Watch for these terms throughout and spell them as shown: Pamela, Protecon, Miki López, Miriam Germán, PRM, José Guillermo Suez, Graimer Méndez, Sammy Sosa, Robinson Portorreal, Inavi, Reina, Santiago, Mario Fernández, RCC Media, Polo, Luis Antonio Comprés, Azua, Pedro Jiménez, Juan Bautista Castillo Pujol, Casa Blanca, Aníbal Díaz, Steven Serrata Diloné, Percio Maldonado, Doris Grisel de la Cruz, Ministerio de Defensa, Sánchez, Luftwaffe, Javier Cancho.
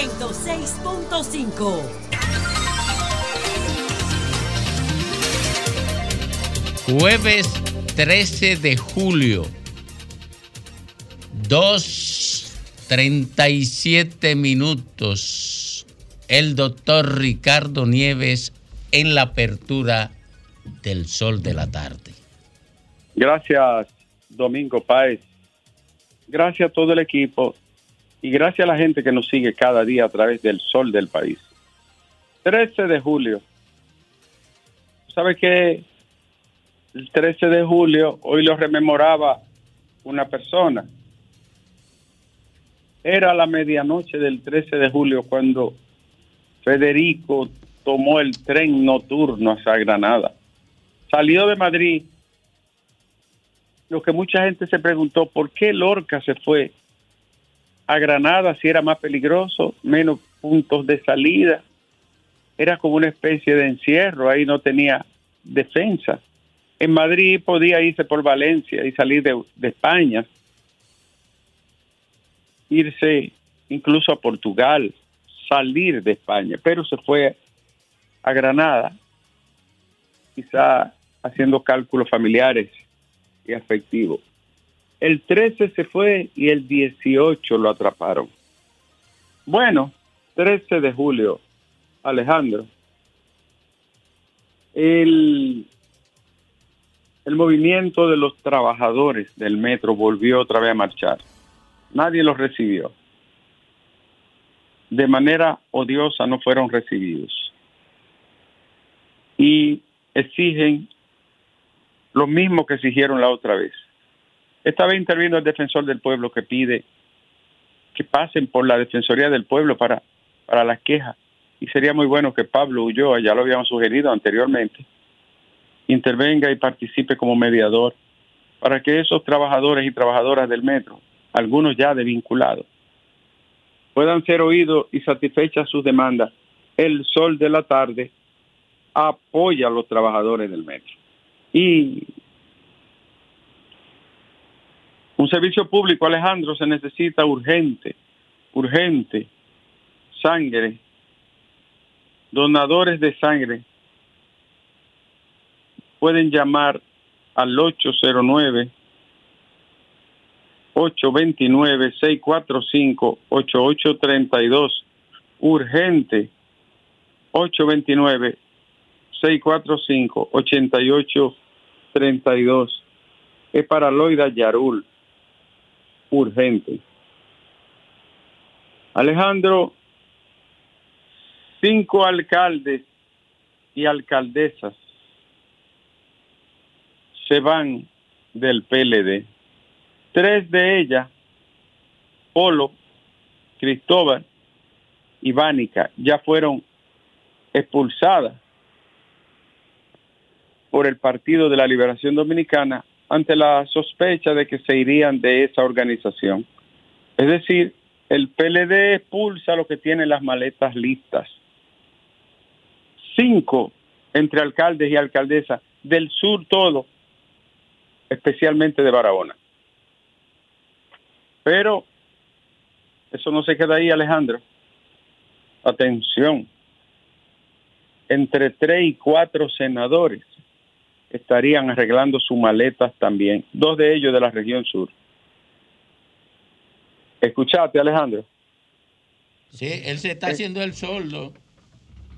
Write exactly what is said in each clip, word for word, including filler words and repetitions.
ciento seis punto cinco. Jueves trece de julio, dos treinta y siete minutos. El doctor Ricardo Nieves en la apertura del Sol de la Tarde. Gracias, Domingo Páez. Gracias a todo el equipo y gracias a la gente que nos sigue cada día a través del Sol del País. trece de julio. ¿Sabe qué? El trece de julio, hoy lo rememoraba una persona. Era la medianoche del trece de julio cuando Federico tomó el tren nocturno hacia Granada. Salió de Madrid. Lo que mucha gente se preguntó, ¿por qué Lorca se fue a Granada si era más peligroso, menos puntos de salida? Era como una especie de encierro, ahí no tenía defensa. En Madrid podía irse por Valencia y salir de, de España, irse incluso a Portugal, salir de España, pero se fue a Granada, quizá haciendo cálculos familiares y afectivos. El trece se fue y el dieciocho lo atraparon. Bueno, trece de julio, Alejandro. El... El movimiento de los trabajadores del metro volvió otra vez a marchar. Nadie los recibió. De manera odiosa no fueron recibidos. Y exigen lo mismo que exigieron la otra vez. Esta vez intervino el defensor del pueblo que pide que pasen por la Defensoría del Pueblo para, para las quejas. Y sería muy bueno que Pablo Ulloa, ya lo habíamos sugerido anteriormente, intervenga y participe como mediador para que esos trabajadores y trabajadoras del metro, algunos ya desvinculados, puedan ser oídos y satisfechas sus demandas. El Sol de la Tarde apoya a los trabajadores del metro. Y un servicio público, Alejandro, se necesita urgente, urgente, sangre, donadores de sangre. Pueden llamar al ocho cero nueve, ocho dos nueve, seis cuatro cinco, ocho ocho tres dos. Urgente, ocho dos nueve, seis cuatro cinco, ocho ocho tres dos. Es para Loida Yarul. Urgente. Alejandro, cinco alcaldes y alcaldesas se van del P L D. Tres de ellas, Polo, Cristóbal y Bánica, ya fueron expulsadas por el Partido de la Liberación Dominicana ante la sospecha de que se irían de esa organización. Es decir, el P L D expulsa a los que tienen las maletas listas. Cinco entre alcaldes y alcaldesas del sur todo, especialmente de Barahona. Pero eso no se queda ahí, Alejandro. Atención. Entre tres y cuatro senadores estarían arreglando sus maletas también. Dos de ellos de la región sur. Escuchate, Alejandro. Sí, él se está es... haciendo el soldo.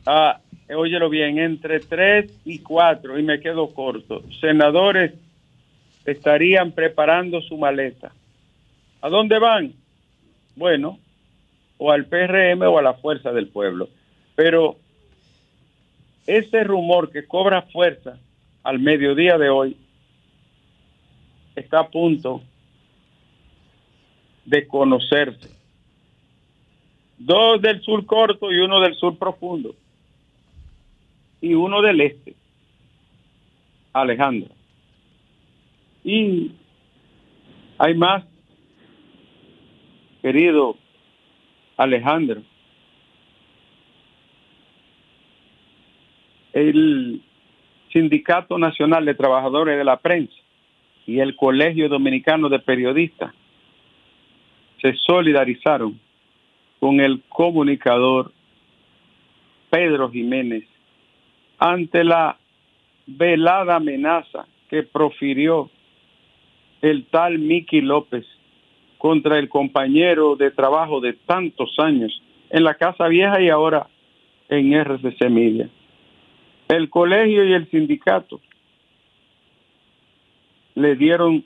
Ah, óyelo bien. Entre tres y cuatro, y me quedo corto, senadores estarían preparando su maleta. ¿A dónde van? Bueno, o al P R M o a la Fuerza del Pueblo. Pero ese rumor que cobra fuerza al mediodía de hoy está a punto de conocerse. Dos del sur corto y uno del sur profundo. Y uno del este. Alejandro. Y hay más, querido Alejandro. El Sindicato Nacional de Trabajadores de la Prensa y el Colegio Dominicano de Periodistas se solidarizaron con el comunicador Pedro Jiménez ante la velada amenaza que profirió el tal Miki López contra el compañero de trabajo de tantos años en la Casa Vieja y ahora en R C C Media. El colegio y el sindicato le dieron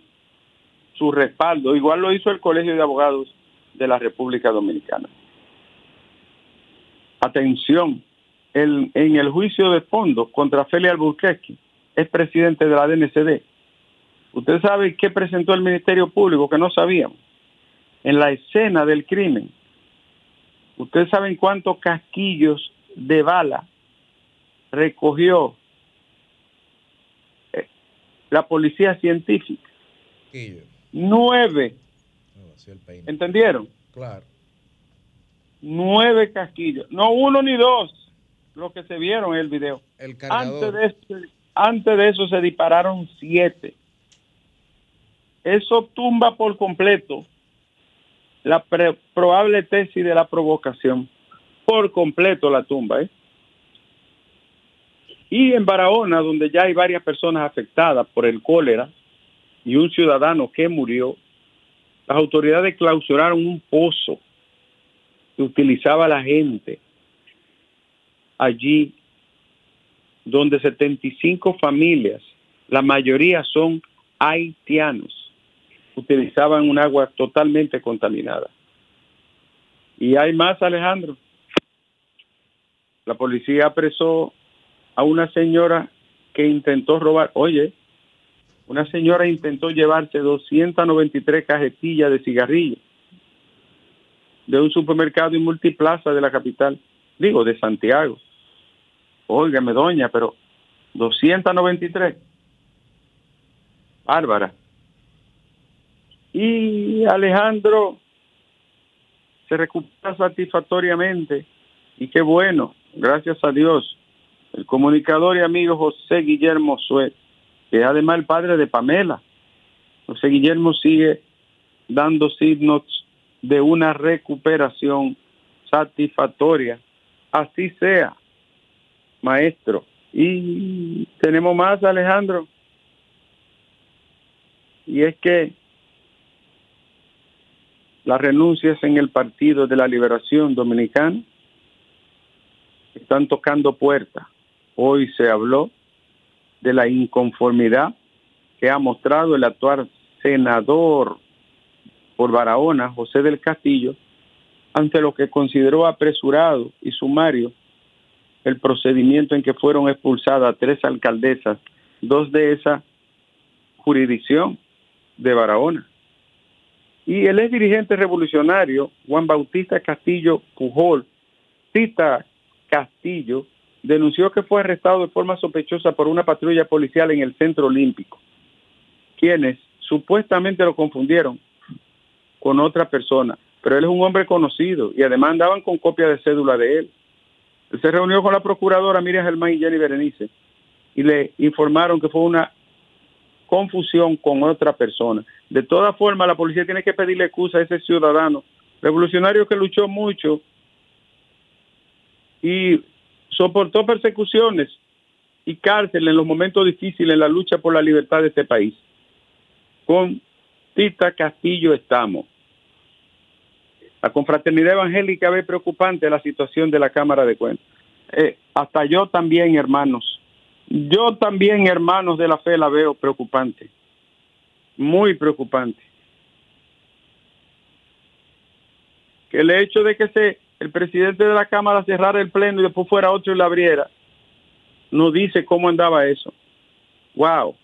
su respaldo. Igual lo hizo el Colegio de Abogados de la República Dominicana. Atención, el, en el juicio de fondo contra Félix Alburquerque, ex presidente de la D N C D. Usted sabe qué presentó el Ministerio Público, que no sabíamos. En la escena del crimen, ustedes saben cuántos casquillos de bala recogió la policía científica. Casquillo. Nueve. No, ¿entendieron? Claro. Nueve casquillos. No uno ni dos. Lo que se vieron en el video. El antes, de eso, antes de eso se dispararon siete. Eso tumba por completo la pre- probable tesis de la provocación. Por completo la tumba, ¿eh? Y en Barahona, donde ya hay varias personas afectadas por el cólera y un ciudadano que murió, las autoridades clausuraron un pozo que utilizaba la gente allí, donde setenta y cinco familias, la mayoría son haitianos, utilizaban un agua totalmente contaminada. Y hay más, Alejandro. La policía apresó a una señora que intentó robar, oye, una señora intentó llevarse doscientas noventa y tres cajetillas de cigarrillos de un supermercado y multiplaza de la capital, digo, de Santiago. Óigame, doña, pero doscientas noventa y tres. Bárbara. Y Alejandro se recupera satisfactoriamente y qué bueno, gracias a Dios. El comunicador y amigo José Guillermo Suez, que es además el padre de Pamela. José Guillermo sigue dando signos de una recuperación satisfactoria. Así sea, maestro. Y tenemos más, Alejandro. Y es que las renuncias en el Partido de la Liberación Dominicana están tocando puertas. Hoy se habló de la inconformidad que ha mostrado el actual senador por Barahona, José del Castillo, ante lo que consideró apresurado y sumario el procedimiento en que fueron expulsadas tres alcaldesas, dos de esa jurisdicción de Barahona. Y el ex dirigente revolucionario, Juan Bautista Castillo Pujol, Tita Castillo, denunció que fue arrestado de forma sospechosa por una patrulla policial en el Centro Olímpico, quienes supuestamente lo confundieron con otra persona, pero él es un hombre conocido y además andaban con copia de cédula de él. Él se reunió con la procuradora Miriam Germán y Jenny Berenice y le informaron que fue una confusión con otra persona. De todas formas, la policía tiene que pedirle excusa a ese ciudadano revolucionario que luchó mucho y soportó persecuciones y cárcel en los momentos difíciles en la lucha por la libertad de este país. Con Tita Castillo estamos. La confraternidad evangélica ve preocupante la situación de la Cámara de Cuentas. Eh, hasta yo también, hermanos. Yo también, hermanos de la fe, la veo preocupante. Muy preocupante. Que el hecho de que se... el presidente de la Cámara cerrara el pleno y después fuera otro y la abriera, nos dice cómo andaba eso. ¡Wow!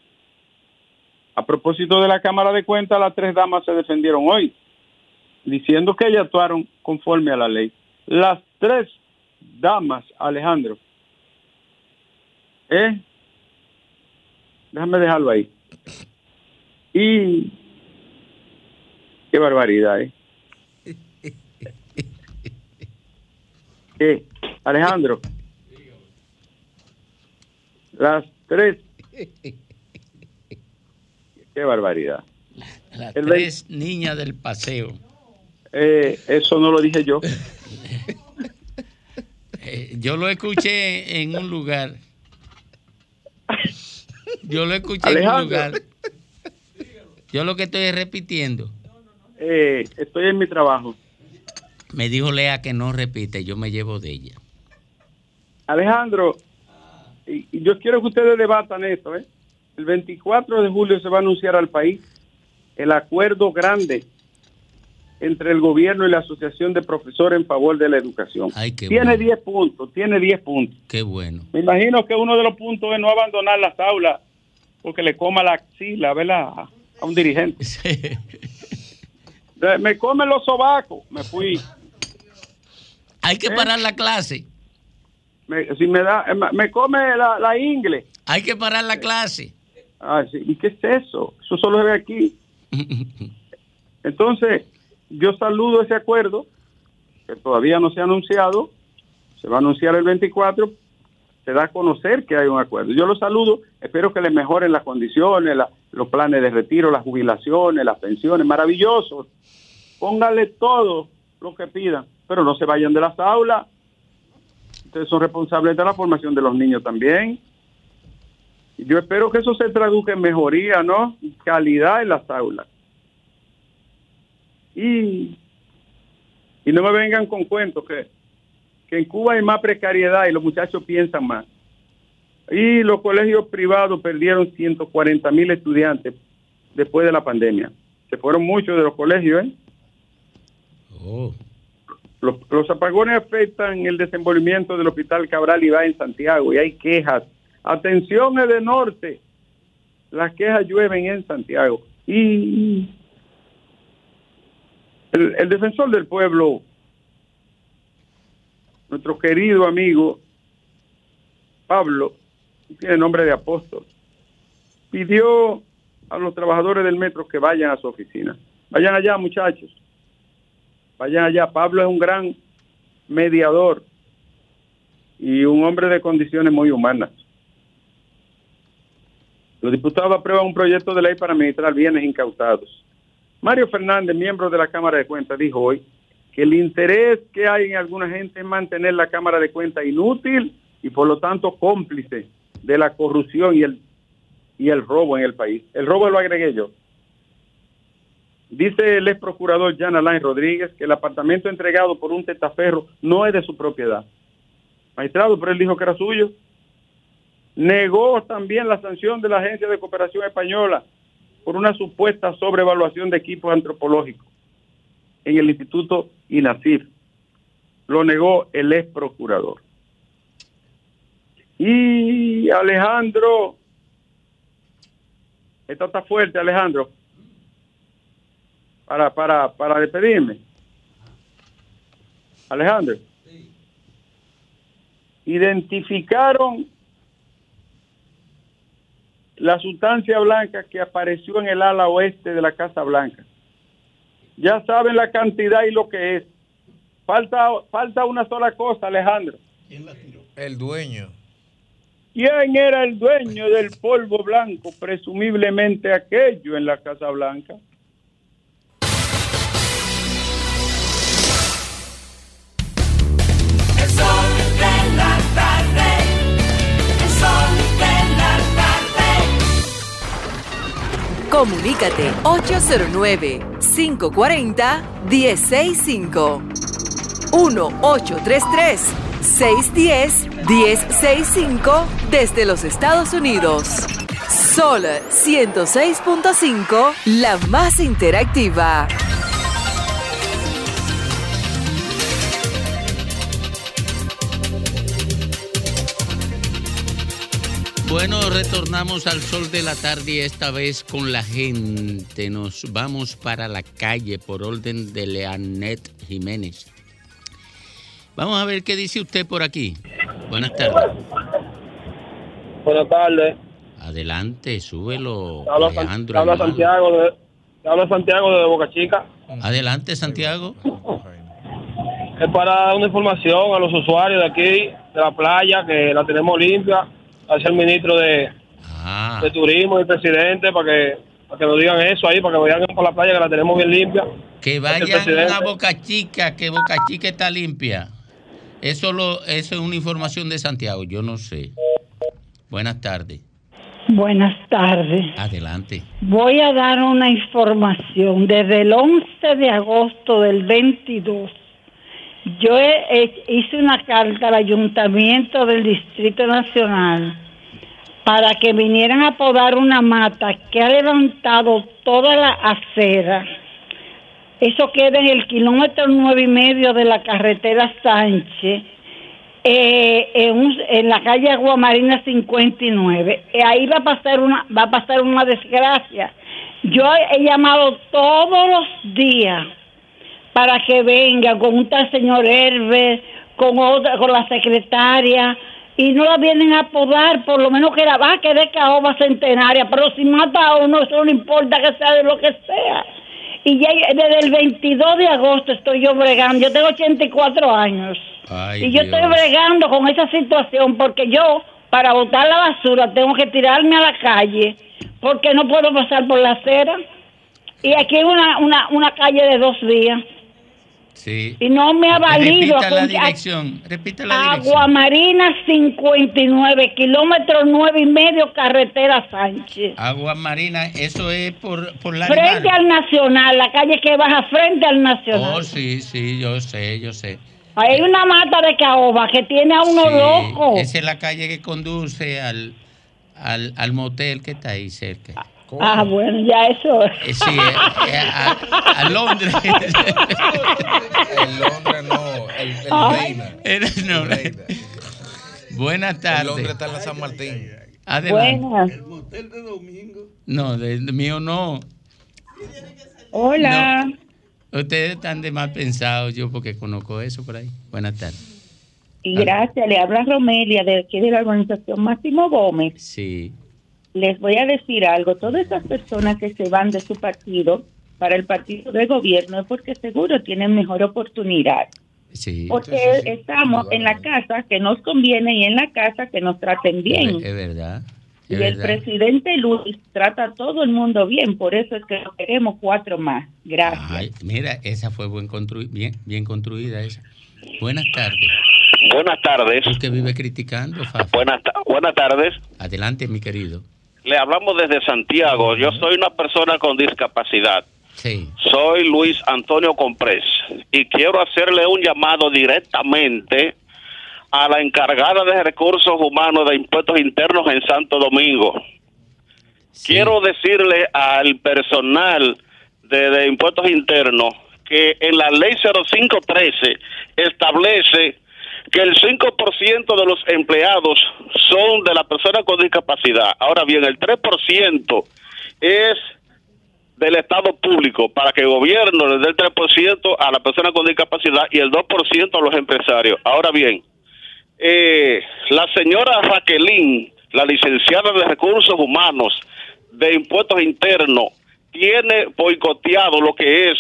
A propósito de la Cámara de Cuentas, las tres damas se defendieron hoy, diciendo que ellas actuaron conforme a la ley. Las tres damas, Alejandro. ¿Eh? Déjame dejarlo ahí. Y... qué barbaridad, ¿eh? Eh, Alejandro, las tres, qué barbaridad, las tres niñas del paseo, eh, eso no lo dije yo. Eh, yo lo escuché en un lugar. Yo lo escuché Alejandro. en un lugar. Yo lo que estoy es repitiendo. Eh, estoy en mi trabajo. Me dijo Lea que no repite, yo me llevo de ella. Alejandro, yo quiero que ustedes debatan esto, ¿eh? El veinticuatro de julio se va a anunciar al país el acuerdo grande entre el gobierno y la Asociación de Profesores en favor de la educación. Ay, qué tiene bueno. diez puntos, tiene diez puntos. Qué bueno. Me imagino que uno de los puntos es no abandonar las aulas porque le coma la axila, ¿verdad?, a un dirigente. Sí. Me comen los sobacos, me fui. Hay que ¿Eh? parar la clase. Me, si me da, me come la, la ingle. Hay que parar la clase. Ah, sí. ¿Y qué es eso? Eso solo se ve aquí. Entonces, yo saludo ese acuerdo, que todavía no se ha anunciado, se va a anunciar el veinticuatro, se da a conocer que hay un acuerdo. Yo lo saludo, espero que le mejoren las condiciones, la, los planes de retiro, las jubilaciones, las pensiones, maravilloso. Pónganle todo lo que pidan, pero no se vayan de las aulas. Ustedes son responsables de la formación de los niños también. Y yo espero que eso se traduzca en mejoría, ¿no? Calidad en las aulas. Y, y no me vengan con cuentos que, que en Cuba hay más precariedad y los muchachos piensan más. Y los colegios privados perdieron ciento cuarenta mil estudiantes después de la pandemia. Se fueron muchos de los colegios, ¿eh? Oh. Los, los apagones afectan el desenvolvimiento del Hospital Cabral Ibáez en Santiago y hay quejas. Atención, Edenorte. Las quejas llueven en Santiago. Y el, el defensor del pueblo, nuestro querido amigo Pablo, tiene nombre de apóstol, pidió a los trabajadores del metro que vayan a su oficina. Vayan allá, muchachos. Vayan allá. Pablo es un gran mediador y un hombre de condiciones muy humanas. Los diputados aprueban un proyecto de ley para administrar bienes incautados. Mario Fernández, miembro de la Cámara de Cuentas, dijo hoy que el interés que hay en alguna gente es mantener la Cámara de Cuentas inútil y por lo tanto cómplice de la corrupción y el, y el robo en el país. El robo lo agregué yo. Dice el ex procurador Jan Alain Rodríguez que el apartamento entregado por un testaferro no es de su propiedad. Magistrado, pero él dijo que era suyo. Negó también la sanción de la Agencia de Cooperación Española por una supuesta sobrevaluación de equipos antropológicos en el Instituto INACIF. Lo negó el ex procurador. Y Alejandro, esta está fuerte, Alejandro, para, para, para despedirme. Alejandro, sí. Identificaron la sustancia blanca que apareció en el ala oeste de la Casa Blanca. Ya saben la cantidad y lo que es. Falta, falta una sola cosa, Alejandro. ¿Quién la tiró? El dueño. ¿Quién era el dueño del polvo blanco? Presumiblemente aquello en la Casa Blanca. El sol de la tarde. El sol de la tarde. Comunícate ocho cero nueve, cinco cuatro cero, uno cero seis cinco. uno ocho tres tres, seis uno cero, uno cero seis cinco desde los Estados Unidos. Sol ciento seis punto cinco, la más interactiva. Bueno, retornamos al sol de la tarde y esta vez con la gente. Nos vamos para la calle por orden de Leanet Jiménez. Vamos a ver qué dice usted por aquí. Buenas tardes. Buenas tardes. Adelante, súbelo. Habla Alejandro. Habla Santiago, de, habla Santiago de Boca Chica. Adelante, Santiago. Es para dar una información a los usuarios de aquí, de la playa, que la tenemos limpia, hacia el ministro de, ah. de Turismo y el presidente, para que para que nos digan eso ahí, para que vayan por la playa que la tenemos bien limpia. Que vayan a la Boca Chica, que Boca Chica está limpia. Eso, lo, eso es una información de Santiago, yo no sé. Buenas tardes. Buenas tardes. Adelante. Voy a dar una información. Desde el once de agosto del veintidós, yo hice una carta al Ayuntamiento del Distrito Nacional para que vinieran a podar una mata que ha levantado toda la acera. Eso queda en el kilómetro nueve y medio de la carretera Sánchez, eh, en, un, en la calle Aguamarina cincuenta y nueve. Eh, ahí va a pasar una, va a pasar una desgracia. Yo he llamado todos los días para que venga con un tal señor Herber, con otra, con la secretaria, y no la vienen a podar, por lo menos que la va a quedar caoba centenaria, pero si mata a uno, eso no importa que sea de lo que sea. Y ya desde el veintidós de agosto estoy yo bregando, yo tengo ochenta y cuatro años, Ay, y yo Dios. Estoy bregando con esa situación, porque yo, para botar la basura, tengo que tirarme a la calle, porque no puedo pasar por la acera, y aquí es una, una, una calle de dos vías. Sí. Y no me ha valido. Repita la dirección. Repita la dirección. Aguamarina cincuenta y nueve, kilómetro nueve y medio, carretera Sánchez. Aguamarina, eso es por, por la frente al Nacional, la calle que baja frente al Nacional. Oh, sí, sí, yo sé, yo sé. Hay eh, una mata de caoba que tiene a uno sí, loco. Esa es la calle que conduce al, al, al motel que está ahí cerca. Oh. Ah, bueno, ya eso. Eh, sí, eh, eh, a, a Londres. El Londres no, el, el oh. Reina. El, no, el Reina. Buenas tardes. El Londres está en la San Martín. Adelante. Buenas. El motel de Domingo. No, del mío no. Hola. No. Ustedes están de mal pensados, yo porque conozco eso por ahí. Buenas tardes. Y gracias, le habla Romelia de aquí de la organización Máximo Gómez. Sí. Les voy a decir algo, todas esas personas que se van de su partido para el partido de gobierno es porque seguro tienen mejor oportunidad. Sí, porque entonces, sí, estamos en la casa que nos conviene y en la casa que nos traten bien. Es verdad. Es y verdad. El presidente Luis trata a todo el mundo bien, por eso es que nos queremos cuatro más. Gracias. Ay, mira, esa fue buen constru- bien, bien construida esa. Buenas tardes. Buenas tardes. Usted vive criticando, Fafa. Buenas, ta- buenas tardes. Adelante, mi querido. Le hablamos desde Santiago. Yo soy una persona con discapacidad. Sí. Soy Luis Antonio Comprés y quiero hacerle un llamado directamente a la encargada de Recursos Humanos de Impuestos Internos en Santo Domingo. Sí. Quiero decirle al personal de, de Impuestos Internos que en la ley cero cinco trece establece que el cinco por ciento de los empleados son de la persona con discapacidad. Ahora bien, el tres por ciento es del Estado público, para que el gobierno le dé el tres por ciento a la persona con discapacidad y el dos por ciento a los empresarios. Ahora bien, eh, la señora Raquelín, la licenciada de Recursos Humanos de Impuestos Internos, tiene boicoteado lo que es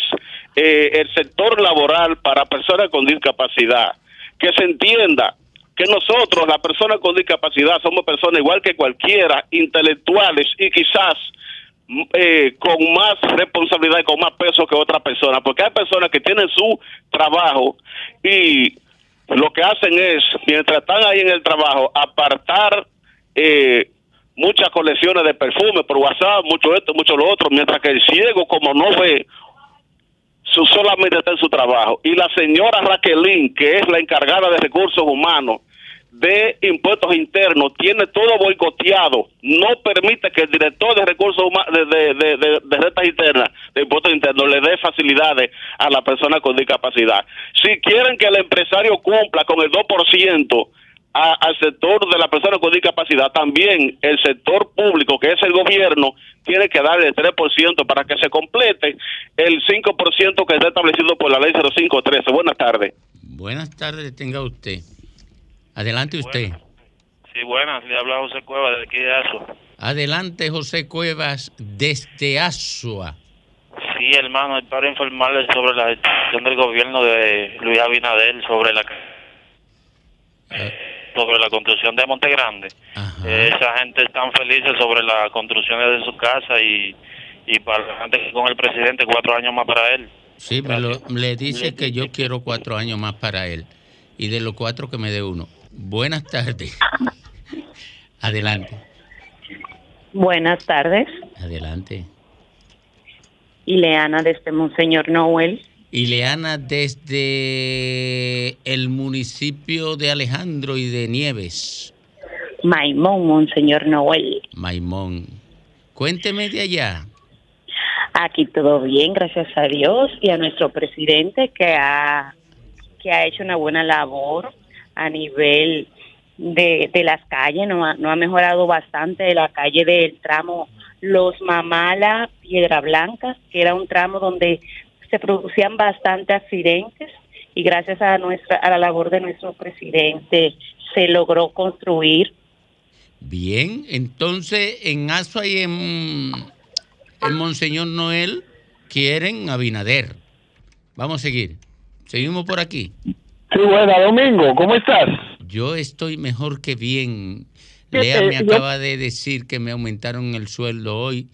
eh, el sector laboral para personas con discapacidad. Que se entienda que nosotros, las personas con discapacidad, somos personas igual que cualquiera, intelectuales y quizás eh, con más responsabilidad y con más peso que otras personas, porque hay personas que tienen su trabajo y lo que hacen es, mientras están ahí en el trabajo, apartar eh, muchas colecciones de perfume por WhatsApp, mucho esto, mucho lo otro, mientras que el ciego, como no ve, Su, solamente está en su trabajo. Y la señora Raquelín, que es la encargada de Recursos Humanos de Impuestos Internos, tiene todo boicoteado, no permite que el director de Recursos Humanos de, de, de, de, de rentas internas, de Impuestos Internos, le dé facilidades a la persona con discapacidad. Si quieren que el empresario cumpla con el dos por ciento a, al sector de la persona con discapacidad, también el sector público, que es el gobierno, tiene que darle el tres por ciento para que se complete el cinco por ciento que está establecido por la ley cero cinco trece. Buenas tardes. Buenas tardes, tenga usted. Adelante usted. Buenas. Sí, buenas. Le habla José Cuevas de aquí de Azua. Adelante, José Cuevas, desde Azua. Sí, hermano, es para informarles sobre la gestión del gobierno de Luis Abinader sobre la sobre la construcción de Monte Grande. Ajá. Esa gente están felices sobre las construcciones de su casa y, y para adelante con el presidente, cuatro años más para él. Sí, me lo, le dice que yo quiero cuatro años más para él, y de los cuatro que me dé uno. Buenas tardes. Adelante. Buenas tardes. Adelante. Ileana desde Monseñor Noel. Ileana desde el municipio de Alejandro y de Nieves. Maimón, Monseñor Noel. Maimón. Cuénteme de allá. Aquí todo bien, gracias a Dios y a nuestro presidente que ha, que ha hecho una buena labor a nivel de, de las calles. No ha, no ha mejorado bastante de la calle del tramo Los Mamala, Piedra Blanca, que era un tramo donde se producían bastante accidentes, y gracias a nuestra a la labor de nuestro presidente se logró construir. Bien, entonces en Azua y en, en Monseñor Noel quieren Abinader. Vamos a seguir. Seguimos por aquí. Sí, buena, Domingo, ¿cómo estás? Yo estoy mejor que bien. Lea me acaba de decir que me aumentaron el sueldo hoy.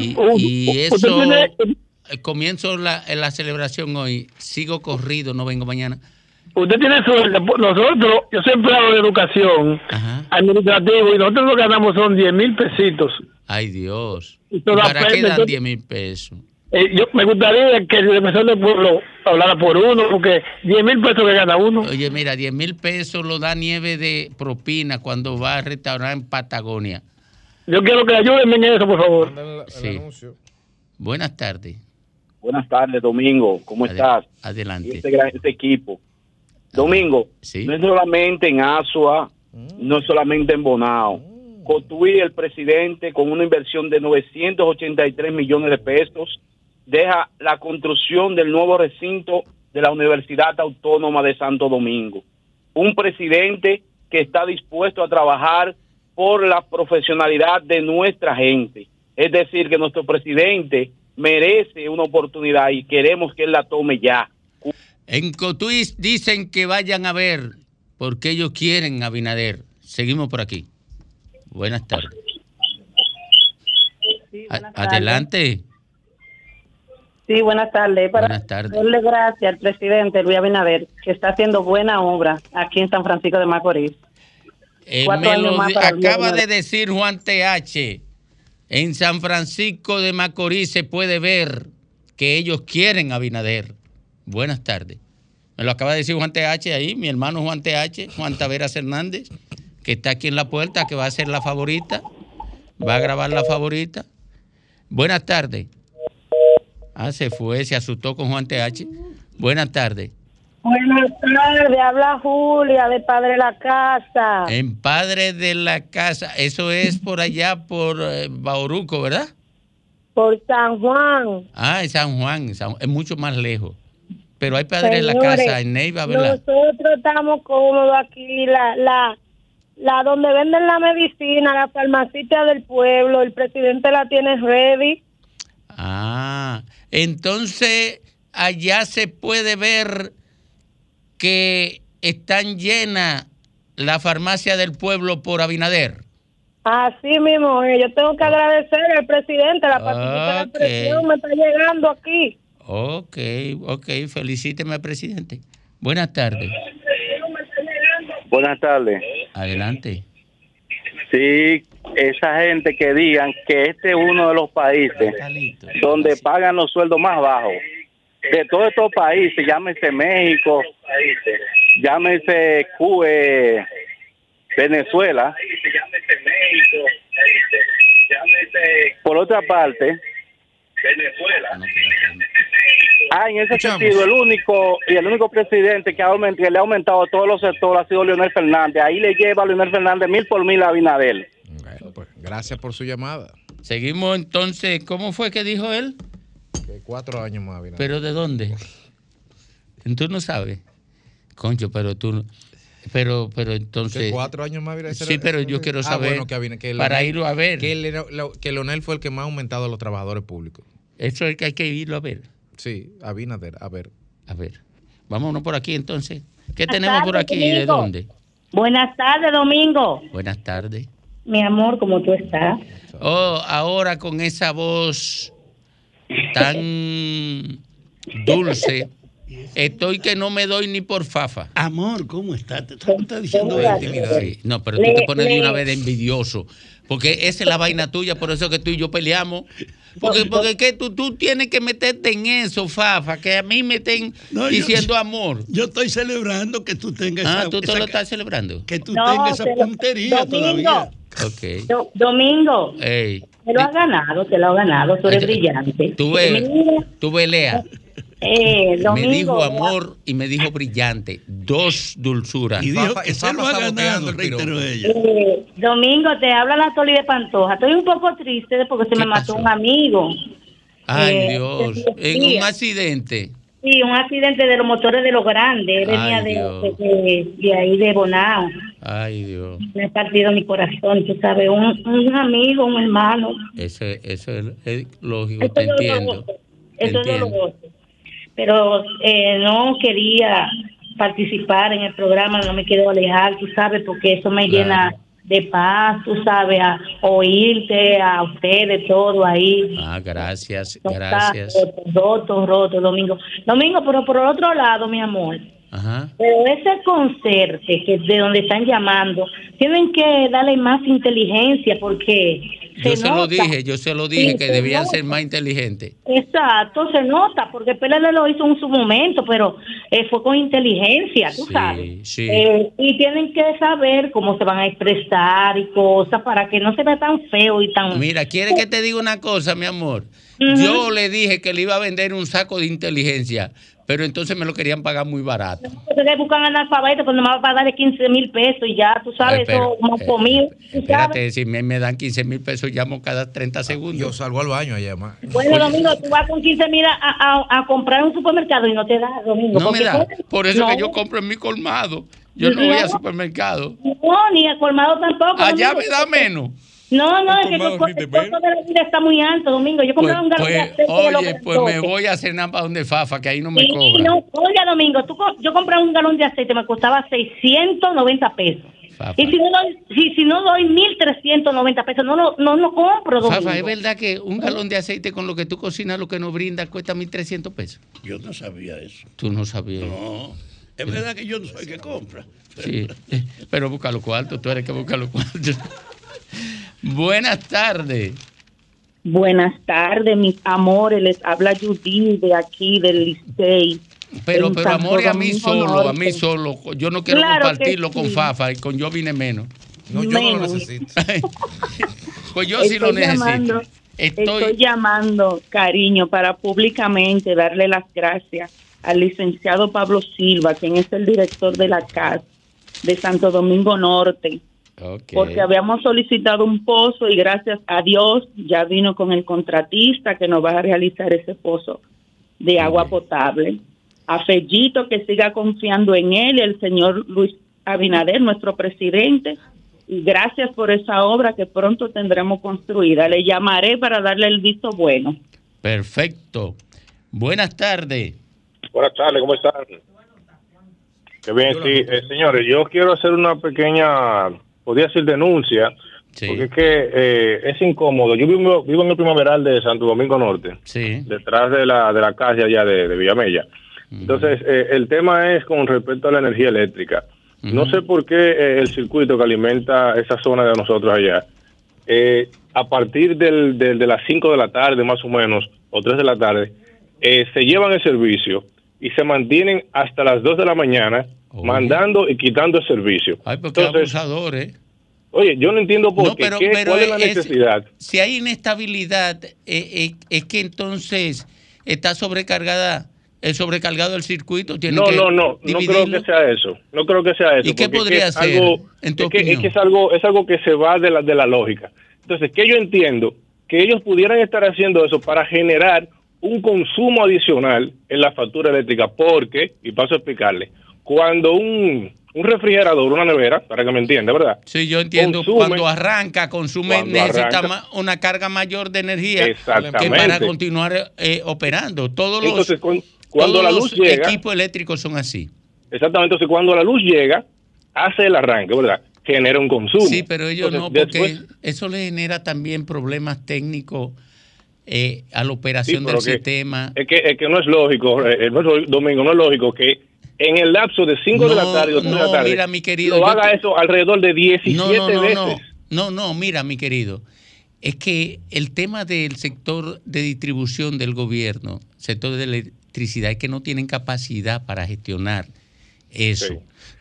Y, y eso, comienzo la, la celebración hoy, sigo corrido, no vengo mañana. Usted tiene suerte. Nosotros, yo soy empleado de educación, ajá, administrativo, y nosotros lo que ganamos son diez mil pesitos. Ay, Dios. ¿Para qué dan diez mil pesos? Eh, yo me gustaría que el defensor del pueblo hablara por uno, porque diez mil pesos que gana uno. Oye, mira, diez mil pesos lo da Nieve de propina cuando va a restaurar en Patagonia. Yo quiero que ayúdenme en eso, por favor. El, el sí. Anuncio. Buenas tardes. Buenas tardes, Domingo. ¿Cómo Adel- estás? Adelante. Y este, gran, este equipo. Domingo, ¿sí? No es solamente en Azua, mm. no es solamente en Bonao. Mm. Cotuí, el presidente, con una inversión de novecientos ochenta y tres millones de pesos, deja la construcción del nuevo recinto de la Universidad Autónoma de Santo Domingo. Un presidente que está dispuesto a trabajar por la profesionalidad de nuestra gente. Es decir, que nuestro presidente merece una oportunidad y queremos que él la tome ya. En Cotuís dicen que vayan a ver porque ellos quieren Abinader. Seguimos por aquí. Buenas tardes. Sí, buenas tardes. Adelante. Sí, buenas tardes. Para buenas tardes. Darle gracias al presidente Luis Abinader, que está haciendo buena obra aquí en San Francisco de Macorís. Eh, me lo acaba de decir Juan T H. En San Francisco de Macorís se puede ver que ellos quieren Abinader. Buenas tardes. Me lo acaba de decir Juan T H ahí, mi hermano Juan T H, Juan Taveras Hernández, que está aquí en la puerta, que va a ser la favorita, va a grabar la favorita. Buenas tardes. Ah, se fue, se asustó con Juan T H. Buenas tardes. Buenas tardes, habla Julia de Padre de la Casa. En Padre de la Casa, eso es por allá, por eh, Bauruco, ¿verdad? Por San Juan. Ah, en San Juan, San, es mucho más lejos. Pero hay Padre Señores, de la Casa, en Neiva, ¿verdad? Nosotros estamos cómodos aquí, la... la... la donde venden la medicina, la farmacita del pueblo, el presidente la tiene ready. Ah, entonces allá se puede ver que están llenas la farmacia del pueblo por Abinader. Así mismo, yo tengo que agradecer al presidente, la participación okay. de la presión me está llegando aquí. Ok, ok, felicíteme, presidente. Buenas tardes. Buenas tardes. Adelante. Sí, esa gente que digan que este es uno de los países donde pagan los sueldos más bajos. De todos estos países, llámese México, llámese Cuba, Venezuela. Por otra parte, Venezuela. Ah, en ese Escuchamos. sentido, el único y el único presidente que, ha aumentado, que le ha aumentado a todos los sectores ha sido Leonel Fernández. Ahí le lleva a Leonel Fernández mil por mil a Abinader. Bueno, pues gracias por su llamada. Seguimos entonces. ¿Cómo fue que dijo él? Que cuatro años más, Abinader. ¿Pero de dónde? Tú no sabes. Concho, pero tú no. Pero, pero entonces. Que cuatro años más, Abinader. Sí, pero yo quiero saber. Ah, bueno, que Abinader, que Leonel, para irlo a ver. Que, le, que Leonel fue el que más ha aumentado a los trabajadores públicos. Eso es que hay que irlo a ver. Sí, Abinader, a ver. A ver, vámonos por aquí entonces. ¿Qué Buenas tenemos tarde, por aquí? Domingo. ¿De dónde? Buenas tardes, Domingo. Buenas tardes. Mi amor, ¿cómo tú estás? Oh, ahora con esa voz tan dulce, estoy que no me doy ni por fafa. Amor, ¿cómo estás? Te estás diciendo de intimidad. Sí. No, pero le, tú te pones le. de una vez de envidioso. Porque esa es la vaina tuya, por eso que tú y yo peleamos. Porque, porque que tú, tú tienes que meterte en eso, Fafa, que a mí me estén no, diciendo yo, amor. Yo estoy celebrando que tú tengas esa... Ah, tú esa, te lo estás celebrando. Que tú no, tengas esa puntería lo, Domingo, todavía. Okay. Do, Domingo, Ey. te lo has ganado, te lo has ganado, tú eres Ay, brillante. Tú ves, tú velea. Eh, Domingo, me dijo amor y me dijo brillante, dos dulzuras. Y dijo que se lo ha ganado, reitero ella. Eh, Domingo, te habla la Toli de Pantoja. Estoy un poco triste porque se me pasó? mató un amigo. Ay, eh, Dios, en un accidente. Sí, un accidente de los motores de los grandes. Él venía de, de, de ahí, de Bonao. Ay, Dios. Me ha partido mi corazón, tú sabes, un, un amigo, un hermano. Eso es, es lógico, Esto te entiendo. Eso es doloroso. Pero eh, no quería participar en el programa, no me quiero alejar, tú sabes, porque eso me claro. llena de paz, tú sabes, a oírte, a ustedes, todo ahí. Ah, gracias, no, gracias. Roto, roto, Domingo. Domingo, pero por otro lado, mi amor, Ajá. pero ese concierto que de donde están llamando, tienen que darle más inteligencia porque... Yo se, se lo dije, yo se lo dije sí, que se debían nota. ser más inteligentes. Exacto, se nota, porque P L D lo hizo en su momento, pero eh, fue con inteligencia, tú sí, sabes. Sí. Eh, y tienen que saber cómo se van a expresar y cosas para que no se vea tan feo y tan... Mira, ¿quieres que te diga una cosa, mi amor? Uh-huh. Yo le dije que le iba a vender un saco de inteligencia, pero entonces me lo querían pagar muy barato. Ustedes buscan analfabeto, pues nomás va a darle quince mil pesos y ya, tú sabes, Ay, pero, eso, eh, comido, tú espérate, sabes. Si me, me dan quince mil pesos, llamo cada treinta segundos. Yo salgo al baño a llamar. Bueno, Domingo, tú vas con quince mil a, a, a comprar en un supermercado y no te da, Domingo. No me da, por eso no. que yo compro en mi colmado. Yo no, no voy al supermercado. No, ni al colmado tampoco. Allá Domingo. me da menos. No, no, es que el costo de la vida está muy alto, Domingo. Yo compré pues, un garbanzo. Pues, oye, de pues me voy a hacer nada donde Fafa, que ahí no me sí, cobra. No, oye, Domingo, tú, yo compré un galón de aceite, me costaba seiscientos noventa pesos. Fafa. Y si no doy, si, si no doy mil trescientos noventa pesos, no lo no, no compro, Domingo. Fafa, ¿es verdad que un galón de aceite con lo que tú cocinas, lo que nos brinda, cuesta mil trescientos pesos? Yo no sabía eso. Tú no sabías. No. Es verdad que yo no soy el que compra. Sí, pero busca los cuartos, tú eres que busca los cuartos. Buenas tardes. Buenas tardes, mis amores. Les habla Judith de aquí, del Licey. Pero, pero amor, a mí solo, norte. a mí solo. Yo no quiero claro compartirlo sí. con Fafa, y con yo vine menos. No, menos. yo no lo necesito. Pues yo estoy sí lo llamando, necesito. Estoy... estoy llamando, cariño, para públicamente darle las gracias al licenciado Pablo Silva, quien es el director de la C A S de Santo Domingo Norte. Okay. Porque habíamos solicitado un pozo y gracias a Dios ya vino con el contratista que nos va a realizar ese pozo de agua okay. potable. A Fellito que siga confiando en él, el señor Luis Abinader, nuestro presidente, y gracias por esa obra que pronto tendremos construida. Le llamaré para darle el visto bueno. Perfecto. Buenas tardes. Buenas tardes, ¿cómo están? Qué bien, sí. eh, señores, yo quiero hacer una pequeña... podría decir denuncia, sí. porque es que eh, es incómodo. Yo vivo, vivo en el primaveral de Santo Domingo Norte, sí. detrás de la de la calle allá de, de Villamella. Uh-huh. Entonces, eh, el tema es con respecto a la energía eléctrica. Uh-huh. No sé por qué eh, el circuito que alimenta esa zona de nosotros allá, eh, a partir del, del, de las cinco de la tarde más o menos, o tres de la tarde, eh, se llevan el servicio y se mantienen hasta las dos de la mañana, Oye. mandando y quitando el servicio. Ay, porque Entonces, abusadores. Oye, yo no entiendo por no, qué, pero, qué pero cuál es la necesidad. Es, si hay inestabilidad, eh, eh, es que entonces está sobrecargada, eh, sobrecargado el circuito. Tiene no, que no, no, dividirlo. no creo que sea eso. No creo que sea eso. ¿Y qué podría ser? Es, algo, en tu es, que, es que es algo, es algo que se va de la de la lógica. Entonces, ¿qué yo entiendo? Que ellos pudieran estar haciendo eso para generar un consumo adicional en la factura eléctrica, porque, y paso a explicarle, cuando un, un refrigerador, una nevera, para que me entienda, ¿verdad? Sí, yo entiendo. Consume, cuando arranca, consume, cuando necesita arranca, una carga mayor de energía que para continuar eh, operando. Todos Entonces, los, cuando, cuando todos la luz los llega, equipos eléctricos son así. Exactamente. Entonces, cuando la luz llega, hace el arranque, ¿verdad? genera un consumo. Sí, pero ellos Entonces, no, porque después, eso le genera también problemas técnicos eh, a la operación sí, del que, sistema. Es que, es que no es lógico, eh, no es, Domingo, no es lógico que en el lapso de cinco no, de la tarde o tres no, de la tarde mira, mi querido, lo haga te... eso alrededor de diecisiete no, no, no, veces. No, no, no, mira, mi querido, es que el tema del sector de distribución del gobierno, sector de electricidad, es que no tienen capacidad para gestionar eso. Sí.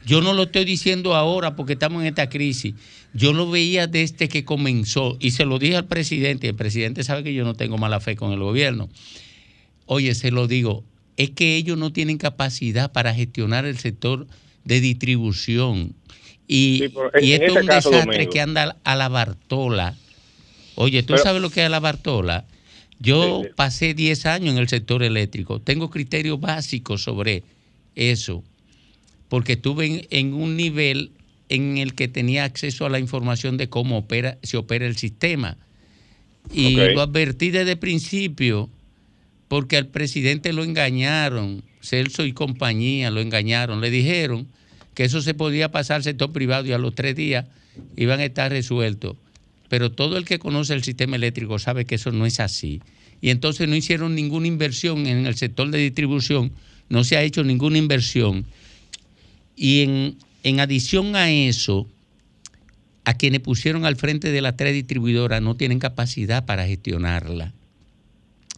Yo no lo estoy diciendo ahora porque estamos en esta crisis. Yo lo veía desde que comenzó y se lo dije al presidente. El presidente sabe que yo no tengo mala fe con el gobierno. Oye, se lo digo, es que ellos no tienen capacidad para gestionar el sector de distribución. Y, sí, y esto es un caso, desastre Domingo, que anda a la Bartola. Oye, ¿tú pero, sabes lo que es a la Bartola? Yo sí, sí. pasé diez años en el sector eléctrico. Tengo criterios básicos sobre eso, porque estuve en, en un nivel en el que tenía acceso a la información de cómo opera, se opera el sistema. Y okay. lo advertí desde el principio, porque al presidente lo engañaron, Celso y compañía lo engañaron, le dijeron que eso se podía pasar al sector privado y a los tres días iban a estar resueltos. Pero todo el que conoce el sistema eléctrico sabe que eso no es así. Y entonces no hicieron ninguna inversión en el sector de distribución, no se ha hecho ninguna inversión. Y en, en adición a eso, a quienes pusieron al frente de las tres distribuidoras no tienen capacidad para gestionarla.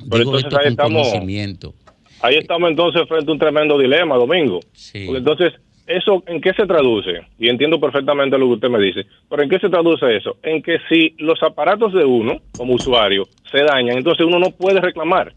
Pero Digo entonces esto ahí con estamos, conocimiento. Ahí estamos entonces frente a un tremendo dilema, Domingo. Sí. Porque entonces, ¿eso en qué se traduce? Y entiendo perfectamente lo que usted me dice, pero ¿en qué se traduce eso? En que si los aparatos de uno, como usuario, se dañan, entonces uno no puede reclamar.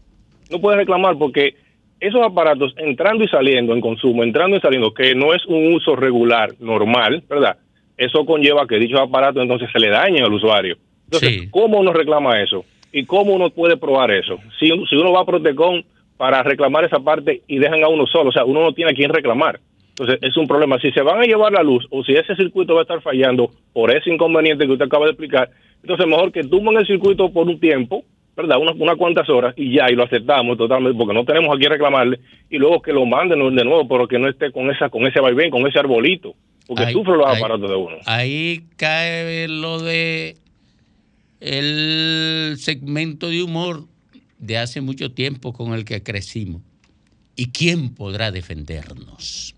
No puede reclamar porque esos aparatos entrando y saliendo en consumo, entrando y saliendo, que no es un uso regular, normal, ¿verdad? Eso conlleva que dichos aparatos entonces se le dañen al usuario. Entonces, sí. ¿cómo uno reclama eso? ¿Y cómo uno puede probar eso? Si, si uno va a Protecon para reclamar esa parte y dejan a uno solo, o sea, uno no tiene a quién reclamar. Entonces, es un problema. Si se van a llevar la luz o si ese circuito va a estar fallando por ese inconveniente que usted acaba de explicar, entonces mejor que tumben el circuito por un tiempo, ¿verdad? Unas, unas cuantas horas y ya, y lo aceptamos totalmente porque no tenemos a quién reclamarle, y luego que lo manden de nuevo, pero que no esté con esa con ese vaivén, con ese arbolito, porque ahí sufren los ahí, aparatos de uno. Ahí cae lo de el segmento de humor de hace mucho tiempo con el que crecimos. ¿Y quién podrá defendernos?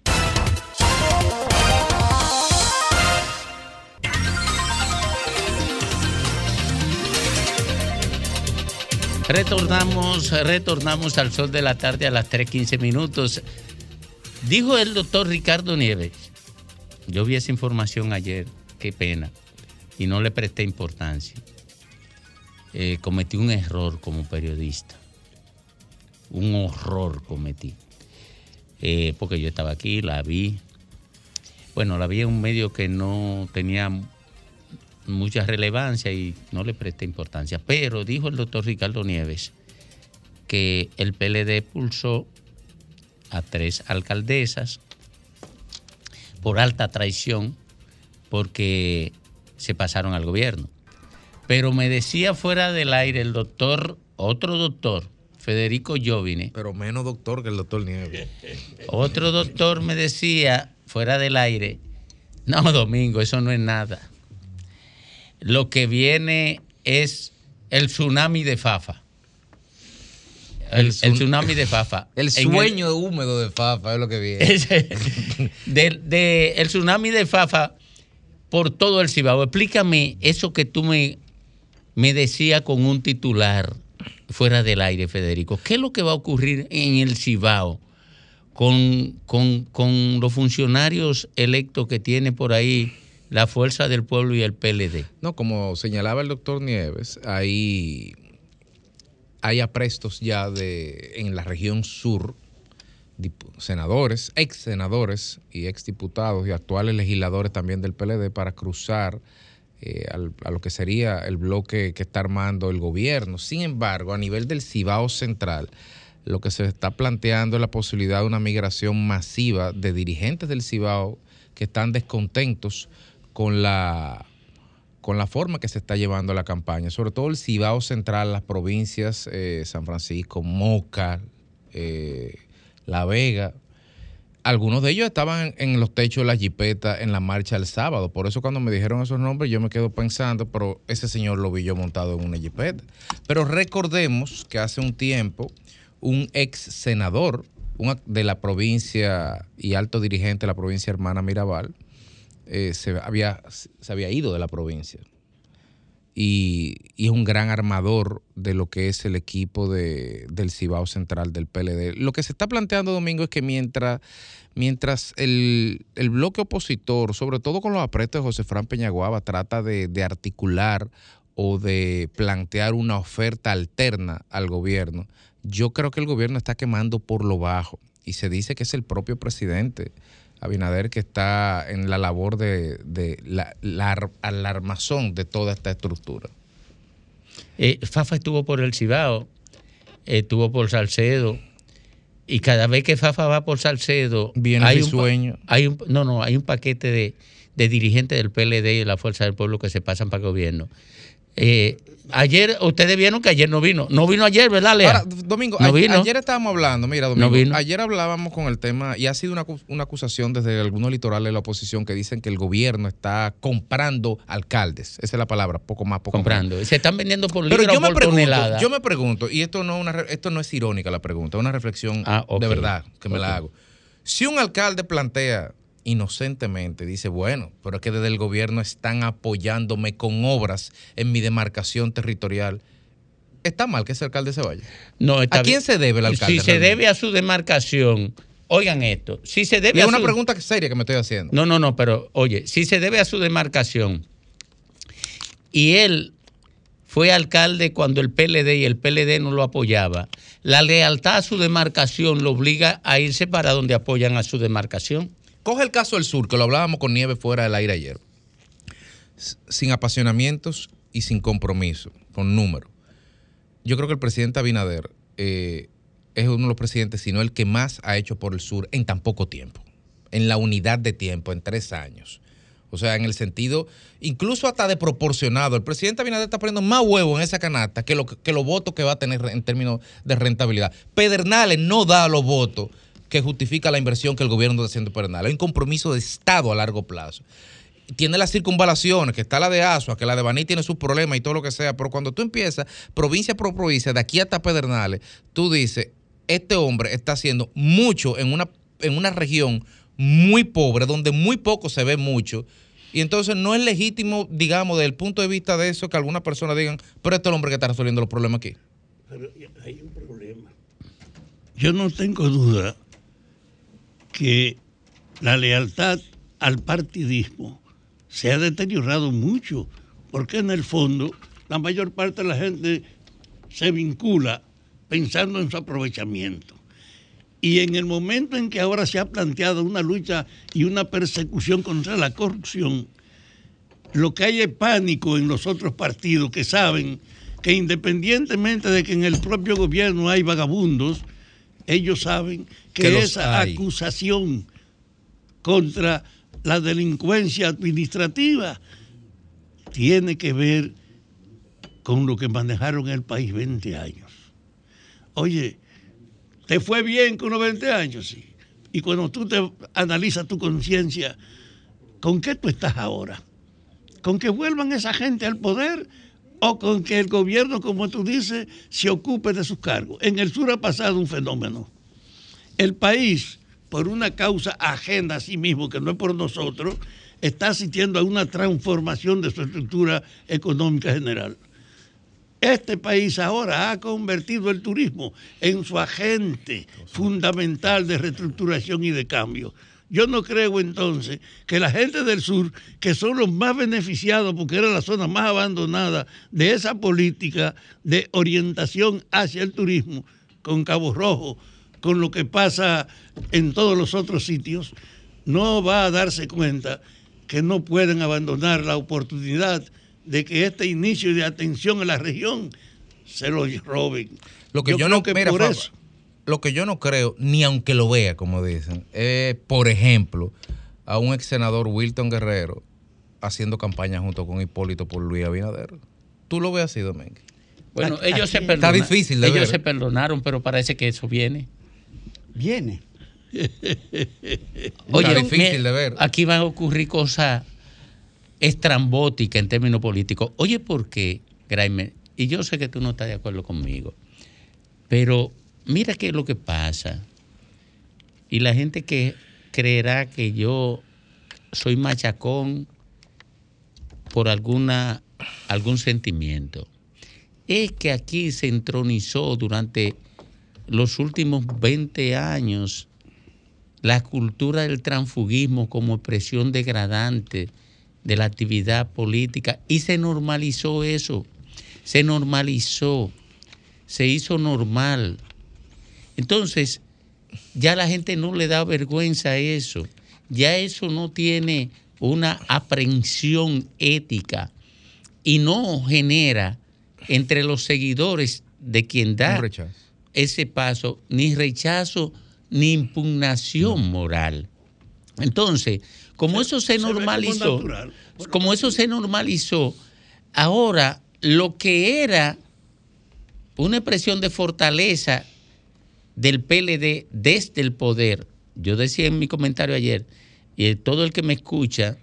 Retornamos, retornamos al sol de la tarde a las tres quince minutos. Dijo el doctor Ricardo Nieves, yo vi esa información ayer, qué pena, y no le presté importancia. Eh, cometí un error como periodista, un horror cometí, eh, porque yo estaba aquí, la vi. Bueno, la vi en un medio que no tenía mucha relevancia y no le presta importancia, pero dijo el doctor Ricardo Nieves que el P L D expulsó a tres alcaldesas por alta traición porque se pasaron al gobierno. Pero me decía fuera del aire el doctor, otro doctor, Federico Llovine. Pero menos doctor que el doctor Nieves. Otro doctor me decía fuera del aire, no, Domingo, eso no es nada. Lo que viene es el tsunami de Fafa. El, el, el tsunami de Fafa. El sueño el, húmedo de Fafa es lo que viene. Ese, de, de, el tsunami de Fafa por todo el Cibao. Explícame eso que tú me, me decías con un titular fuera del aire, Federico. ¿Qué es lo que va a ocurrir en el Cibao con, con, con los funcionarios electos que tiene por ahí la Fuerza del Pueblo y el P L D? No, como señalaba el doctor Nieves, hay, hay aprestos ya de en la región sur, senadores, ex senadores y ex diputados y actuales legisladores también del P L D para cruzar eh, al, a lo que sería el bloque que está armando el gobierno. Sin embargo, a nivel del Cibao Central, lo que se está planteando es la posibilidad de una migración masiva de dirigentes del Cibao que están descontentos con la, con la forma que se está llevando la campaña, sobre todo el Cibao Central, las provincias, eh, San Francisco, Moca, eh, La Vega, algunos de ellos estaban en los techos de la jipeta en la marcha el sábado. Por eso cuando me dijeron esos nombres yo me quedo pensando, pero ese señor lo vi yo montado en una jipeta. Pero recordemos que hace un tiempo un ex senador un, de la provincia y alto dirigente de la provincia hermana Mirabal eh, se, había, se había ido de la provincia. Y, y es un gran armador de lo que es el equipo de, del Cibao Central del P L D. Lo que se está planteando, Domingo, es que mientras, mientras el, el bloque opositor, sobre todo con los apretos de José Fran Peñaguaba, trata de, de articular o de plantear una oferta alterna al gobierno, yo creo que el gobierno está quemando por lo bajo. Y se dice que es el propio presidente Abinader que está en la labor de, de la, la alarmazón de toda esta estructura. Eh, Fafa estuvo por el Cibao, estuvo por Salcedo, y cada vez que Fafa va por Salcedo, viene hay, un, hay un no, no, hay un paquete de, de dirigentes del P L D y de la Fuerza del Pueblo que se pasan para el gobierno. Eh, ayer, ustedes vieron que ayer no vino. No vino ayer, ¿verdad, Lea? Ahora, Domingo, no ayer, ayer estábamos hablando, mira, Domingo, no vino. Ayer hablábamos con el tema, y ha sido una, una acusación desde algunos litorales de la oposición que dicen que el gobierno está comprando alcaldes. Esa es la palabra, poco más, poco comprando. Más. Se están vendiendo por libra o por tonelada. Yo me pregunto, y esto no, una, esto no es irónica la pregunta, es una reflexión ah, okay. de verdad que me okay. la hago. Si un alcalde plantea inocentemente, dice, bueno, pero es que desde el gobierno están apoyándome con obras en mi demarcación territorial. ¿Está mal que ese alcalde se vaya? No, está ¿A quién bien. se debe el alcalde? Si realmente? se debe a su demarcación, oigan esto, si se debe y a es su... una pregunta seria que me estoy haciendo. No, no, no, pero oye, si se debe a su demarcación y él fue alcalde cuando el P L D y el P L D no lo apoyaba, la lealtad a su demarcación lo obliga a irse para donde apoyan a su demarcación. Coge el caso del sur, que lo hablábamos con Nieves fuera del aire ayer. Sin apasionamientos y sin compromiso, con números. Yo creo que el presidente Abinader eh, es uno de los presidentes, sino el que más ha hecho por el sur en tan poco tiempo, en la unidad de tiempo, en tres años. O sea, en el sentido, incluso hasta desproporcionado. El presidente Abinader está poniendo más huevo en esa canasta que, lo, que los votos que va a tener en términos de rentabilidad. Pedernales no da los votos que justifica la inversión que el gobierno está haciendo para nada. Hay un compromiso de Estado a largo plazo. Tiene las circunvalaciones, que está la de Azua, que la de Baní tiene sus problemas y todo lo que sea, pero cuando tú empiezas, provincia por provincia, de aquí hasta Pedernales, tú dices, este hombre está haciendo mucho en una, en una región muy pobre, donde muy poco se ve mucho, y entonces no es legítimo, digamos, desde el punto de vista de eso, que algunas personas digan, pero este es el hombre que está resolviendo los problemas aquí. Pero hay un problema. Yo no tengo duda que la lealtad al partidismo se ha deteriorado mucho, porque en el fondo la mayor parte de la gente se vincula pensando en su aprovechamiento. Y en el momento en que ahora se ha planteado una lucha y una persecución contra la corrupción, lo que hay es pánico en los otros partidos que saben que independientemente de que en el propio gobierno hay vagabundos, ellos saben que, que esa acusación contra la delincuencia administrativa tiene que ver con lo que manejaron el país veinte años. Oye, ¿te fue bien con los veinte años? Sí. Y cuando tú te analizas tu conciencia, ¿con qué tú estás ahora? ¿Con que vuelvan esa gente al poder? O con que el gobierno, como tú dices, se ocupe de sus cargos. En el sur ha pasado un fenómeno. El país, por una causa ajena a sí mismo, que no es por nosotros, está asistiendo a una transformación de su estructura económica general. Este país ahora ha convertido el turismo en su agente fundamental de reestructuración y de cambio. Yo no creo entonces que la gente del sur, que son los más beneficiados porque era la zona más abandonada de esa política de orientación hacia el turismo, con Cabo Rojo, con lo que pasa en todos los otros sitios, no va a darse cuenta que no pueden abandonar la oportunidad de que este inicio de atención a la región se lo roben. Lo que yo, yo creo no que mira, por eso... Lo que yo no creo, ni aunque lo vea, como dicen, es, por ejemplo, a un ex senador Wilton Guerrero haciendo campaña junto con Hipólito por Luis Abinader. ¿Tú lo ves así, Domingo? Bueno, a, ellos, se, perdona, está difícil de ellos se perdonaron, pero parece que eso viene. ¿Viene? Oye, difícil me, de ver. Aquí van a ocurrir cosas estrambóticas en términos políticos. Oye, ¿por qué, Graimer? Y yo sé que tú no estás de acuerdo conmigo, pero mira qué es lo que pasa. Y la gente que creerá que yo soy machacón por alguna, algún sentimiento. Es que aquí se entronizó durante los últimos veinte años la cultura del transfugismo como expresión degradante de la actividad política, y se normalizó eso, se normalizó, se hizo normal. Entonces, ya la gente no le da vergüenza a eso, ya eso no tiene una aprehensión ética y no genera entre los seguidores de quien da ese paso ni rechazo ni impugnación moral. Entonces, como eso se normalizó, como eso se normalizó, ahora lo que era una expresión de fortaleza del P L D desde el poder, yo decía en mi comentario ayer, y todo el que me escucha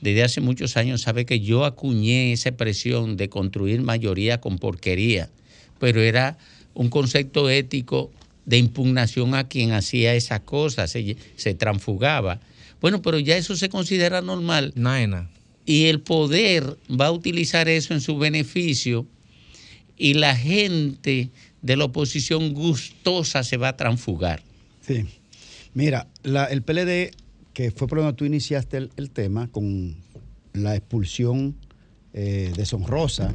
desde hace muchos años sabe que yo acuñé esa expresión de construir mayoría con porquería, pero era un concepto ético de impugnación a quien hacía esas cosas, se, se transfugaba. Bueno, pero ya eso se considera normal. Naena. Y el poder va a utilizar eso en su beneficio, y la gente de la oposición gustosa se va a transfugar. Sí. Mira, la, el P L D, que fue por donde tú iniciaste el, el tema, con la expulsión eh, deshonrosa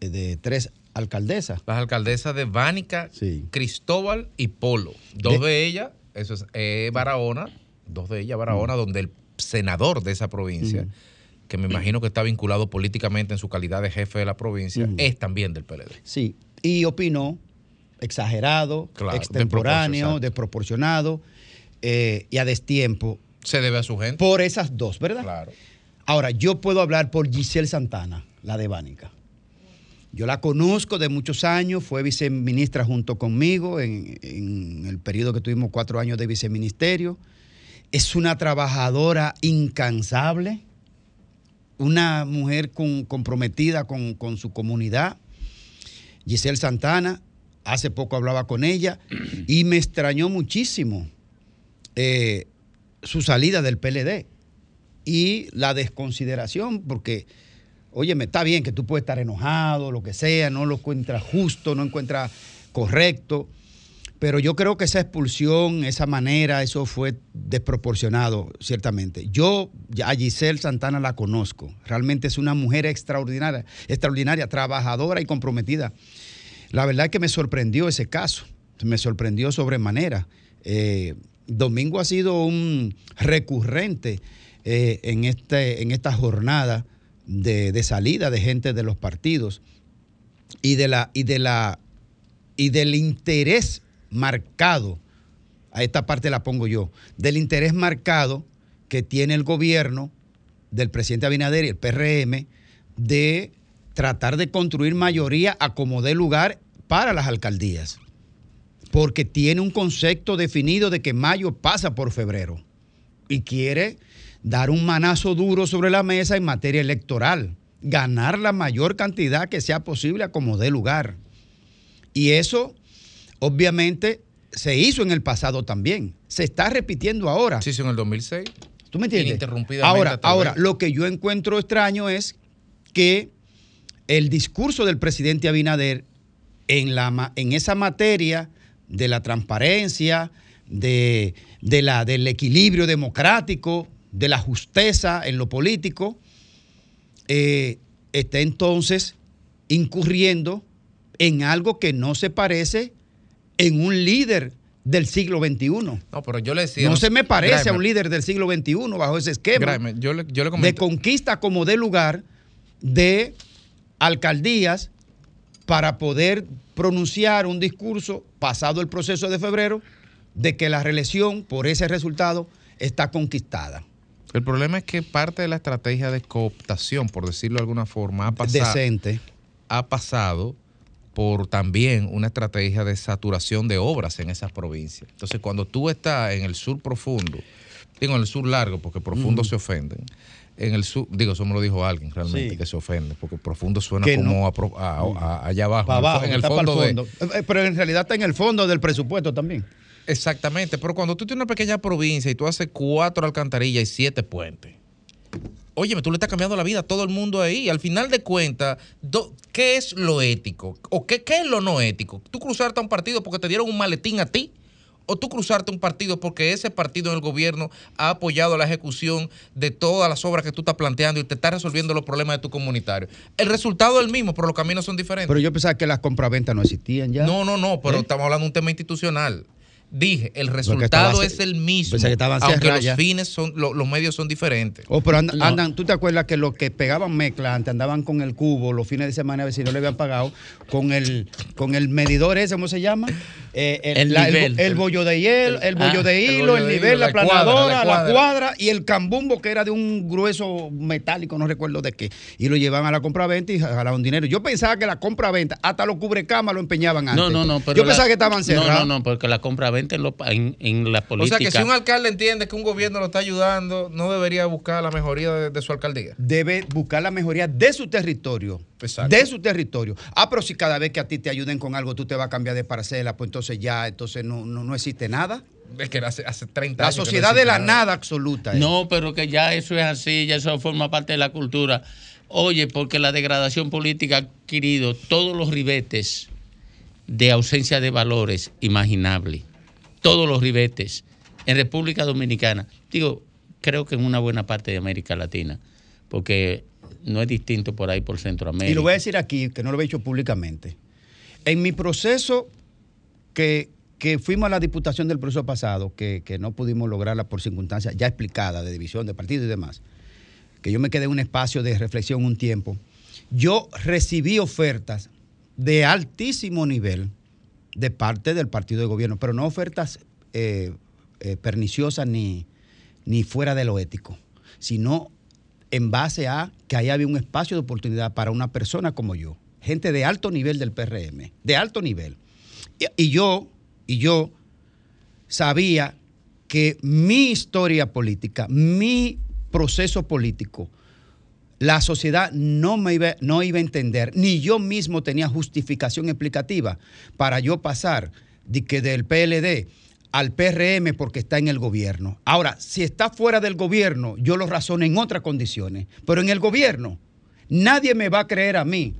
eh, de tres alcaldesas. Las alcaldesas de Bánica, sí. Cristóbal y Polo. Dos de, de ellas, eso es eh, Barahona, dos de ellas Barahona, mm. donde el senador de esa provincia, mm. que me imagino que está vinculado políticamente en su calidad de jefe de la provincia, mm. es también del P L D. Sí, y opinó exagerado, claro, extemporáneo, desproporcionado eh, y a destiempo. Se debe a su gente. Por esas dos, ¿verdad? Claro. Ahora, yo puedo hablar por Giselle Santana, la de Bánica. Yo la conozco de muchos años, fue viceministra junto conmigo en, en el periodo que tuvimos cuatro años de viceministerio. Es una trabajadora incansable, una mujer con, comprometida con, con su comunidad. Giselle Santana, hace poco hablaba con ella y me extrañó muchísimo eh, su salida del P L D y la desconsideración, porque... Óyeme, está bien que tú puedes estar enojado, lo que sea, no lo encuentras justo, no encuentras correcto, pero yo creo que esa expulsión, esa manera, eso fue desproporcionado, ciertamente. Yo a Giselle Santana la conozco, realmente es una mujer extraordinaria, extraordinaria, trabajadora y comprometida. La verdad es que me sorprendió ese caso, me sorprendió sobremanera. Eh, Domingo ha sido un recurrente eh, en, este, en esta jornada De, de salida de gente de los partidos y de la y de la y del interés marcado, a esta parte la pongo yo, del interés marcado que tiene el gobierno del presidente Abinader y el P R M de tratar de construir mayoría a como dé lugar para las alcaldías, porque tiene un concepto definido de que mayo pasa por febrero y quiere dar un manazo duro sobre la mesa en materia electoral, ganar la mayor cantidad que sea posible a como dé lugar. Y eso, obviamente, se hizo en el pasado también. Se está repitiendo ahora. Se hizo en el dos mil seis. ¿Tú me entiendes? Ininterrumpidamente. Ahora, ahora, lo que yo encuentro extraño es que el discurso del presidente Abinader en, la, en esa materia de la transparencia, de, de la, del equilibrio democrático, de la justeza en lo político, eh, está entonces incurriendo en algo que no se parece en un líder del siglo veintiuno. No, pero yo le decía... No se me parece Graimer, a un líder del siglo veintiuno bajo ese esquema Graimer, yo le, yo le de conquista como de lugar de alcaldías para poder pronunciar un discurso pasado el proceso de febrero de que la reelección por ese resultado está conquistada. El problema es que parte de la estrategia de cooptación, por decirlo de alguna forma, ha pasado, decente. ha pasado por también una estrategia de saturación de obras en esas provincias. Entonces, cuando tú estás en el sur profundo, digo en el sur largo, porque profundo mm. se ofenden, en el sur, digo, eso me lo dijo alguien realmente, sí, que se ofende, porque profundo suena que como no, a, a, a, allá abajo, abajo en el fondo, el fondo de... Pero en realidad está en el fondo del presupuesto también. Exactamente, pero cuando tú tienes una pequeña provincia y tú haces cuatro alcantarillas y siete puentes, óyeme, tú le estás cambiando la vida a todo el mundo ahí. Al final de cuentas, ¿qué es lo ético? ¿O qué, qué es lo no ético? ¿Tú cruzarte a un partido porque te dieron un maletín a ti? ¿O tú cruzarte un partido porque ese partido en el gobierno ha apoyado la ejecución de todas las obras que tú estás planteando y te está resolviendo los problemas de tu comunitario? El resultado es el mismo, pero los caminos son diferentes. Pero yo pensaba que las compraventas no existían ya. No, no, no, pero ¿Eh? estamos hablando de un tema institucional. Dije, el resultado es el mismo, aunque los fines son, lo, los medios son diferentes. Oh, pero andan, no. andan, tú te acuerdas que los que pegaban mezcla antes andaban con el cubo los fines de semana, a ver si no le habían pagado, con el con el medidor ese, ¿cómo se llama? Eh, el, el, la, nivel, el, el bollo de hielo, el, el bollo ah, de hilo, el, el nivel, de hilo, la, la planadora, cuadra, la, cuadra. la cuadra y el cambumbo que era de un grueso metálico, no recuerdo de qué, y lo llevaban a la compraventa y jalaban dinero. Yo pensaba que la compraventa, hasta los cubrecamas lo empeñaban antes. No, no, no, pero yo pensaba la, que estaban cerrados. No, no, no, porque la compraventa En, en la política. O sea que si un alcalde entiende que un gobierno lo está ayudando, no debería buscar la mejoría de, de su alcaldía. Debe buscar la mejoría de su territorio. Exacto. De su territorio. Ah, pero si cada vez que a ti te ayuden con algo, tú te vas a cambiar de parcela, pues entonces ya, entonces no, no, no existe nada. Es que hace, hace treinta años. La sociedad de la nada absoluta. Eh. No, pero que ya eso es así, ya eso forma parte de la cultura. Oye, porque la degradación política ha adquirido todos los ribetes de ausencia de valores imaginables. Todos los ribetes en República Dominicana, digo, creo que en una buena parte de América Latina, porque no es distinto por ahí por Centroamérica. Y lo voy a decir aquí, que no lo he hecho públicamente. En mi proceso, que, que fuimos a la diputación del proceso pasado, que, que no pudimos lograrla por circunstancias ya explicadas de división de partido y demás, que yo me quedé en un espacio de reflexión un tiempo, yo recibí ofertas de altísimo nivel de parte del partido de gobierno, pero no ofertas eh, eh, perniciosas ni, ni fuera de lo ético, sino en base a que ahí había un espacio de oportunidad para una persona como yo, gente de alto nivel del P R M, de alto nivel. Y, y, yo, y yo sabía que mi historia política, mi proceso político, la sociedad no me iba, no iba a entender, ni yo mismo tenía justificación explicativa para yo pasar de que del P L D al P R M porque está en el gobierno. Ahora, si está fuera del gobierno, yo lo razono en otras condiciones, pero en el gobierno nadie me va a creer a mí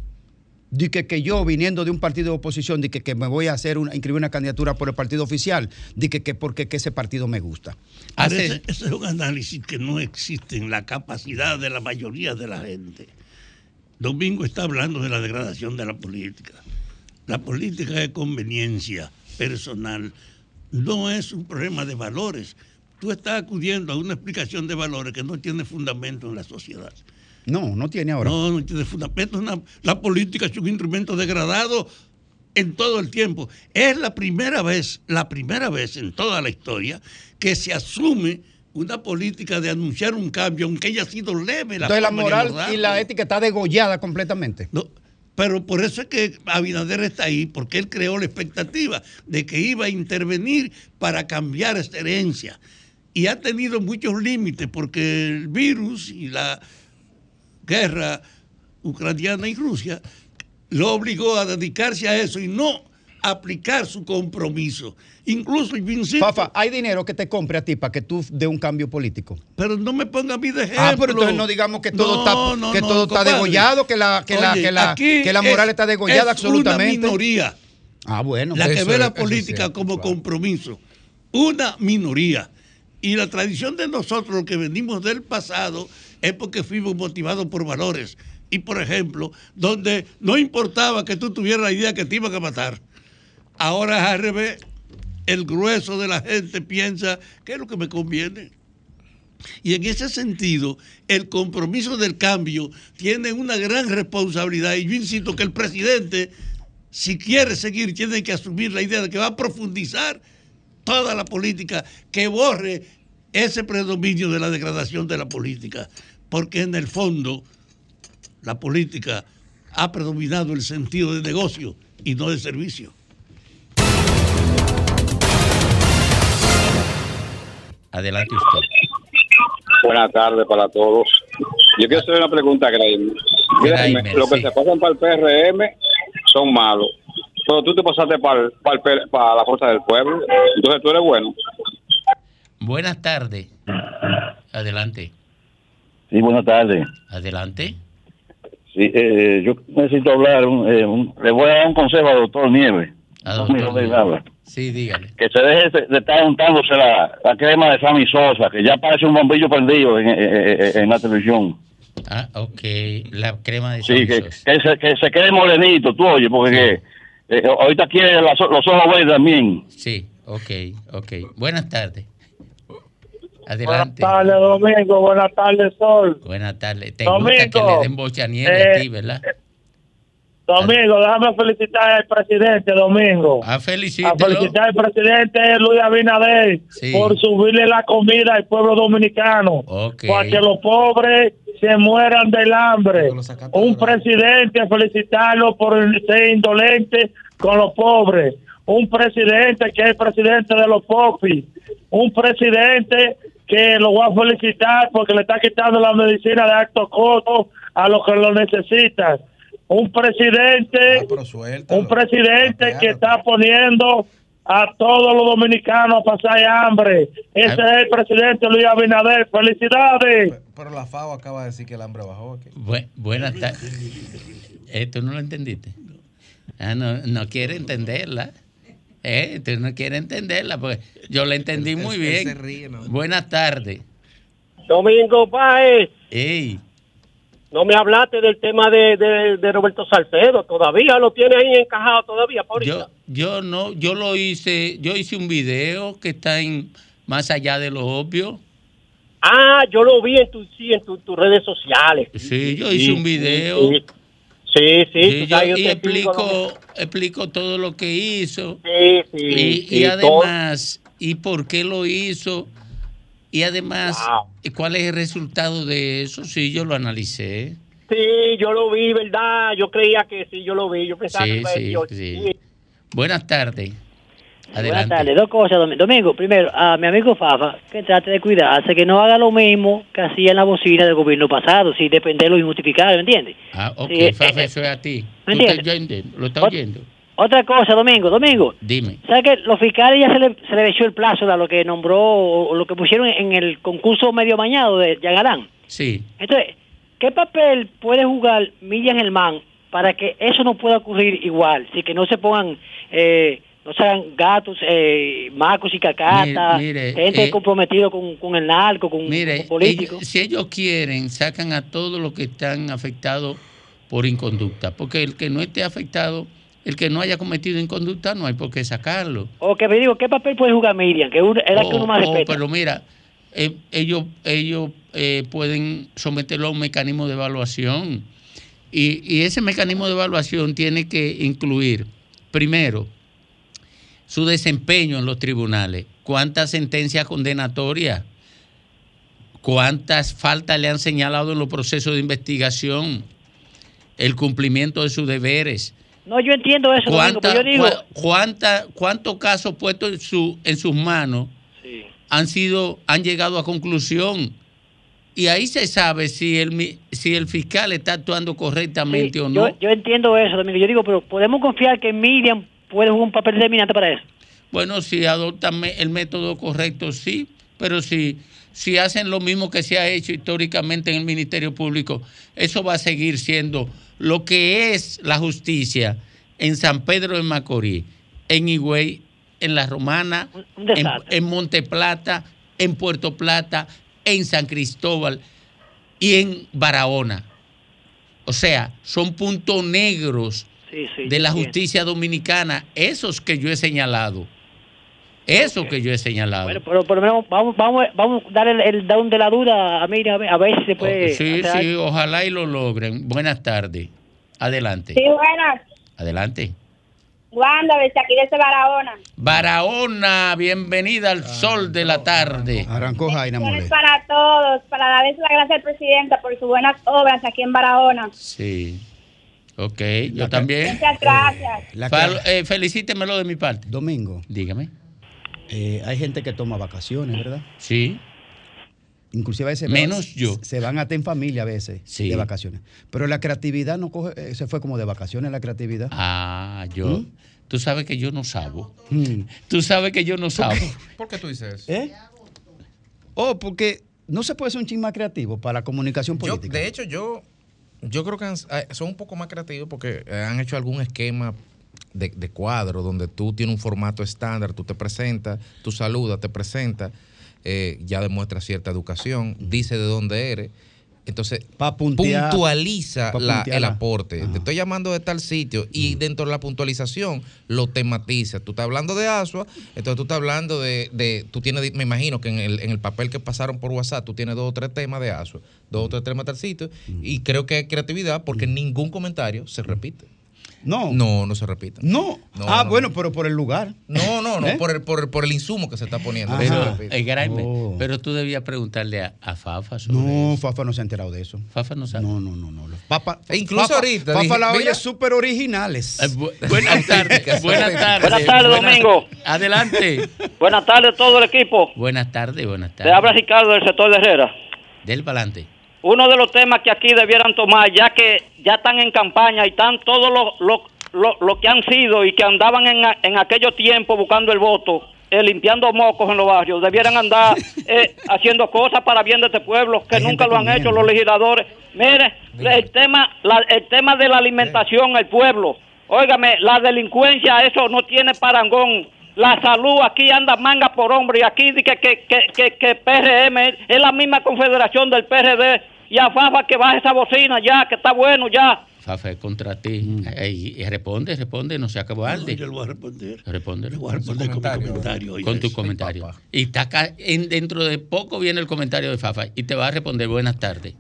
de que, que yo, viniendo de un partido de oposición, de que, que me voy a hacer una, inscribir una candidatura por el partido oficial, de que, que porque que ese partido me gusta. Ahora, ese, ese es un análisis que no existe en la capacidad de la mayoría de la gente. Domingo está hablando de la degradación de la política. La política de conveniencia personal no es un problema de valores. Tú estás acudiendo a una explicación de valores que no tiene fundamento en la sociedad. No, no tiene ahora. No, no tiene fundamento. Una, la política es un instrumento degradado en todo el tiempo. Es la primera vez, la primera vez en toda la historia que se asume una política de anunciar un cambio, aunque haya sido leve. La Entonces la moral y, y la ética está degollada completamente. No, pero por eso es que Abinader está ahí, porque él creó la expectativa de que iba a intervenir para cambiar esta herencia. Y ha tenido muchos límites, porque el virus y la guerra ucraniana y Rusia lo obligó a dedicarse a eso y no aplicar su compromiso. Incluso, insisto, Fafa, hay dinero que te compre a ti para que tú dé un cambio político. Pero no me ponga a mí de ejemplo. Ah, pero entonces no digamos que todo no, está, no, que no, todo está degollado, que la, que Oye, la, que la, que la moral es, está degollada es absolutamente. Una minoría. Ah, bueno. La que ve la política como claro. compromiso. Una minoría. Y la tradición de nosotros, los que venimos del pasado, es porque fuimos motivados por valores. Y, por ejemplo, donde no importaba que tú tuvieras la idea que te iban a matar. Ahora es al revés. El grueso de la gente piensa, ¿qué es lo que me conviene? Y en ese sentido, el compromiso del cambio tiene una gran responsabilidad. Y yo insisto que el presidente, si quiere seguir, tiene que asumir la idea de que va a profundizar toda la política, que borre ese predominio de la degradación de la política, porque en el fondo la política ha predominado el sentido de negocio y no de servicio. Adelante usted. Buenas tardes para todos. Yo quiero hacer una pregunta, Graeme. Graeme, lo que sí. se pasan para el P R M son malos, pero tú te pasaste para, para, el, para la fuerza del pueblo, entonces tú eres bueno. Buenas tardes. Adelante. Sí, buenas tardes. Adelante. Sí, eh, yo necesito hablar, un, eh, un, le voy a dar un consejo al doctor Nieves. A doctor Nieves. Sí, dígale. Que se deje de estar untándose la, la crema de Sammy Sosa, que ya parece un bombillo perdido en, en, en la televisión. Ah, ok. La crema de Sammy sí, que, Sosa. Que se, que se quede morenito, tú oye, porque sí. que, eh, ahorita quiere la, los ojos verdes también. Sí, ok, ok. Buenas tardes. Adelante. Buenas tardes, Domingo. Buenas tardes, Sol. Buenas tardes. Te Domingo, gusta que le den bocha nieve eh, a ti, ¿verdad? Domingo, déjame felicitar al presidente, Domingo. A, a felicitar al presidente Luis Abinader sí. por subirle la comida al pueblo dominicano. Okay. Para que los pobres se mueran del hambre. Un presidente a felicitarlo por ser indolente con los pobres. Un presidente que es el presidente de los popis. Un presidente que lo voy a felicitar porque le está quitando la medicina de alto costo a los que lo necesitan. Un presidente, ah, suéltalo, un presidente que está poniendo a todos los dominicanos a pasar hambre. Ese Ay, es el presidente Luis Abinader. ¡Felicidades! Pero, pero la FAO acaba de decir que el hambre bajó. Bu- Buenas tardes. Eh, ¿Tú no lo entendiste? Ah, no, no quiere entenderla. Eh, usted no quiere entenderla, porque yo la entendí el, muy el, bien. El ríe, ¿no? Buenas tardes. Domingo Páez. Ey. No me hablaste del tema de, de, de Roberto Salcedo, todavía lo tiene ahí encajado todavía, Paulita. Yo, yo no, yo lo hice, yo hice un video que está en Más Allá de lo Obvio. Ah, yo lo vi en tus sí, en tu, tus redes sociales. Sí, yo hice sí, un video. Sí, sí. Sí, sí. sí yo, sabes, yo y explico, explico todo lo que hizo. Sí, sí. Y, sí, y además, todo. Y por qué lo hizo. Y además, wow. ¿cuál es el resultado de eso? Sí, yo lo analicé. Sí, yo lo vi, ¿verdad? Yo creía que sí, yo lo vi. Yo pensaba sí, que sí, yo, sí. sí. Buenas tardes. Adelante. Buenas tardes. Dos cosas, Domingo. Primero, a mi amigo Fafa, que trate de cuidarse, que no haga lo mismo que hacía en la bocina del gobierno pasado, si depende de lo injustificable, ¿me entiendes? Ah, ok, sí, Fafa, eh, eso es a ti. ¿Me entiendes? Lo está oyendo. Otra cosa, Domingo, Domingo. Dime. ¿Sabes que los fiscales ya se le se le echó el plazo a lo que nombró, o lo que pusieron en el concurso medio mañado de Yagarán? Sí. Entonces, ¿qué papel puede jugar Millán Germán para que eso no pueda ocurrir igual? Si que no se pongan... Eh, no sean gatos, eh, macos y cacatas, mire, mire, gente eh, comprometida con, con el narco, con, mire, con políticos. Ellos, si ellos quieren, sacan a todos los que están afectados por inconducta, porque el que no esté afectado, el que no haya cometido inconducta, no hay por qué sacarlo. O que me digo, ¿qué papel puede jugar Miriam? Que uno, es la que uno más respeta. Pero mira, eh, ellos, ellos eh, pueden someterlo a un mecanismo de evaluación y, y ese mecanismo de evaluación tiene que incluir, primero, su desempeño en los tribunales, cuántas sentencias condenatorias, cuántas faltas le han señalado en los procesos de investigación, el cumplimiento de sus deberes. No, yo entiendo eso, Domingo, pero yo digo... Cuánta, ¿Cuántos casos puestos en, su, en sus manos sí. han sido, han llegado a conclusión? Y ahí se sabe si el si el fiscal está actuando correctamente sí, o no. Yo, yo entiendo eso, Domingo. Yo digo, pero podemos confiar que Miriam... ¿Puede jugar un papel determinante para eso? Bueno, si adoptan el método correcto, sí, pero si, si hacen lo mismo que se ha hecho históricamente en el Ministerio Público, eso va a seguir siendo lo que es la justicia en San Pedro de Macorís, en Higüey, en La Romana, en, en Monte Plata, en Puerto Plata, en San Cristóbal y en Barahona. O sea, son puntos negros Sí, sí, de la justicia bien. dominicana, esos que yo he señalado, esos okay. que yo he señalado. Bueno, pero por lo menos vamos, vamos, vamos a dar el, el down de la duda a Miriam, a ver si se puede. Sí, hacer sí, algo. Ojalá y lo logren. Buenas tardes. Adelante. Sí, buenas. Adelante. Wanda, desde aquí, desde Barahona. Barahona, bienvenida al ah, sol de la tarde. Arrancó Jaina Molés. Para todos, para darles las gracias al presidente por sus buenas obras aquí en Barahona. Sí. Ok, yo la también. Muchas gracias. Eh, Fal- eh, felicítemelo de mi parte. Domingo. Dígame. Eh, hay gente que toma vacaciones, ¿verdad? Sí. Inclusive a veces menos veces, yo. Se van hasta en familia a veces, sí, de vacaciones. Pero la creatividad no coge, se fue como de vacaciones la creatividad. Ah, yo. ¿Mm? Tú sabes que yo no sabo. ¿Mm? Tú sabes que yo no sabo. ¿Por qué tú dices eso? ¿Eh? Oh, porque no se puede ser un chin más creativo para la comunicación política. Yo, de hecho, yo, yo creo que han, son un poco más creativos porque han hecho algún esquema de, de cuadro donde tú tienes un formato estándar, tú te presentas, tú saludas, te presentas. Eh, ya demuestra cierta educación, dice de dónde eres, entonces pa puntear, puntualiza pa la, el aporte. Ajá. Te estoy llamando de tal sitio y mm. dentro de la puntualización lo tematiza. Tú estás hablando de Azua, entonces tú estás hablando de, de tú tienes, me imagino que en el, en el papel que pasaron por WhatsApp, tú tienes dos o tres temas de Azua, dos o tres temas de tal sitio, mm. y creo que es creatividad porque mm. ningún comentario se repite. No. No, no se repita. No. no ah, no, bueno, no. pero por el lugar. No, no, no, ¿Eh? por, el, por, el, por el insumo que se está poniendo. Pero, se eh, oh. pero tú debías preguntarle a, a Fafa sobre No, eso. Fafa no se ha enterado de eso. Fafa no sabe. No, no, no. no. Los Papa, e incluso Fafa, ahorita. Fafa dije, la oye súper originales. Eh, bu- buenas tardes. buenas tardes. Buenas tardes, Domingo. Adelante. Buenas tardes a todo el equipo. Buenas tardes, buenas tardes. Te habla Ricardo del sector de Herrera. Del Palante. Uno de los temas que aquí debieran tomar, ya que ya están en campaña y están todos los lo, lo, lo que han sido y que andaban en, en aquellos tiempos buscando el voto, eh, limpiando mocos en los barrios, debieran andar eh, haciendo cosas para bien de este pueblo, que hay nunca lo han hecho los legisladores. Mire, el tema, la, el tema de la alimentación, el pueblo, óigame, la delincuencia, eso no tiene parangón. La salud aquí anda manga por hombre y aquí dice que, que, que, que, que P R M es la misma confederación del P R D. Y a Fafa que baje esa bocina ya, que está bueno ya. Fafa, es contra ti. Mm. Ey, responde, responde, no seas cobarde. No, yo le voy a responder. Responde. Le voy a responder con, comentario, con mi comentario. Oye, con tu comentario. Y está acá, en, dentro de poco viene el comentario de Fafa y te va a responder. Buenas tardes.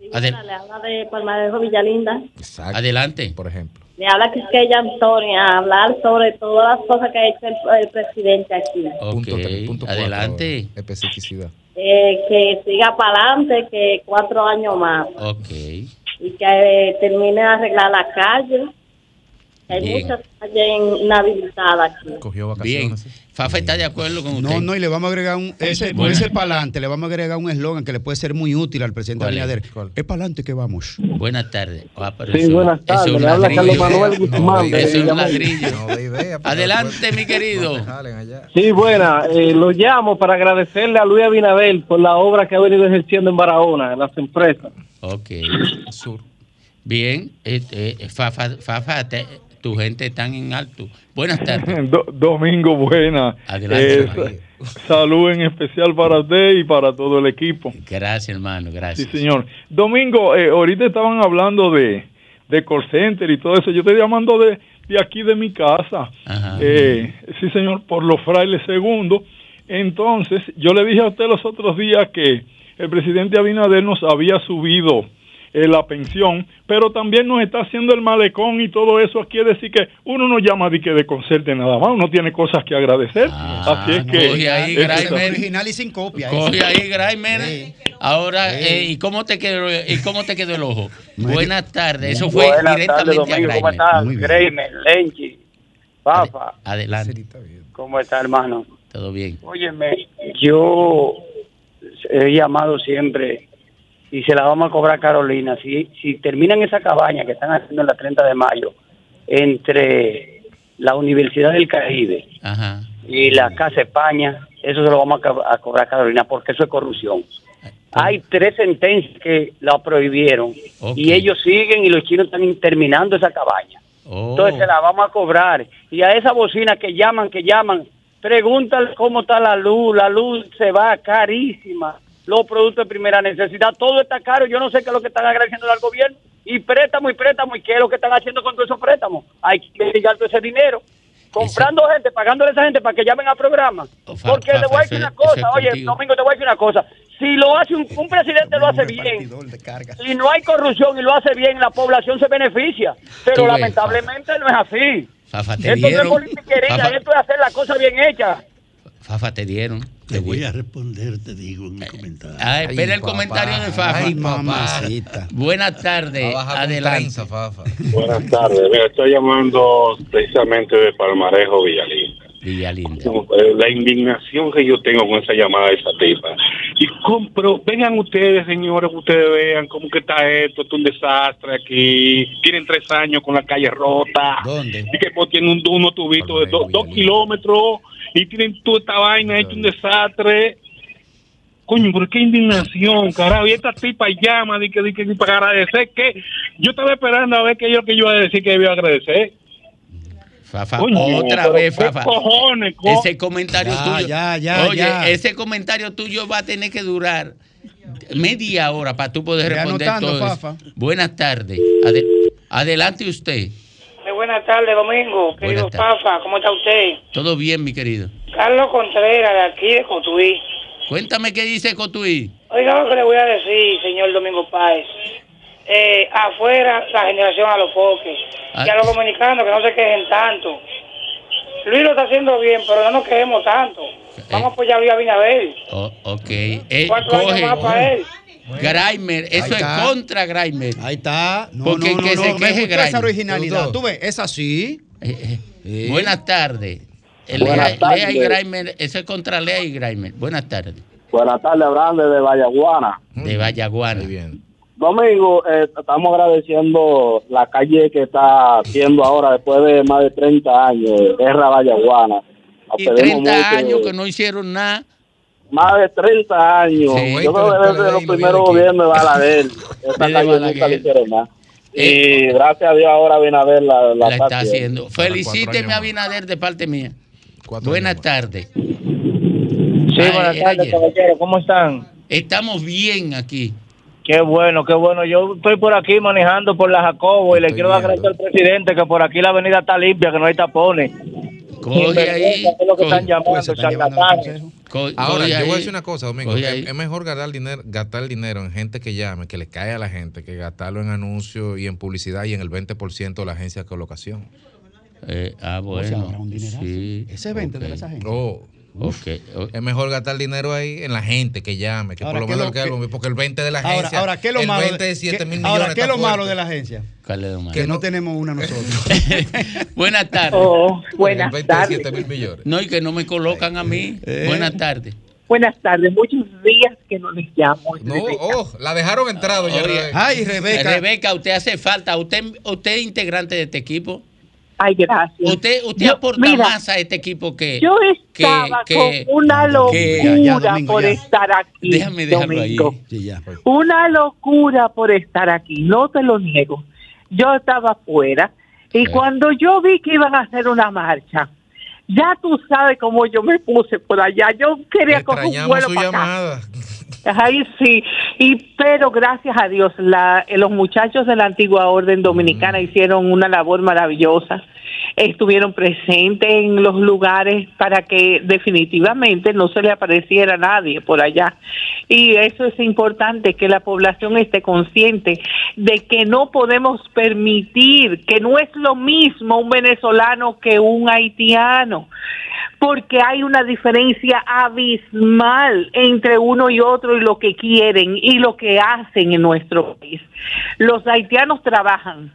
Sí, Adel- le habla de Palmarejo Villalinda. Exacto. Adelante. Por ejemplo. Le habla que es que ella, Antonia, hablar sobre todas las cosas que ha hecho el, el presidente aquí. Okay. Punto tres, punto cuatro, adelante. Especificidad. Eh, que siga para adelante, que cuatro años más. Okay. Y que eh, termine de arreglar la calle. Hay Bien. muchas calles inhabilitadas aquí. Cogió vacaciones. Bien. Fafa está de acuerdo con usted. No, no, y le vamos a agregar un... Ese, bueno. ese para adelante, le vamos a agregar un eslogan que le puede ser muy útil al presidente Abinader. Es para adelante que vamos. Buenas tardes. Ah, sí, eso, buenas tardes. Eso le habla Carlos Manuel Guzmán. No, eso es un ladrillo. No, idea, adelante, mi querido. Sí, buena. Eh, lo llamo para agradecerle a Luis Abinader por la obra que ha venido ejerciendo en Barahona, en las empresas. Ok. Sur. Bien. Eh, eh, Fafa, Fafa... Te, tu gente está en alto. Buenas tardes. Do- Domingo, buena. Adelante. Eh, salud en especial para usted y para todo el equipo. Gracias, hermano. Gracias. Sí, señor. Domingo, eh, ahorita estaban hablando de, de call center y todo eso. Yo estoy llamando de, de aquí de mi casa. Ajá, eh, sí, señor, por los frailes segundos. Entonces, yo le dije a usted los otros días que el presidente Abinader nos había subido Eh, la pensión, pero también nos está haciendo el malecón y todo eso. Quiere decir que uno no llama de que de concerte nada más, uno tiene cosas que agradecer. Ah, así es que coge ahí, Graimer, original y sin copia. Coge ahí, Graimer. Sí. Ahora, sí. Eh, ¿y cómo te quedó? ¿Y cómo te quedó el ojo? Buenas tardes. Eso fue Buenas directamente tarde, Domingo, a Graimer. Graimer, Lenchi, Papa. Adelante. ¿Cómo está, hermano? Todo bien. Óyeme, yo he llamado siempre. Y se la vamos a cobrar Carolina. Si si terminan esa cabaña que están haciendo en la treinta de mayo, entre la Universidad del Caribe Ajá. y la Casa España, eso se lo vamos a cobrar Carolina, porque eso es corrupción. Hay tres sentencias que la prohibieron, okay. y ellos siguen y los chinos están terminando esa cabaña. Oh. Entonces se la vamos a cobrar. Y a esa bocina que llaman, que llaman, pregúntale cómo está la luz. La luz se va carísima. Los productos de primera necesidad, todo está caro. Yo no sé qué es lo que están agradeciendo al gobierno. Y préstamo, y préstamo, y qué es lo que están haciendo con todos esos préstamos. Hay que ligar todo ese dinero. Comprando Esa. gente, pagándole a esa gente para que llamen al programa. Ofa, Porque ofa, le voy a decir una cosa, oye, contigo. Domingo, te voy a decir una cosa. Si lo hace un, un presidente, lo hace bien. Si no hay corrupción y lo hace bien, la población se beneficia. Pero ves, lamentablemente Fafa. no es así. Fafa, te esto dieron. No es politiquería, esto es hacer la cosa bien hecha. Fafa, te dieron. Te voy a responder, te digo, en mi comentario. Ah, espera el papá. comentario de Fafa. Ay, mamacita. Buenas tardes. Adelante. Trenza, Fafa. Buenas tardes. Mira, estoy llamando precisamente de Palmarejo, Villalinda. Villalinda. La indignación que yo tengo con esa llamada de esa tipa. Y compro, vengan ustedes, señores, que ustedes vean cómo que está esto, esto es un desastre aquí. Tienen tres años con la calle rota. ¿Dónde? Y que tienen un, uno tubito Palmarejo, de do, dos kilómetros. Y tienen toda esta vaina, hecho un desastre. Coño, pero qué indignación, carajo. Y esta tipa llama de que, de que, de que para agradecer, que yo estaba esperando a ver qué yo que yo iba a decir que debía agradecer. Fafa, Coño, otra vez, Fafa. Cojones, co... Ese comentario ya, tuyo. Ya, ya, oye, ya. Ese comentario tuyo va a tener que durar media hora para tú poder responder todo eso. Buenas tardes. Adel- adelante usted. Buenas tardes, Domingo. Querido Fafa, ¿cómo está usted? Todo bien, mi querido. Carlos Contreras, de aquí de Cotuí. Cuéntame qué dice Cotuí. Oiga lo que le voy a decir, señor Domingo Páez. Eh, afuera, la generación a los foques. Ah. Y a los dominicanos que no se quejen tanto. Luis lo está haciendo bien, pero no nos quejemos tanto. Eh. Vamos a apoyar a Luis Abinader. Oh, ok. Eh, Cuatro coge. años más para él. Bueno, Graimer, eso es contra Graimer. Ahí está. No, Porque no, no, que no, se no, queje Graimer. Esa originalidad, tú ves, es así. Eh, eh. Sí. Buenas tardes. Buenas tardes. Lea y Graimer, eso es contra Lea y Graimer. Buenas tardes. Buenas tardes, Grande de Vallaguana. De Vallaguana. Muy bien. Domingo, eh, estamos agradeciendo la calle que está haciendo ahora después de más de treinta años, Guerra Vallaguana. Y treinta años que no hicieron nada. Más de treinta años. Sí, yo creo que desde los primeros gobiernos de Balaguer. Esta calle nunca le hicieron nada. Y gracias a Dios ahora Abinader la, la, la está haciendo. Felicíteme a Abinader de parte mía. Buenas tardes. Sí, buenas tardes, caballero. ¿Cómo están? Estamos bien aquí. Qué bueno, qué bueno. Yo estoy por aquí manejando por la Jacobo y le quiero agradecer al presidente que por aquí la avenida está limpia, que no hay tapones. Coge ahí. Es lo que están llamando, charlatanes. Co- Ahora, yo ahí. voy a decir una cosa, Domingo. Es mejor gastar dinero, gastar dinero en gente que llame, que le cae a la gente, que gastarlo en anuncios y en publicidad y en el veinte por ciento de la agencia de colocación. Eh, ah, bueno. O sea, sí. Ese veinte por ciento okay. de esa gente. Oh. Okay, okay. Es mejor gastar dinero ahí en la gente que llame, que ahora, por lo menos que, lo, porque el veinte de la agencia, ahora, ahora, ¿qué es lo el veinte de siete mil millones. Ahora, ¿qué es lo malo de la agencia? Malo? Que no tenemos una nosotros. Buenas tardes. Oh, buenas tardes. No, y que no me colocan a mí. Eh. Buenas tardes. Buenas tardes, muchos días que no les llamo. No, oh, la dejaron entrado oh, ya. Oye. Ay, Rebeca. Rebeca, usted hace falta. Usted, usted es integrante de este equipo. Ay, gracias. Usted, usted yo, aporta mira, más a este equipo que... Yo estaba que, con que, una locura que, ya, Domingo, por ya. estar aquí, Déjame dejarlo ahí. Sí, ya, pues. Una locura por estar aquí, no te lo niego. Yo estaba afuera y sí. cuando yo vi que iban a hacer una marcha, ya tú sabes cómo yo me puse por allá. Yo quería coger un vuelo para llamada. acá. Ahí sí, y pero gracias a Dios la, los muchachos de la antigua orden dominicana mm. hicieron una labor maravillosa, estuvieron presentes en los lugares para que definitivamente no se le apareciera a nadie por allá, y eso es importante, que la población esté consciente de que no podemos permitir, que no es lo mismo un venezolano que un haitiano, porque hay una diferencia abismal entre uno y otro y lo que quieren y lo que hacen en nuestro país. Los haitianos trabajan,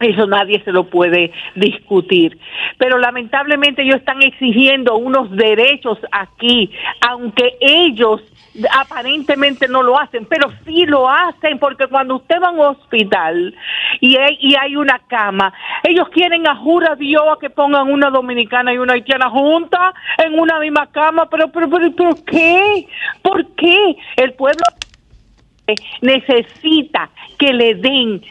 eso nadie se lo puede discutir, pero lamentablemente ellos están exigiendo unos derechos aquí, aunque ellos aparentemente no lo hacen, pero sí lo hacen, porque cuando usted va a un hospital y hay, y hay una cama, ellos quieren a jura Dios a que pongan una dominicana y una haitiana juntas en una misma cama, pero, pero, pero, ¿por qué? ¿Por qué? El pueblo necesita que le den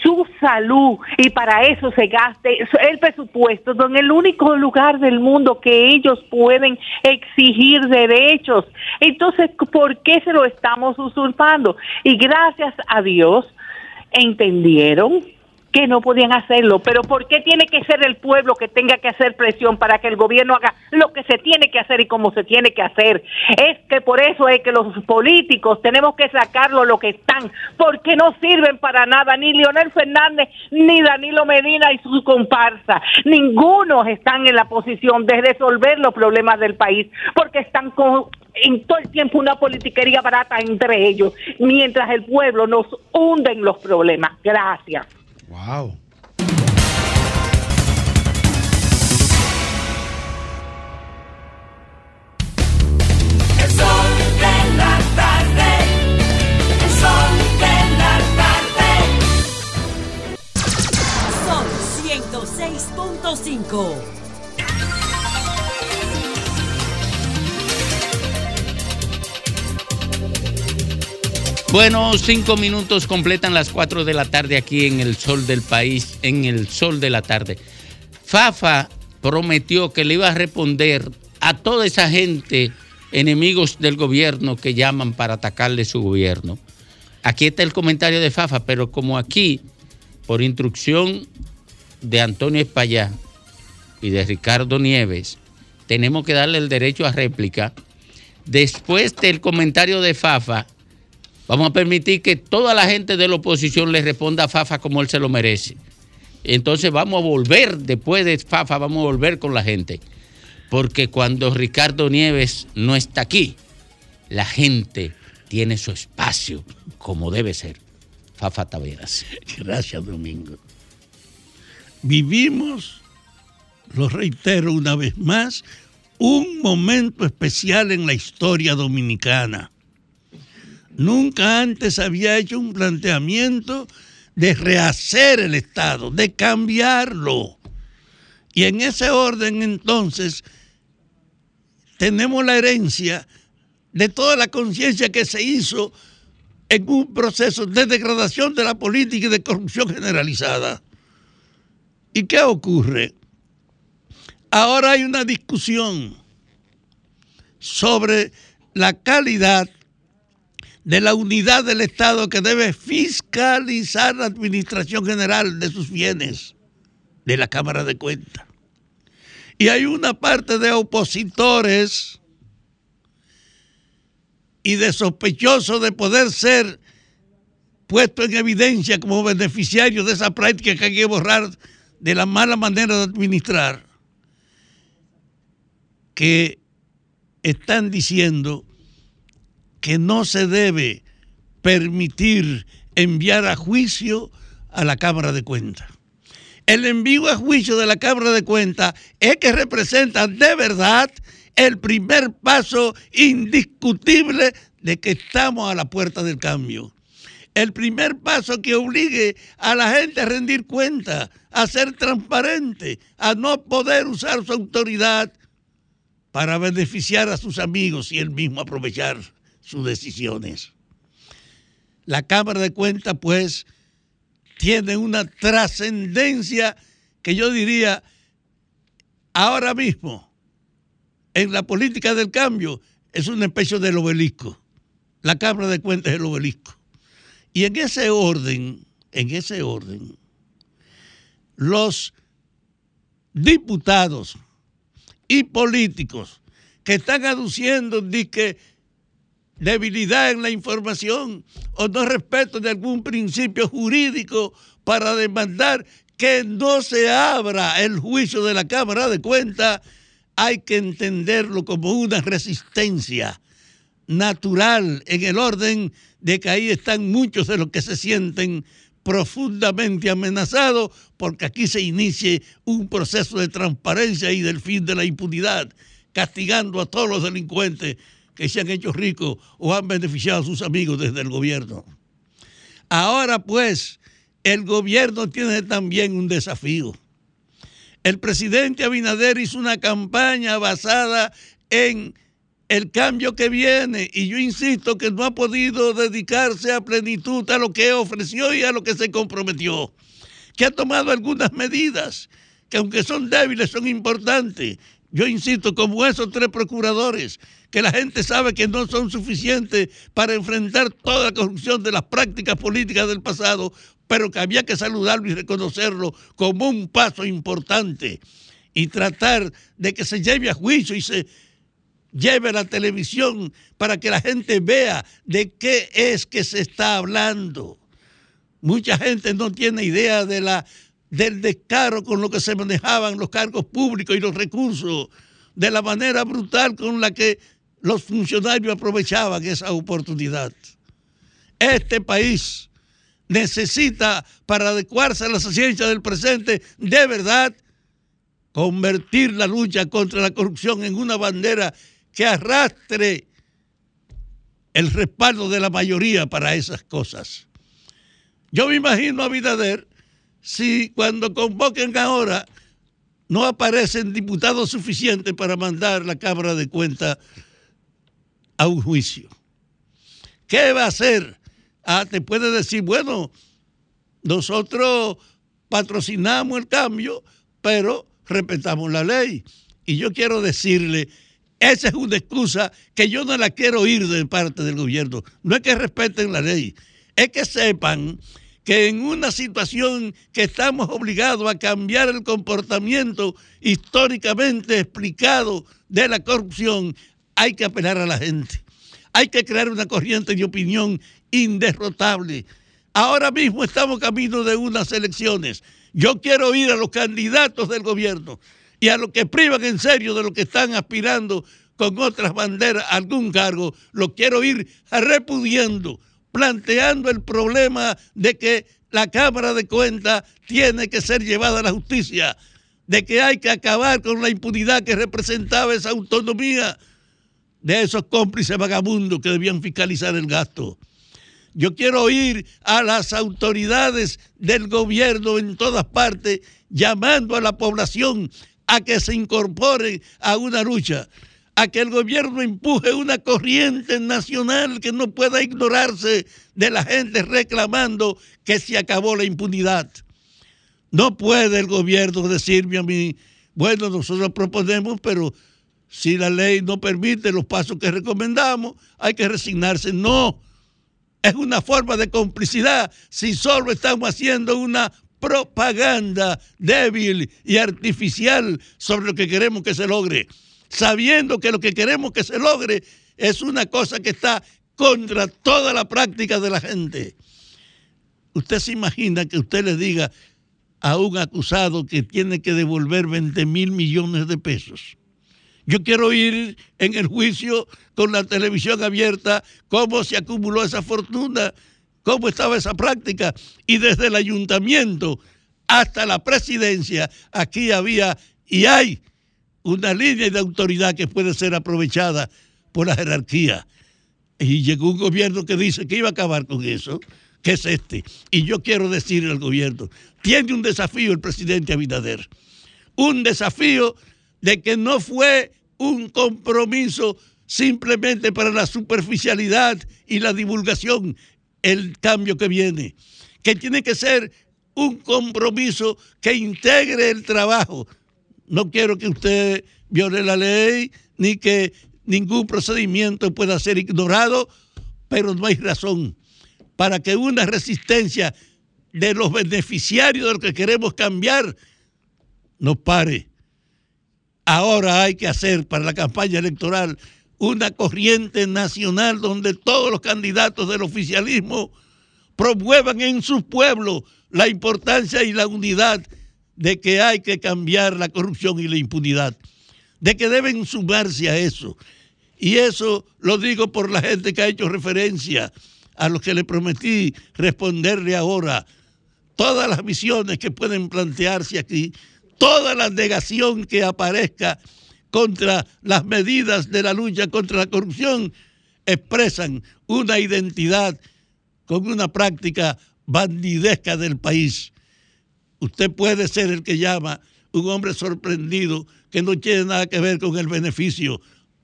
su salud, y para eso se gaste el presupuesto en el único lugar del mundo que ellos pueden exigir derechos. Entonces, ¿por qué se lo estamos usurpando? Y gracias a Dios entendieron que no podían hacerlo. Pero ¿por qué tiene que ser el pueblo que tenga que hacer presión para que el gobierno haga lo que se tiene que hacer y como se tiene que hacer? Es que por eso es que los políticos tenemos que sacarlo lo que están, porque no sirven para nada, ni Leonel Fernández, ni Danilo Medina y su comparsa. Ninguno están en la posición de resolver los problemas del país, porque están con... en todo el tiempo una politiquería barata entre ellos, mientras el pueblo nos hunde en los problemas. Gracias. Wow. El sol de la tarde. El sol de la tarde. Son ciento seis punto cinco. Bueno, cinco minutos completan las cuatro de la tarde aquí en el sol del país, en el sol de la tarde. Fafa prometió que le iba a responder a toda esa gente, enemigos del gobierno, que llaman para atacarle su gobierno. Aquí está el comentario de Fafa, pero como aquí, por instrucción de Antonio Espallá y de Ricardo Nieves, tenemos que darle el derecho a réplica. Después del comentario de Fafa, vamos a permitir que toda la gente de la oposición le responda a Fafa como él se lo merece. Entonces vamos a volver, después de Fafa, vamos a volver con la gente. Porque cuando Ricardo Nieves no está aquí, la gente tiene su espacio, como debe ser. Fafa Taveras. Gracias, Domingo. Vivimos, lo reitero una vez más, un momento especial en la historia dominicana. Nunca antes había hecho un planteamiento de rehacer el Estado, de cambiarlo. Y en ese orden, entonces, tenemos la herencia de toda la conciencia que se hizo en un proceso de degradación de la política y de corrupción generalizada. ¿Y qué ocurre? Ahora hay una discusión sobre la calidad de la unidad del Estado que debe fiscalizar la administración general de sus bienes, de la Cámara de Cuentas. Y hay una parte de opositores y de sospechosos de poder ser puestos en evidencia como beneficiarios de esa práctica que hay que borrar de la mala manera de administrar, que están diciendo que no se debe permitir enviar a juicio a la Cámara de Cuentas. El envío a juicio de la Cámara de Cuentas es que representa de verdad el primer paso indiscutible de que estamos a la puerta del cambio. El primer paso que obligue a la gente a rendir cuentas, a ser transparente, a no poder usar su autoridad para beneficiar a sus amigos y él mismo aprovechar sus decisiones. La Cámara de Cuentas, pues, tiene una trascendencia que yo diría ahora mismo en la política del cambio es una especie del obelisco. La Cámara de Cuentas es el obelisco. Y en ese orden, en ese orden, los diputados y políticos que están aduciendo de que debilidad en la información o no respeto de algún principio jurídico para demandar que no se abra el juicio de la Cámara de Cuentas, hay que entenderlo como una resistencia natural en el orden de que ahí están muchos de los que se sienten profundamente amenazados porque aquí se inicie un proceso de transparencia y del fin de la impunidad, castigando a todos los delincuentes que se han hecho ricos o han beneficiado a sus amigos desde el gobierno. Ahora, pues, el gobierno tiene también un desafío. El presidente Abinader hizo una campaña basada en el cambio que viene y yo insisto que no ha podido dedicarse a plenitud a lo que ofreció y a lo que se comprometió, que ha tomado algunas medidas que aunque son débiles son importantes. Yo insisto, como esos tres procuradores, que la gente sabe que no son suficientes para enfrentar toda la corrupción de las prácticas políticas del pasado, pero que había que saludarlo y reconocerlo como un paso importante y tratar de que se lleve a juicio y se lleve a la televisión para que la gente vea de qué es que se está hablando. Mucha gente no tiene idea de la, del descaro con lo que se manejaban los cargos públicos y los recursos, de la manera brutal con la que los funcionarios aprovechaban esa oportunidad. Este país necesita, para adecuarse a las ciencias del presente, de verdad, convertir la lucha contra la corrupción en una bandera que arrastre el respaldo de la mayoría para esas cosas. Yo me imagino a Abinader, si cuando convoquen ahora no aparecen diputados suficientes para mandar la Cámara de Cuentas a un juicio, ¿qué va a hacer? Ah, te puede decir, bueno, nosotros patrocinamos el cambio, pero respetamos la ley. Y yo quiero decirle, esa es una excusa que yo no la quiero oír de parte del gobierno. No es que respeten la ley, es que sepan que en una situación que estamos obligados a cambiar el comportamiento históricamente explicado de la corrupción, hay que apelar a la gente. Hay que crear una corriente de opinión inderrotable. Ahora mismo estamos camino de unas elecciones. Yo quiero oír a los candidatos del gobierno y a los que privan en serio de lo que están aspirando con otras banderas a algún cargo. Lo quiero oír repudiando, planteando el problema de que la Cámara de Cuentas tiene que ser llevada a la justicia, de que hay que acabar con la impunidad que representaba esa autonomía de esos cómplices vagabundos que debían fiscalizar el gasto. Yo quiero oír a las autoridades del gobierno en todas partes llamando a la población a que se incorporen a una lucha, a que el gobierno empuje una corriente nacional que no pueda ignorarse de la gente reclamando que se acabó la impunidad. No puede el gobierno decirme a mí, bueno, nosotros proponemos, pero si la ley no permite los pasos que recomendamos, hay que resignarse. No, es una forma de complicidad si solo estamos haciendo una propaganda débil y artificial sobre lo que queremos que se logre, sabiendo que lo que queremos que se logre es una cosa que está contra toda la práctica de la gente. Usted se imagina que usted le diga a un acusado que tiene que devolver veinte mil millones de pesos. Yo quiero ir en el juicio con la televisión abierta, cómo se acumuló esa fortuna, cómo estaba esa práctica. Y desde el ayuntamiento hasta la presidencia, aquí había y hay una línea de autoridad que puede ser aprovechada por la jerarquía. Y llegó un gobierno que dice que iba a acabar con eso, que es este. Y yo quiero decirle al gobierno, tiene un desafío el presidente Abinader, un desafío de que no fue un compromiso simplemente para la superficialidad y la divulgación el cambio que viene, que tiene que ser un compromiso que integre el trabajo. No quiero que usted viole la ley, ni que ningún procedimiento pueda ser ignorado, pero no hay razón para que una resistencia de los beneficiarios de lo que queremos cambiar nos pare. Ahora hay que hacer para la campaña electoral una corriente nacional donde todos los candidatos del oficialismo promuevan en sus pueblos la importancia y la unidad de que hay que cambiar la corrupción y la impunidad, de que deben sumarse a eso. Y eso lo digo por la gente que ha hecho referencia a los que le prometí responderle ahora. Todas las visiones que pueden plantearse aquí, toda la negación que aparezca contra las medidas de la lucha contra la corrupción, expresan una identidad con una práctica bandidesca del país. Usted puede ser el que llama un hombre sorprendido que no tiene nada que ver con el beneficio,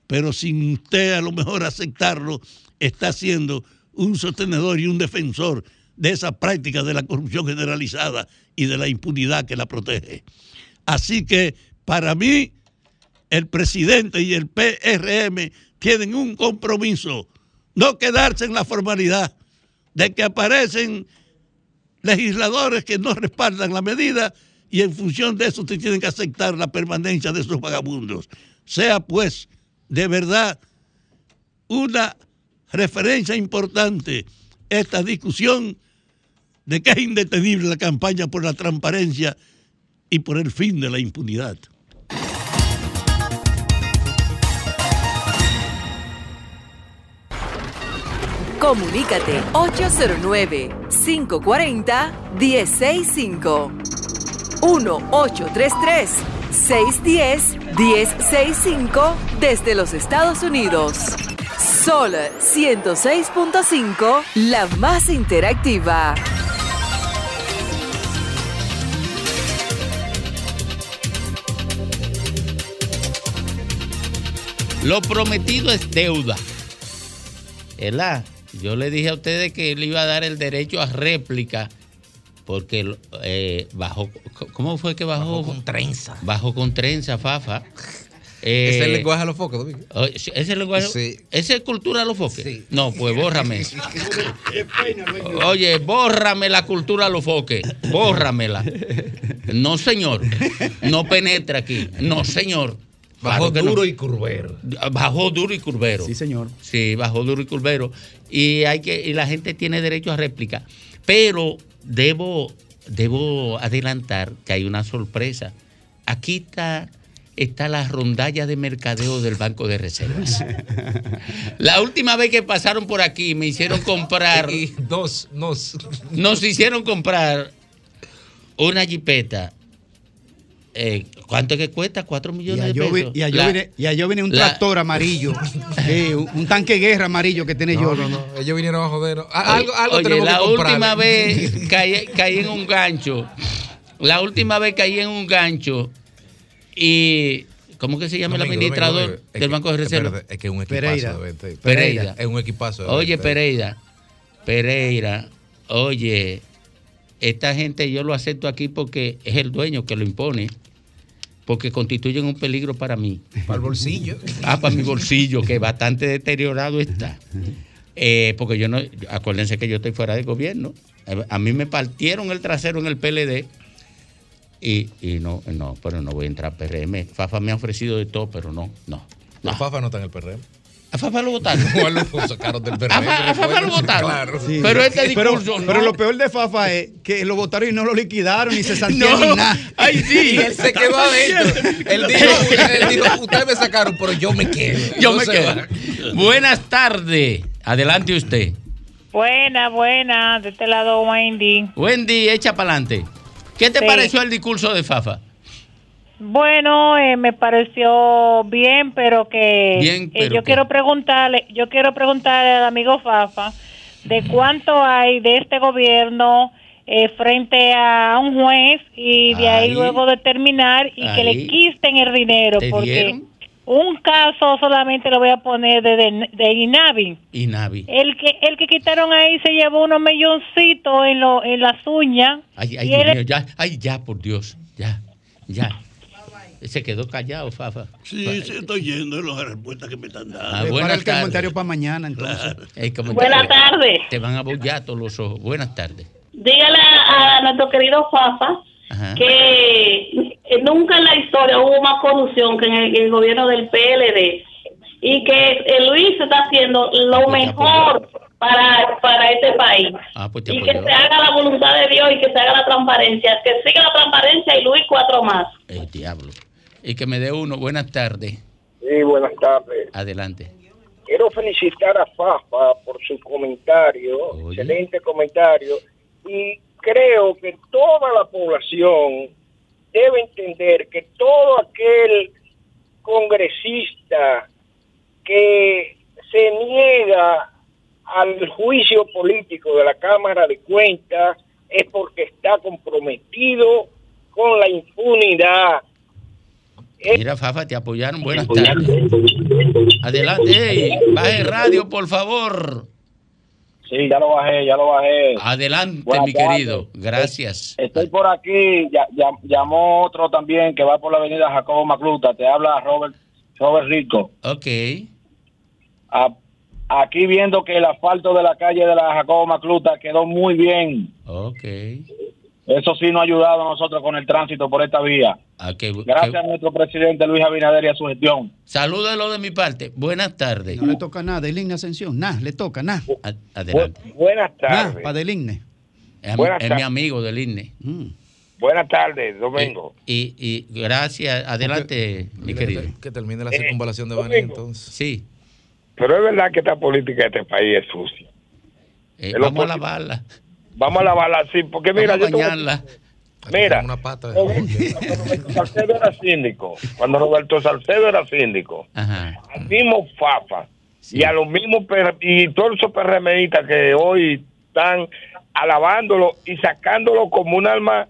pero sin usted a lo mejor aceptarlo, está siendo un sostenedor y un defensor de esa práctica de la corrupción generalizada y de la impunidad que la protege. Así que para mí el presidente y el P R M tienen un compromiso, no quedarse en la formalidad de que aparecen legisladores que no respaldan la medida y en función de eso ustedes tienen que aceptar la permanencia de estos vagabundos. Sea pues de verdad una referencia importante esta discusión de que es indetenible la campaña por la transparencia y por el fin de la impunidad. Comunícate ocho cero nueve, cinco cuatro cero, uno cero seis cinco, uno ocho tres tres, seis uno cero, uno cero seis cinco desde los Estados Unidos. Sol ciento seis punto cinco, la más interactiva. Lo prometido es deuda. ¿Verdad? Yo le dije a ustedes que le iba a dar el derecho a réplica porque eh, bajó, ¿cómo fue que bajó? Bajó con trenza. Bajó con trenza, Fafa. Eh, ¿Es el lenguaje a los foques, Domingo? ¿Es el lenguaje? Sí. ¿Es el cultura a los foques? Sí. No, pues bórrame. Oye, bórrame la cultura a los foques. Bórramela. No, señor. No penetra aquí. No, señor. Bajó claro duro no. y curvero. Bajó duro y curvero. Sí, señor. Sí, bajó duro y curvero. Y hay que, y la gente tiene derecho a réplica. Pero debo, debo adelantar que hay una sorpresa. Aquí está, está la rondalla de mercadeo del Banco de Reservas. La última vez que pasaron por aquí me hicieron comprar. Y dos, nos. Nos hicieron comprar una jipeta. Eh, ¿Cuánto es que cuesta? cuatro millones de pesos. Vi, y, a la, vine, y a yo vine un la, tractor amarillo, eh, un tanque de guerra amarillo que tiene no, yo. No, no, ellos vinieron a joder. Algo, algo oye, tenemos la que comprar. última vez caí, caí en un gancho. La última vez caí en un gancho y... ¿Cómo que se llama Domingo, el administrador Domingo, Domingo, del que, Banco de Reserva? Es que es un equipazo. Pereira. De veinte. Pereira. Pereira. Es un equipazo. De oye, Pereira. Pereira. Oye... Esta gente yo lo acepto aquí porque es el dueño que lo impone, porque constituyen un peligro para mí. Para el bolsillo. Ah, para mi bolsillo, que bastante deteriorado está. Eh, porque yo no, acuérdense que yo estoy fuera del gobierno. A mí me partieron el trasero en el P L D y, y no, no, pero no voy a entrar al P R M. Fafa me ha ofrecido de todo, pero no, no. no. Fafa no está en el P R M. A Fafa lo votaron. A sacaron del P R M. A Fafa lo votaron. Claro. Sí. Pero este discurso pero, no. Pero lo peor de Fafa es que lo votaron y no lo liquidaron ni se santieron no. ni nada. Ay, sí. Y él se quedó adentro. Él dijo, él dijo, ustedes me sacaron, pero yo me quedo. Yo no me quedo. Va. Buenas tardes. Adelante usted. Buena, buena. De este lado, Wendy. Wendy, echa para adelante. ¿Qué te sí. pareció el discurso de Fafa? Bueno, eh, me pareció bien, pero que bien, pero eh, yo que... quiero preguntarle, yo quiero preguntarle al amigo Fafa de cuánto hay de este gobierno eh, frente a un juez y de ahí, ahí luego determinar y ahí. que le quiten el dinero, porque dieron? un caso solamente lo voy a poner de, de, de Inavi. Inavi. El que el que quitaron ahí se llevó unos milloncitos en lo en las uñas. Ay, ay, Dios él... mío, ya, ay, ya por Dios, ya, ya. Se quedó callado, Fafa. Sí, Fafa. sí, estoy yendo las respuestas que me están dando. Ah, buenas el tarde. comentario para mañana, entonces. Claro. Buenas tardes. Te van a bollar todos los ojos. Buenas tardes. Dígale a nuestro querido Fafa Ajá. que nunca en la historia hubo más corrupción que en el, en el gobierno del P L D y que Luis está haciendo lo ah, pues mejor para, para este país. Ah, pues y que se haga la voluntad de Dios y que se haga la transparencia. Que siga la transparencia y Luis cuatro más. El diablo. Y que me dé uno. Buenas tardes. Sí, buenas tardes. Adelante. Quiero felicitar a Fafa por su comentario. Oye. Excelente comentario. Y creo que toda la población debe entender que todo aquel congresista que se niega al juicio político de la Cámara de Cuentas es porque está comprometido con la impunidad. Mira, Fafa, te apoyaron. Buenas tardes. Adelante. Hey, baje radio, por favor. Sí, ya lo bajé, ya lo bajé. Adelante, Buenas mi tarde. querido. Gracias. Estoy por aquí. Ya, ya, llamó otro también que va por la avenida Jacobo Macluta. Te habla Robert Robert Rico. Ok. Ah, Aquí viendo que el asfalto de la calle de la Jacobo Macluta quedó muy bien. Ok. Eso sí nos ha ayudado a nosotros con el tránsito por esta vía. Okay. Gracias okay. a nuestro presidente Luis Abinader y a su gestión. Salúdenlo de mi parte. Buenas tardes. No le toca nada, Adeligne Ascensión. Nada, le toca nada. Adelante. Bu- buenas tardes. Nada, Adeligne. Es, buenas es tar- mi amigo Adeligne. Mm. Buenas tardes, Domingo. Y, y, y gracias. Adelante, okay. mi querido. Que, que termine la eh, circunvalación de Bani entonces. Sí. Pero es verdad que esta política de este país es sucia. Eh, vamos político. a lavarla. Vamos a lavarla así, porque mira... Vamos a bañarla. Yo tengo... Mira, una pata de... cuando Roberto Salcedo era síndico, cuando Roberto Salcedo era síndico, Ajá. al mismo Fafa sí. y a los mismos per... y todos esos PRMistas que hoy están alabándolo y sacándolo como un arma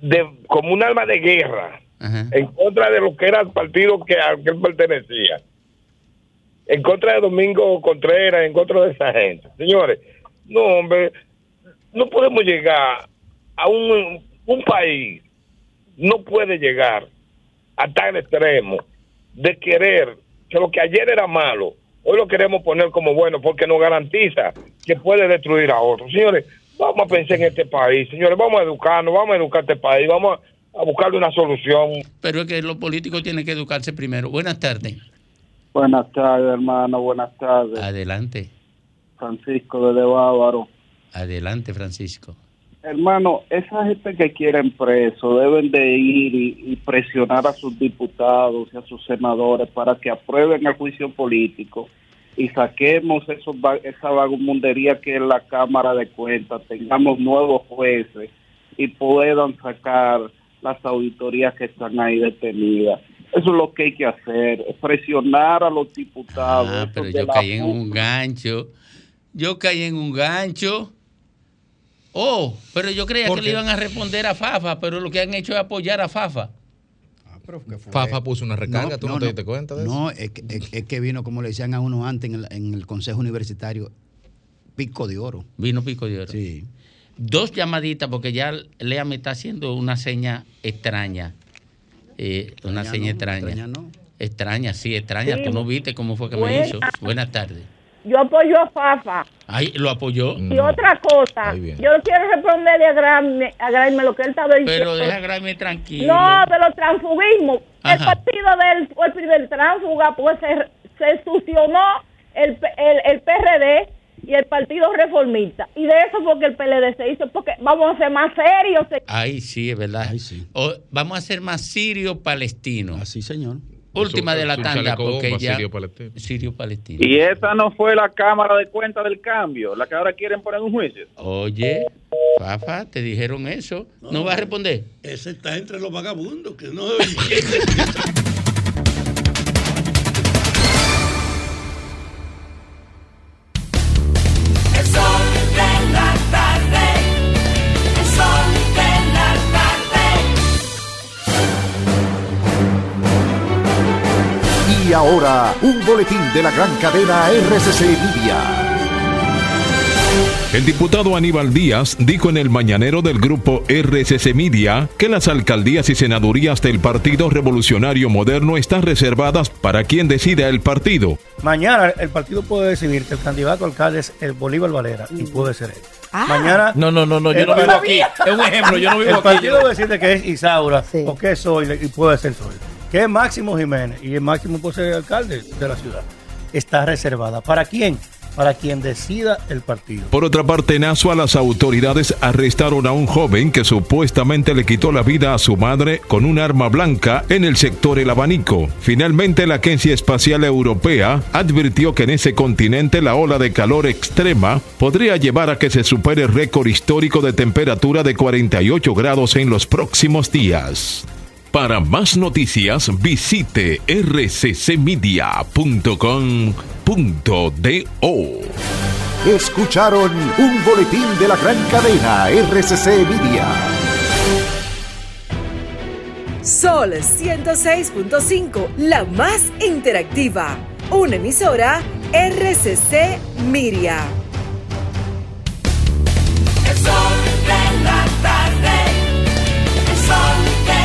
de, como un arma de guerra Ajá. en contra de lo que era el partido que, al que él pertenecía. En contra de Domingo Contreras, en contra de esa gente. Señores, no, hombre, no podemos llegar a un, un país, no puede llegar a tal extremo de querer que lo que ayer era malo, hoy lo queremos poner como bueno, porque nos garantiza que puede destruir a otros. Señores, vamos a pensar en este país, señores, vamos a educarnos, vamos a educar este país, vamos a, a buscarle una solución. Pero es que los políticos tienen que educarse primero. Buenas tardes. Buenas tardes, hermano, buenas tardes. Adelante. Francisco desde Bávaro. Adelante, Francisco. Hermano, esa gente que quieren preso deben de ir y, y presionar a sus diputados y a sus senadores para que aprueben el juicio político y saquemos esos, esa vagabundería que es la Cámara de Cuentas, tengamos nuevos jueces y puedan sacar las auditorías que están ahí detenidas. Eso es lo que hay que hacer, presionar a los diputados. Ah, pero yo caí en un gancho. Yo caí en un gancho. Oh, pero yo creía que qué? le iban a responder a Fafa, pero lo que han hecho es apoyar a Fafa. Ah, pero ¿qué fue? Fafa puso una recarga, no, ¿tú no, no te diste cuenta de eso? No, es que, es que vino, como le decían a uno antes en el, en el Consejo Universitario, pico de oro. Vino pico de oro. Sí. Dos llamaditas, porque ya Lea me está haciendo una seña extraña. Eh, una extraña seña no, extraña. Extraña, no. extraña, sí, extraña. Sí. Tú no viste cómo fue que Buena. me hizo. Buenas tardes. Yo apoyo a Fafa. Ay, ¿lo apoyó? Y no. otra cosa, yo quiero responderle a Graeme, a Graeme lo que él estaba diciendo. Pero deja a Graeme tranquilo. No, pero transfugismo. Ajá. El partido del el primer transfuga, pues se, se succionó el, el, el P R D y el Partido Reformista. Y de eso porque el P L D se hizo, porque vamos a ser más serios. Ay, sí, es verdad. Ay, sí. O, vamos a ser más sirios palestinos. Así, señor. Última eso, de la tanda, porque ya... Sirio-Palestino. Sirio-Palestino. Y esa no fue la Cámara de Cuentas del Cambio, la que ahora quieren poner un juicio. Oye, Fafa, te dijeron eso. ¿No, ¿No vas a responder? Ese está entre los vagabundos, que no... Ahora, un boletín de la gran cadena R C C Media. El diputado Aníbal Díaz dijo en el mañanero del grupo R C C Media que las alcaldías y senadurías del Partido Revolucionario Moderno están reservadas para quien decida el partido. Mañana el partido puede decidir que el candidato a alcalde es el Bolívar Valera y puede ser él. Ah. Mañana... No, no, no, no yo no vivo aquí. Es un ejemplo, yo no vivo aquí. El partido decide que es Isaura sí. o que es Zoila y puede ser Zoila. Que es Máximo Jiménez y el Máximo puede ser el alcalde de la ciudad. Está reservada. ¿Para quién? Para quien decida el partido. Por otra parte, en Azua, las autoridades arrestaron a un joven que supuestamente le quitó la vida a su madre con un arma blanca en el sector El Abanico. Finalmente, la Agencia Espacial Europea advirtió que en ese continente la ola de calor extrema podría llevar a que se supere el récord histórico de temperatura de cuarenta y ocho grados en los próximos días. Para más noticias, visite erre ce ce media punto com punto do. Escucharon un boletín de la gran cadena R C C Media. Sol ciento seis punto cinco, la más interactiva. Una emisora R C C Media. El sol de la tarde. El sol de la tarde.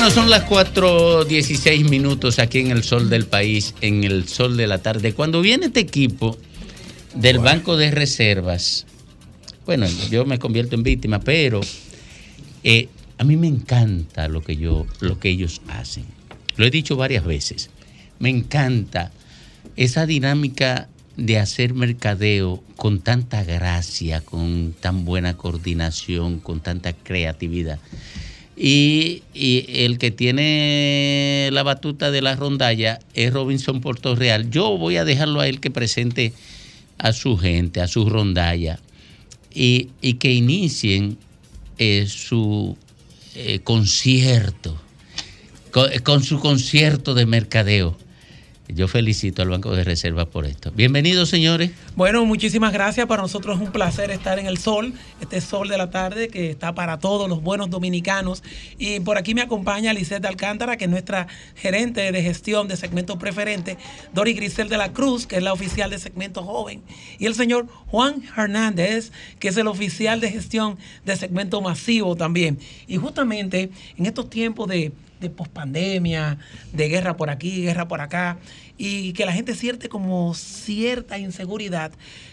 Bueno, son las cuatro dieciséis minutos aquí en el sol del país, en el sol de la tarde. Cuando viene este equipo del bueno. Banco de Reservas, bueno, yo me convierto en víctima, pero eh, a mí me encanta lo que, yo, lo que ellos hacen. Lo he dicho varias veces. Me encanta esa dinámica de hacer mercadeo con tanta gracia, con tan buena coordinación, con tanta creatividad. Y, y el que tiene la batuta de la rondalla es Robinson Portorreal. Yo voy a dejarlo a él que presente a su gente, a su rondalla, y, y que inicien eh, su eh, concierto, con, con su concierto de mercadeo. Yo felicito al Banco de Reservas por esto. Bienvenidos, señores. Bueno, muchísimas gracias. Para nosotros es un placer estar en el sol, este sol de la tarde que está para todos los buenos dominicanos. Y por aquí me acompaña Lisette Alcántara, que es nuestra gerente de gestión de segmento preferente, Dori Grisel de la Cruz, que es la oficial de segmento joven, y el señor Juan Hernández, que es el oficial de gestión de segmento masivo también. Y justamente en estos tiempos de... de pospandemia, de guerra por aquí, guerra por acá, y que la gente siente como cierta inseguridad,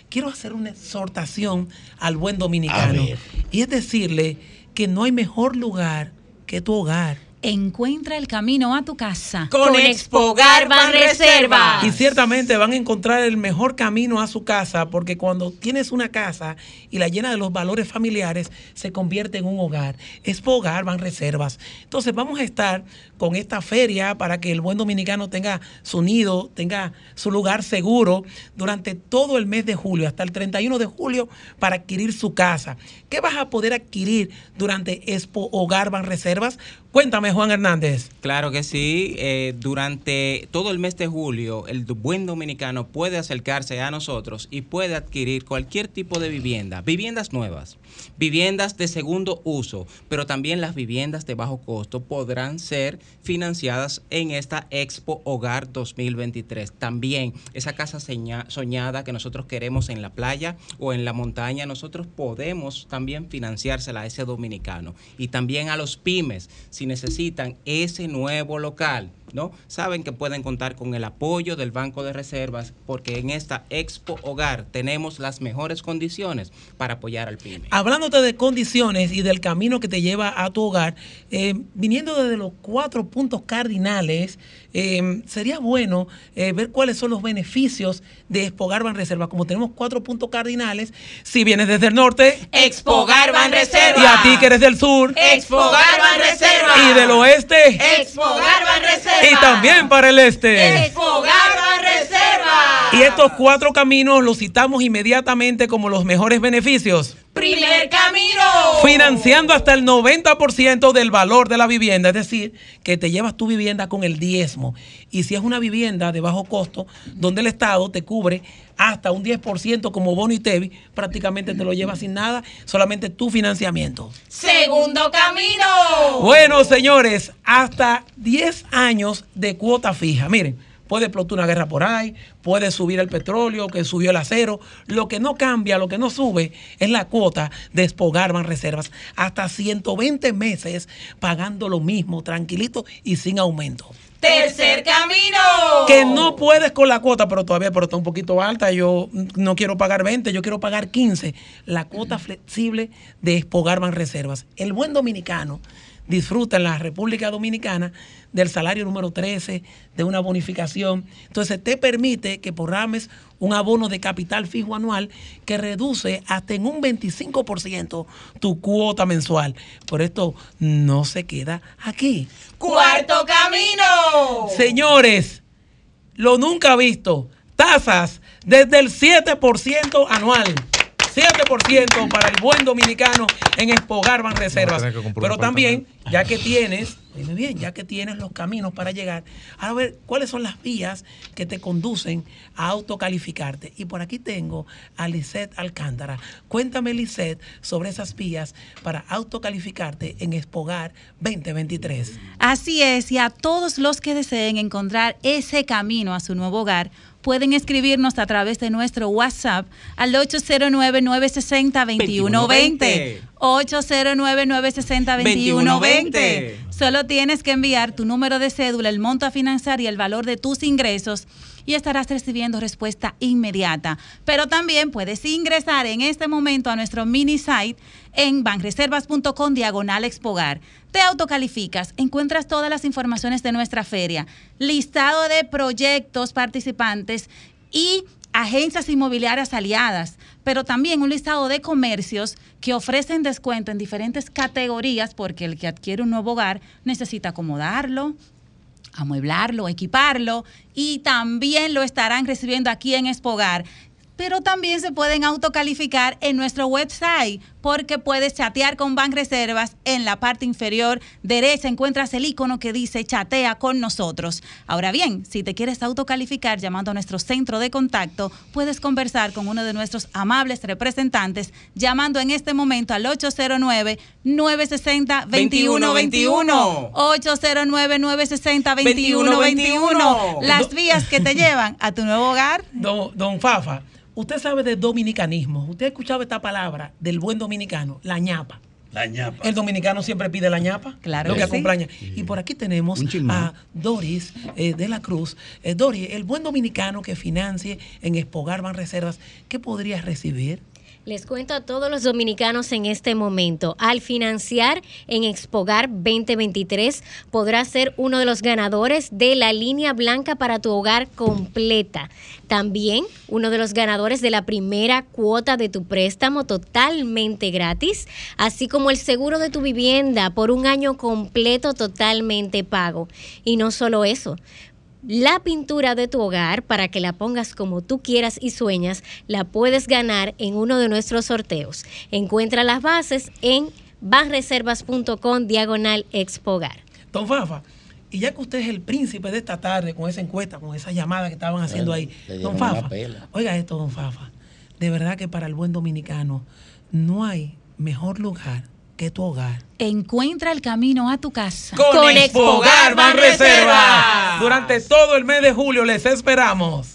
quiero hacer una exhortación al buen dominicano. Y es decirle que no hay mejor lugar que tu hogar. Encuentra el camino a tu casa con, con Expogar Banreservas. Y ciertamente van a encontrar el mejor camino a su casa, porque cuando tienes una casa y la llena de los valores familiares, se convierte en un hogar. Expogar Banreservas. Entonces vamos a estar con esta feria para que el buen dominicano tenga su nido, tenga su lugar seguro durante todo el mes de julio, hasta el treinta y uno de julio, para adquirir su casa. ¿Qué vas a poder adquirir durante Expo Hogar Banreservas? Cuéntame, Juan Hernández. Claro que sí. Eh, durante todo el mes de julio, el buen dominicano puede acercarse a nosotros y puede adquirir cualquier tipo de vivienda, viviendas nuevas, viviendas de segundo uso, pero también las viviendas de bajo costo podrán ser financiadas en esta Expo Hogar dos mil veintitrés. También esa casa soñada que nosotros queremos en la playa o en la montaña, nosotros podemos también financiársela a ese dominicano, y también a los pymes, si necesitan necesitan ese nuevo local, ¿no? Saben que pueden contar con el apoyo del Banco de Reservas, porque en esta Expo Hogar tenemos las mejores condiciones para apoyar al pyme. Hablándote de condiciones y del camino que te lleva a tu hogar, eh, viniendo desde los cuatro puntos cardinales, eh, sería bueno eh, ver cuáles son los beneficios de Expo Hogar Banreservas. Como tenemos cuatro puntos cardinales, si vienes desde el norte, Expo Hogar Banreservas. Y a ti que eres del sur, Expo Hogar Banreservas. Y del oeste, Expo Hogar Banreservas. Y también para el este, Expo Hogar Banreservas. Y estos cuatro caminos los citamos inmediatamente como los mejores beneficios. Primer camino, financiando hasta el noventa por ciento del valor de la vivienda, es decir, que te llevas tu vivienda con el diezmo. Y si es una vivienda de bajo costo, donde el Estado te cubre hasta un diez por ciento como bono ITEVI, prácticamente te lo llevas sin nada, solamente tu financiamiento. Segundo camino. Bueno, señores, hasta diez años de cuota fija. Miren, puede explotar una guerra por ahí, puede subir el petróleo, que subió el acero. Lo que no cambia, lo que no sube, es la cuota de Expo Hogar Banreservas. Hasta ciento veinte meses pagando lo mismo, tranquilito y sin aumento. Tercer camino. Que no puedes con la cuota, pero todavía pero está un poquito alta. Yo no quiero pagar veinte, yo quiero pagar quince. La cuota flexible de Expo Hogar Banreservas. El buen dominicano disfruta en la República Dominicana del salario número trece, de una bonificación. Entonces te permite que programes un abono de capital fijo anual que reduce hasta en un veinticinco por ciento tu cuota mensual. Por esto no se queda aquí. Cuarto camino. Señores, lo nunca visto. Tasas desde el siete por ciento anual. siete por ciento para el buen dominicano en Expo Hogar Banreservas. Pero también, ya que tienes, dime bien, ya que tienes los caminos para llegar, a ver cuáles son las vías que te conducen a autocalificarte. Y por aquí tengo a Lisette Alcántara. Cuéntame, Lisette, sobre esas vías para autocalificarte en Expo Hogar dos mil veintitrés. Así es, y a todos los que deseen encontrar ese camino a su nuevo hogar, pueden escribirnos a través de nuestro WhatsApp al ocho cero nueve, nueve seis cero, dos uno dos cero. ocho cero nueve, nueve seis cero, dos uno dos cero. Solo tienes que enviar tu número de cédula, el monto a financiar y el valor de tus ingresos y estarás recibiendo respuesta inmediata. Pero también puedes ingresar en este momento a nuestro mini site en banreservas punto com diagonal expogar. Te autocalificas, encuentras todas las informaciones de nuestra feria, listado de proyectos participantes y agencias inmobiliarias aliadas, pero también un listado de comercios que ofrecen descuento en diferentes categorías porque el que adquiere un nuevo hogar necesita acomodarlo, amueblarlo, equiparlo y también lo estarán recibiendo aquí en Expogar. Pero también se pueden autocalificar en nuestro website porque puedes chatear con Banreservas. En la parte inferior derecha encuentras el icono que dice chatea con nosotros. Ahora bien, si te quieres autocalificar llamando a nuestro centro de contacto, puedes conversar con uno de nuestros amables representantes llamando en este momento al ocho cero nueve, nueve seis cero, dos uno dos uno. ocho cero nueve, nueve seis cero, dos uno dos uno. Las vías que te llevan a tu nuevo hogar. Don, don Fafa, usted sabe de dominicanismo. Usted ha escuchado esta palabra del buen dominicano, la ñapa. La ñapa. El dominicano siempre pide la ñapa. Claro. Lo que sí. acompaña. Sí. Y por aquí tenemos a Doris eh, de la Cruz. Eh, Doris, el buen dominicano que financie en Expogar Banreservas, ¿qué podrías recibir? Les cuento a todos los dominicanos en este momento, al financiar en Expogar veinte veintitrés podrás ser uno de los ganadores de la línea blanca para tu hogar completa. También uno de los ganadores de la primera cuota de tu préstamo totalmente gratis, así como el seguro de tu vivienda por un año completo totalmente pago. Y no solo eso. La pintura de tu hogar, para que la pongas como tú quieras y sueñas, la puedes ganar en uno de nuestros sorteos. Encuentra las bases en banreservas punto com diagonal expogar. Don Fafa, y ya que usted es el príncipe de esta tarde con esa encuesta, con esa llamada que estaban haciendo ahí, don Fafa, oiga esto, don Fafa, de verdad que para el buen dominicano no hay mejor lugar que tu hogar. Encuentra el camino a tu casa con, con Expogar Banreservas. Durante todo el mes de julio les esperamos.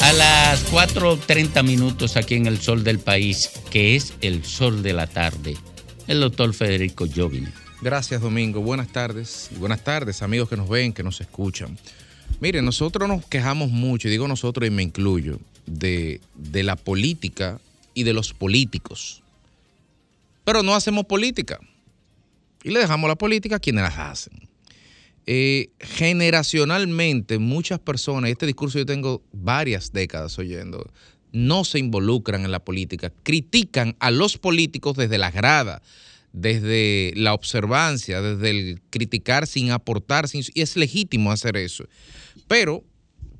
A las cuatro y treinta minutos aquí en el sol del país, que es el sol de la tarde, el doctor Federico Lorca. Gracias, Domingo. Buenas tardes. Y buenas tardes, amigos que nos ven, que nos escuchan. Miren, nosotros nos quejamos mucho, y digo nosotros y me incluyo, de, de la política y de los políticos. Pero no hacemos política. Y le dejamos la política a quienes las hacen. Eh, generacionalmente muchas personas, este discurso yo tengo varias décadas oyendo, no se involucran en la política, critican a los políticos desde la grada, desde la observancia, desde el criticar sin aportar, sin, y es legítimo hacer eso. Pero,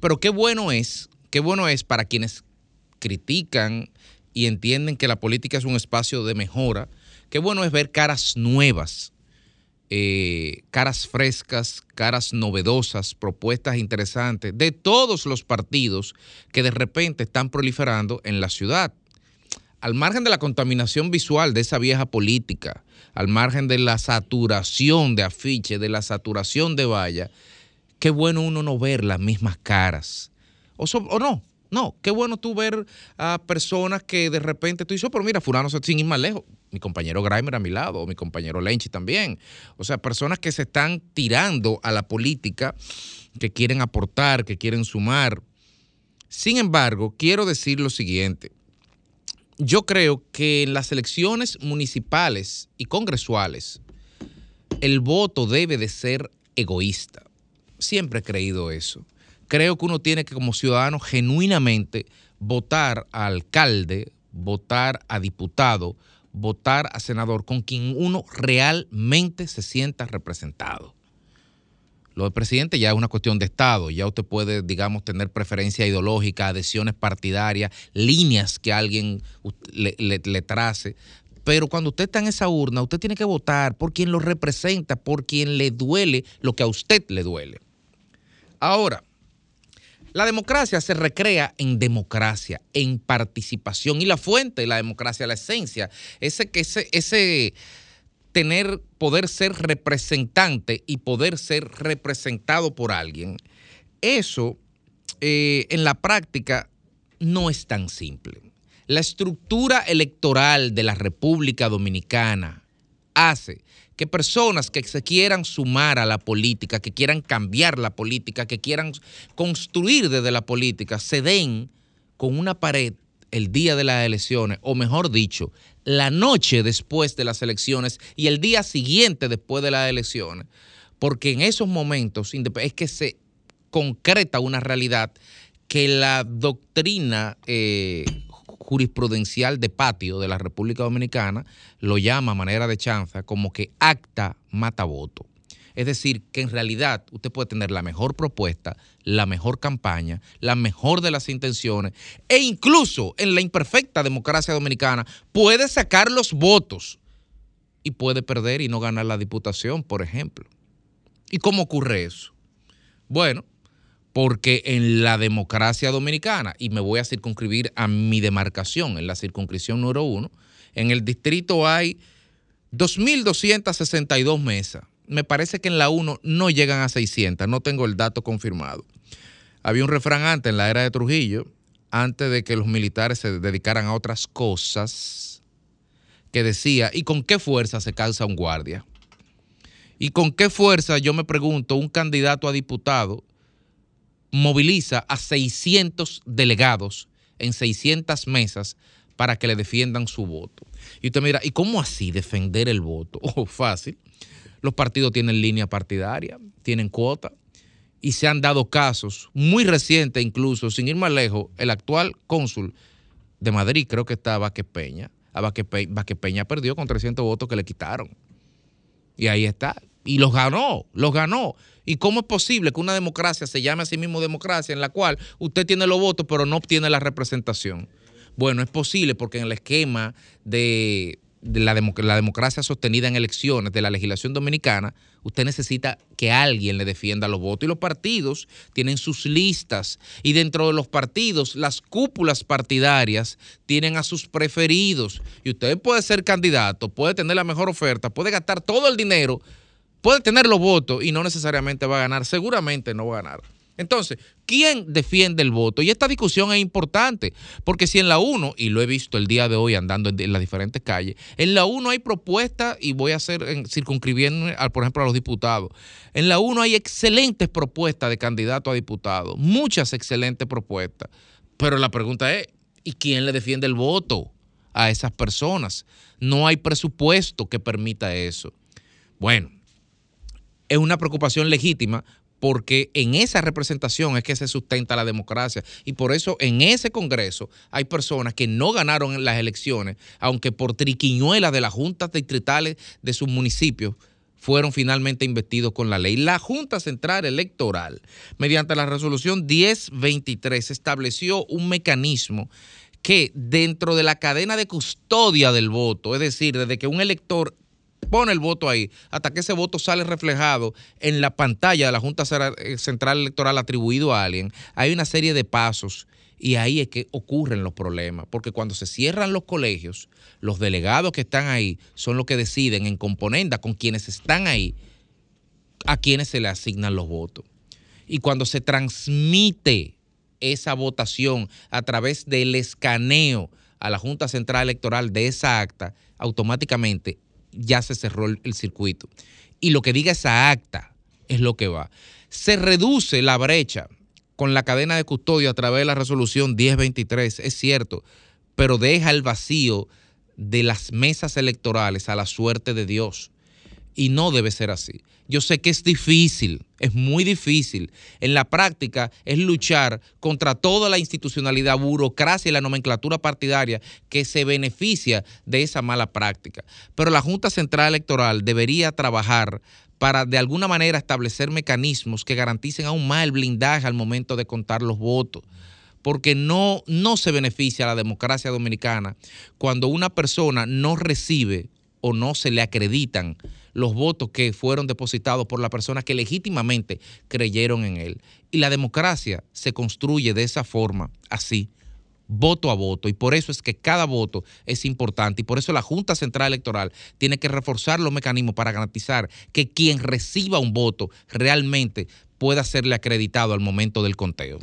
pero qué bueno es, qué bueno es para quienes critican y entienden que la política es un espacio de mejora, qué bueno es ver caras nuevas. Eh, caras frescas, caras novedosas, propuestas interesantes de todos los partidos que de repente están proliferando en la ciudad. Al margen de la contaminación visual de esa vieja política, al margen de la saturación de afiche, de la saturación de valla, qué bueno uno no ver las mismas caras. O, so, o no, no, qué bueno tú ver a personas que de repente tú dices, oh, pero mira, fulano se sin ir más lejos. Mi compañero Graimer a mi lado, o mi compañero Lenchi también. O sea, personas que se están tirando a la política, que quieren aportar, que quieren sumar. Sin embargo, quiero decir lo siguiente. Yo creo que en las elecciones municipales y congresuales, el voto debe de ser egoísta. Siempre he creído eso. Creo que uno tiene que, como ciudadano, genuinamente votar a alcalde, votar a diputado, votar a senador con quien uno realmente se sienta representado. Lo del presidente ya es una cuestión de Estado, ya usted puede, digamos, tener preferencia ideológica, adhesiones partidarias, líneas que alguien le, le, le trace, pero cuando usted está en esa urna, usted tiene que votar por quien lo representa, por quien le duele lo que a usted le duele. Ahora, la democracia se recrea en democracia, en participación. Y la fuente de la democracia, la esencia, ese, ese, ese tener, poder ser representante y poder ser representado por alguien, eso eh, en la práctica no es tan simple. La estructura electoral de la República Dominicana hace que personas que se quieran sumar a la política, que quieran cambiar la política, que quieran construir desde la política, se den con una pared el día de las elecciones, o mejor dicho, la noche después de las elecciones y el día siguiente después de las elecciones, porque en esos momentos es que se concreta una realidad que la doctrina eh, jurisprudencial de patio de la República Dominicana lo llama a manera de chanza como que acta mata voto. Es decir, que en realidad usted puede tener la mejor propuesta, la mejor campaña, la mejor de las intenciones e incluso en la imperfecta democracia dominicana puede sacar los votos y puede perder y no ganar la diputación, por ejemplo. ¿Y cómo ocurre eso? Bueno, porque en la democracia dominicana, y me voy a circunscribir a mi demarcación, en la circunscripción número uno, en el distrito hay dos mil doscientas sesenta y dos mesas. Me parece que en la uno no llegan a seiscientas, no tengo el dato confirmado. Había un refrán antes, en la era de Trujillo, antes de que los militares se dedicaran a otras cosas, que decía, ¿y con qué fuerza se calza un guardia? ¿Y con qué fuerza, yo me pregunto, un candidato a diputado moviliza a seiscientos delegados en seiscientas mesas para que le defiendan su voto? Y usted me dirá, ¿y cómo así defender el voto? Oh, fácil. Los partidos tienen línea partidaria, tienen cuota, y se han dado casos muy recientes incluso, sin ir más lejos, el actual cónsul de Madrid, creo que está Vázquez Peña, a Vázquez Peña, Vázquez Peña perdió con trescientos votos que le quitaron. Y ahí está. Y los ganó, los ganó. ¿Y cómo es posible que una democracia se llame a sí mismo democracia en la cual usted tiene los votos pero no obtiene la representación? Bueno, es posible porque en el esquema de, de la, democ- la democracia sostenida en elecciones de la legislación dominicana, usted necesita que alguien le defienda los votos. Y los partidos tienen sus listas y dentro de los partidos las cúpulas partidarias tienen a sus preferidos. Y usted puede ser candidato, puede tener la mejor oferta, puede gastar todo el dinero, puede tener los votos y no necesariamente va a ganar, seguramente no va a ganar. Entonces, ¿quién defiende el voto? Y esta discusión es importante, porque si en la uno, y lo he visto el día de hoy andando en las diferentes calles, en la uno hay propuestas, y voy a hacer circunscribiendo, por ejemplo, a los diputados, en la uno hay excelentes propuestas de candidato a diputado, muchas excelentes propuestas, pero la pregunta es, ¿y quién le defiende el voto a esas personas? No hay presupuesto que permita eso. Bueno, es una preocupación legítima porque en esa representación es que se sustenta la democracia y por eso en ese Congreso hay personas que no ganaron las elecciones, aunque por triquiñuelas de las juntas distritales de sus municipios fueron finalmente investidos con la ley. La Junta Central Electoral, mediante la resolución diez veintitrés, estableció un mecanismo que dentro de la cadena de custodia del voto, es decir, desde que un elector pone el voto ahí, hasta que ese voto sale reflejado en la pantalla de la Junta Central Electoral atribuido a alguien, hay una serie de pasos y ahí es que ocurren los problemas, porque cuando se cierran los colegios, los delegados que están ahí son los que deciden en componenda con quienes están ahí, a quienes se le asignan los votos. Y cuando se transmite esa votación a través del escaneo a la Junta Central Electoral de esa acta, automáticamente ya se cerró el circuito. Y lo que diga esa acta es lo que va. Se reduce la brecha con la cadena de custodia a través de la resolución diez veintitrés, es cierto, pero deja el vacío de las mesas electorales a la suerte de Dios. Y no debe ser así. Yo sé que es difícil, es muy difícil. En la práctica es luchar contra toda la institucionalidad, burocracia y la nomenclatura partidaria que se beneficia de esa mala práctica. Pero la Junta Central Electoral debería trabajar para de alguna manera establecer mecanismos que garanticen aún más el blindaje al momento de contar los votos. Porque no, no se beneficia a la democracia dominicana cuando una persona no recibe o no se le acreditan los votos que fueron depositados por las personas que legítimamente creyeron en él. Y la democracia se construye de esa forma, así, voto a voto, y por eso es que cada voto es importante, y por eso la Junta Central Electoral tiene que reforzar los mecanismos para garantizar que quien reciba un voto realmente pueda serle acreditado al momento del conteo.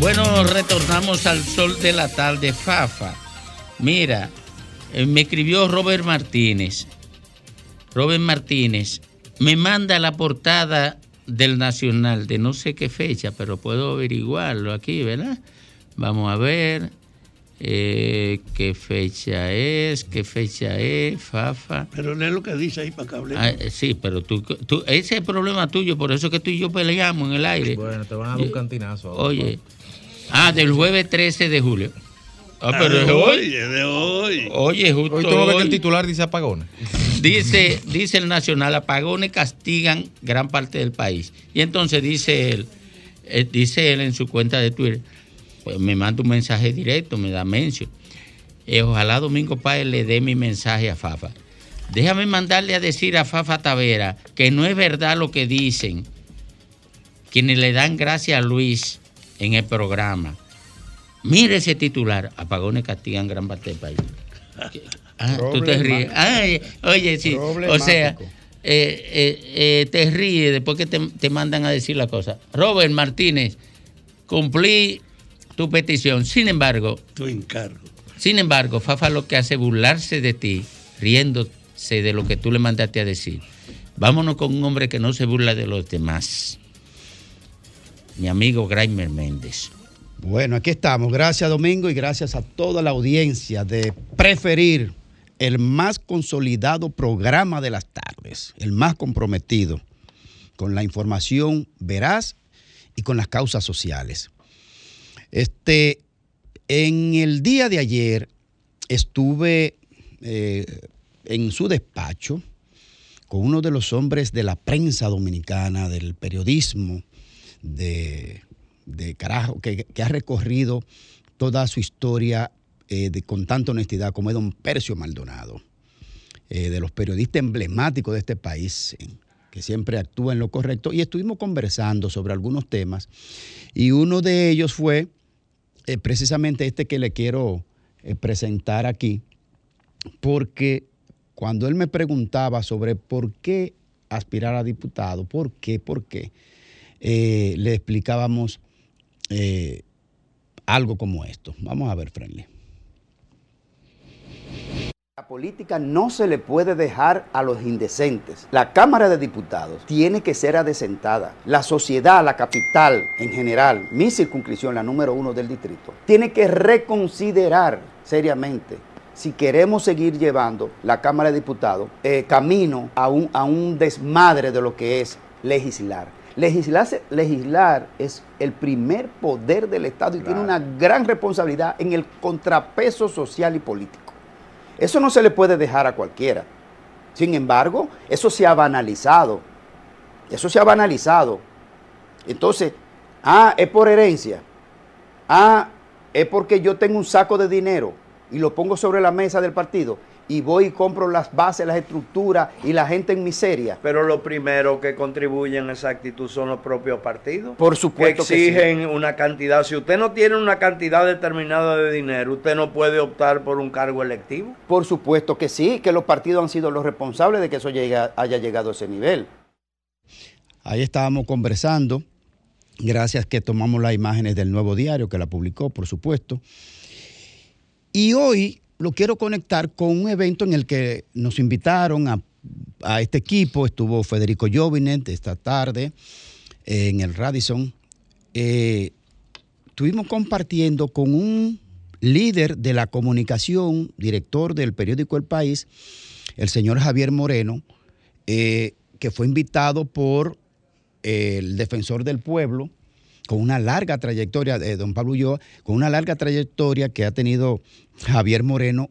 Bueno, retornamos al sol de la tarde, Fafa. Mira, eh, me escribió Robert Martínez. Robert Martínez me manda la portada del Nacional de no sé qué fecha, pero puedo averiguarlo aquí, ¿verdad? Vamos a ver eh, qué fecha es, qué fecha es, Fafa. Pero lee lo que dice ahí para que hablemos. Ah, sí, pero tú, tú, ese es el problema tuyo, por eso es que tú y yo peleamos en el aire. Bueno, te van a dar un cantinazo ahora. Oye. Ah, del jueves trece de julio. Ah, pero es hoy. De hoy. Oye, justo hoy. Tú no ves que el titular dice apagones. Dice, dice el Nacional, apagones castigan gran parte del país. Y entonces dice él, eh, dice él en su cuenta de Twitter, pues me manda un mensaje directo, me da mención. Eh, ojalá Domingo Páez le dé mi mensaje a Fafa. Déjame mandarle a decir a Fafa Tavera que no es verdad lo que dicen quienes le dan gracias a Luis en el programa. Mire ese titular, apagones castigan gran parte del país. Ah, tú te ríes. Ay, oye, sí, o sea, eh, eh, eh, te ríes después que te, te mandan a decir la cosa. Robert Martínez, cumplí tu petición. Sin embargo, tu encargo. Sin embargo, Fafa lo que hace es burlarse de ti, riéndose de lo que tú le mandaste a decir. Vámonos con un hombre que no se burla de los demás. Mi amigo Graimer Méndez. Bueno, aquí estamos. Gracias, Domingo, y gracias a toda la audiencia de preferir el más consolidado programa de las tardes, el más comprometido con la información veraz y con las causas sociales. Este, en el día de ayer estuve eh, en su despacho con uno de los hombres de la prensa dominicana, del periodismo, De, de carajo, que, que ha recorrido toda su historia eh, de, con tanta honestidad, como es don Percio Maldonado, eh, de los periodistas emblemáticos de este país, eh, que siempre actúa en lo correcto. Y estuvimos conversando sobre algunos temas, y uno de ellos fue eh, precisamente este que le quiero eh, presentar aquí, porque cuando él me preguntaba sobre por qué aspirar a diputado, por qué, por qué, Eh, le explicábamos eh, algo como esto. Vamos a ver, Franklin. La política no se le puede dejar a los indecentes. La Cámara de Diputados tiene que ser adecentada. La sociedad, la capital en general, mi circunscripción, la número uno del distrito, tiene que reconsiderar seriamente si queremos seguir llevando la Cámara de Diputados eh, camino a un, a un desmadre de lo que es legislar. Legislar, legislar es el primer poder del Estado y claro, tiene una gran responsabilidad en el contrapeso social y político. Eso no se le puede dejar a cualquiera. Sin embargo, eso se ha banalizado. Eso se ha banalizado. Entonces, ah, es por herencia. Ah, es porque yo tengo un saco de dinero y lo pongo sobre la mesa del partido. Y voy y compro las bases, las estructuras y la gente en miseria. Pero lo primero que contribuyen a esa actitud son los propios partidos. Por supuesto que exigen que sí, una cantidad. Si usted no tiene una cantidad determinada de dinero, usted no puede optar por un cargo electivo. Por supuesto que sí, que los partidos han sido los responsables de que eso llegue, haya llegado a ese nivel. Ahí estábamos conversando. Gracias que tomamos las imágenes del Nuevo Diario, que la publicó, por supuesto. Y hoy lo quiero conectar con un evento en el que nos invitaron a, a este equipo. Estuvo Federico Llovinet esta tarde en el Radisson eh, estuvimos compartiendo con un líder de la comunicación, director del periódico El País, el señor Javier Moreno, eh, que fue invitado por eh, el defensor del pueblo, con una larga trayectoria, eh, don Pablo Ulloa, con una larga trayectoria que ha tenido Javier Moreno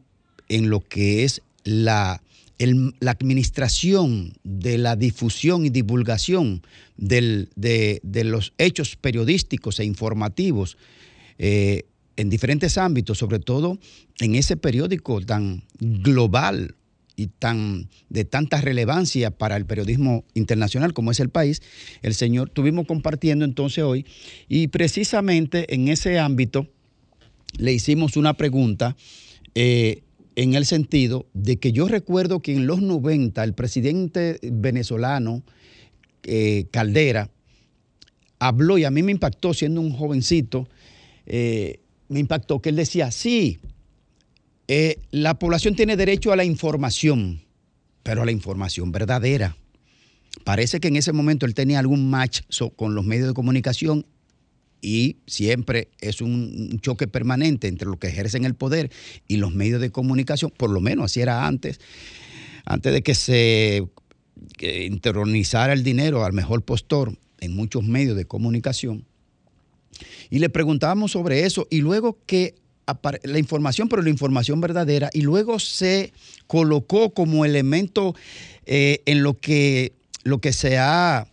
en lo que es la, el, la administración de la difusión y divulgación del, de, de los hechos periodísticos e informativos eh, en diferentes ámbitos, sobre todo en ese periódico tan global y tan de tanta relevancia para el periodismo internacional como es El País. El señor, estuvimos compartiendo entonces hoy, y precisamente en ese ámbito le hicimos una pregunta eh, en el sentido de que yo recuerdo que en los noventa el presidente venezolano eh, Caldera habló, y a mí me impactó siendo un jovencito, eh, me impactó que él decía, sí, Eh, la población tiene derecho a la información, pero a la información verdadera. Parece que en ese momento él tenía algún match so, con los medios de comunicación, y siempre es un choque permanente entre los que ejercen el poder y los medios de comunicación, por lo menos así era antes, antes de que se que internalizara el dinero al mejor postor en muchos medios de comunicación. Y le preguntábamos sobre eso, y luego que la información, pero la información verdadera, y luego se colocó como elemento eh, en lo que, lo que se ha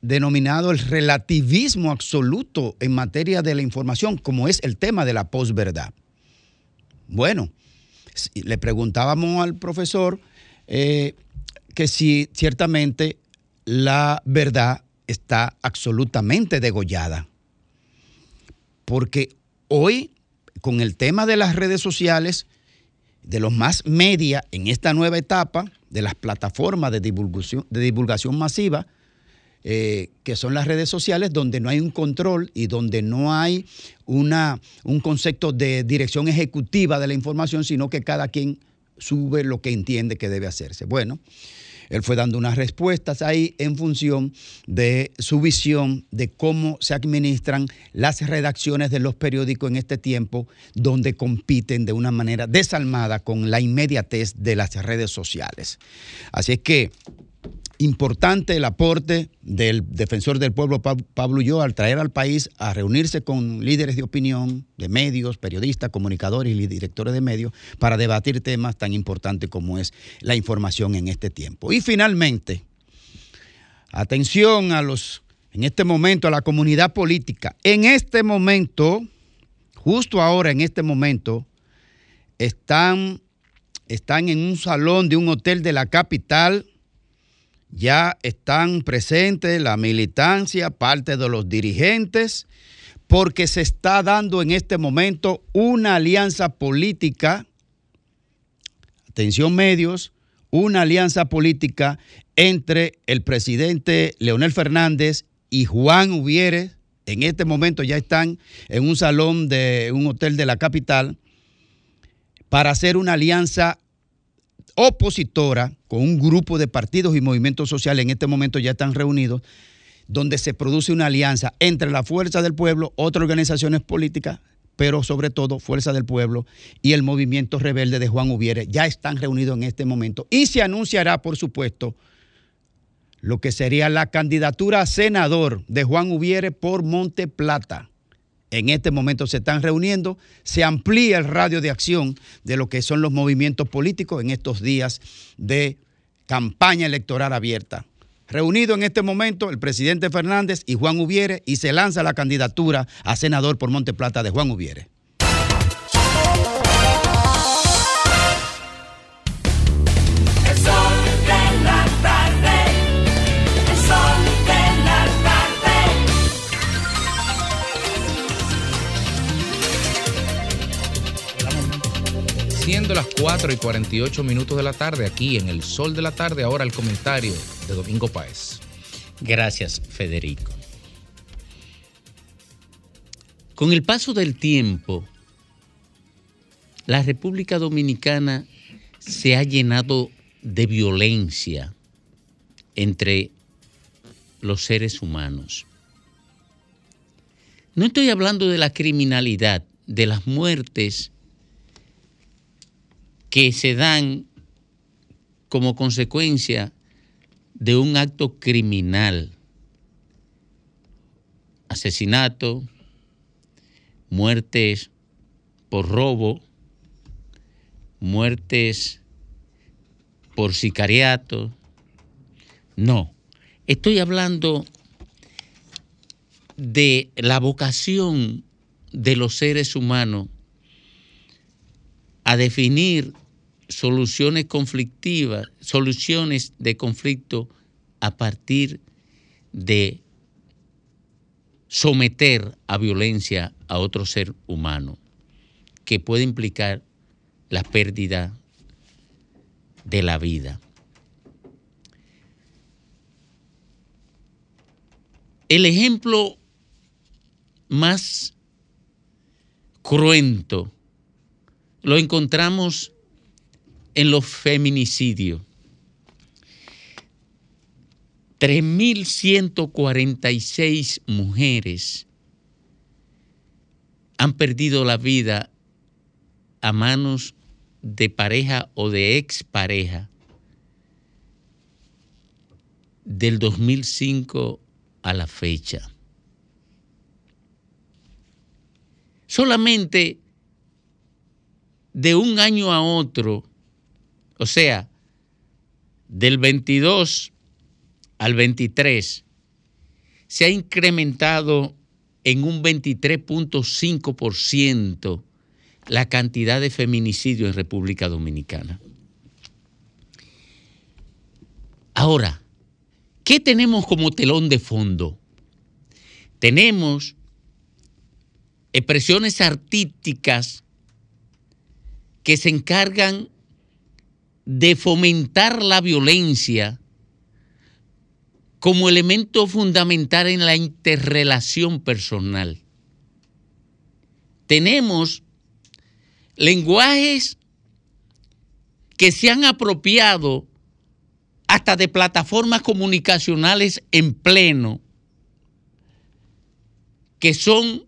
denominado el relativismo absoluto en materia de la información, como es el tema de la posverdad. Bueno, le preguntábamos al profesor eh, que si ciertamente la verdad está absolutamente degollada, porque hoy, con el tema de las redes sociales, de los más media, en esta nueva etapa de las plataformas de divulgación, de divulgación masiva, eh, que son las redes sociales, donde no hay un control y donde no hay una, un concepto de dirección ejecutiva de la información, sino que cada quien sube lo que entiende que debe hacerse. Bueno, él fue dando unas respuestas ahí en función de su visión de cómo se administran las redacciones de los periódicos en este tiempo, donde compiten de una manera desalmada con la inmediatez de las redes sociales. Así es que importante el aporte del defensor del pueblo, Pablo Ulloa, al traer al país a reunirse con líderes de opinión, de medios, periodistas, comunicadores y directores de medios para debatir temas tan importantes como es la información en este tiempo. Y finalmente, atención a los, en este momento, a la comunidad política. En este momento, justo ahora en este momento, están, están en un salón de un hotel de la capital. Ya están presentes la militancia, parte de los dirigentes, porque se está dando en este momento una alianza política, atención medios, una alianza política entre el presidente Leonel Fernández y Juan Ubieres. En este momento ya están en un salón de un hotel de la capital para hacer una alianza opositora con un grupo de partidos y movimientos sociales. En este momento ya están reunidos, donde se produce una alianza entre la Fuerza del Pueblo, otras organizaciones políticas, pero sobre todo Fuerza del Pueblo y el movimiento rebelde de Juan Ubieres. Ya están reunidos en este momento, y se anunciará, por supuesto, lo que sería la candidatura a senador de Juan Ubieres por Monte Plata. En este momento se están reuniendo, se amplía el radio de acción de lo que son los movimientos políticos en estos días de campaña electoral abierta. Reunido en este momento el presidente Fernández y Juan Ubieres, y se lanza la candidatura a senador por Monte Plata de Juan Ubieres. Siendo las cuatro y cuarenta y ocho minutos de la tarde, aquí en el Sol de la Tarde, ahora el comentario de Domingo Páez. Gracias, Federico. Con el paso del tiempo, la República Dominicana se ha llenado de violencia entre los seres humanos. No estoy hablando de la criminalidad, de las muertes que se dan como consecuencia de un acto criminal. Asesinato, muertes por robo, muertes por sicariato. No, estoy hablando de la vocación de los seres humanos a definir soluciones conflictivas, soluciones de conflicto a partir de someter a violencia a otro ser humano, que puede implicar la pérdida de la vida. El ejemplo más cruento lo encontramos en los feminicidios. tres mil ciento cuarenta y seis mujeres han perdido la vida a manos de pareja o de expareja del dos mil cinco a la fecha. Solamente de un año a otro, o sea, del veintidós al veintitrés, se ha incrementado en un veintitrés punto cinco por ciento la cantidad de feminicidios en República Dominicana. Ahora, ¿qué tenemos como telón de fondo? Tenemos expresiones artísticas que se encargan de fomentar la violencia como elemento fundamental en la interrelación personal. Tenemos lenguajes que se han apropiado hasta de plataformas comunicacionales en pleno, que son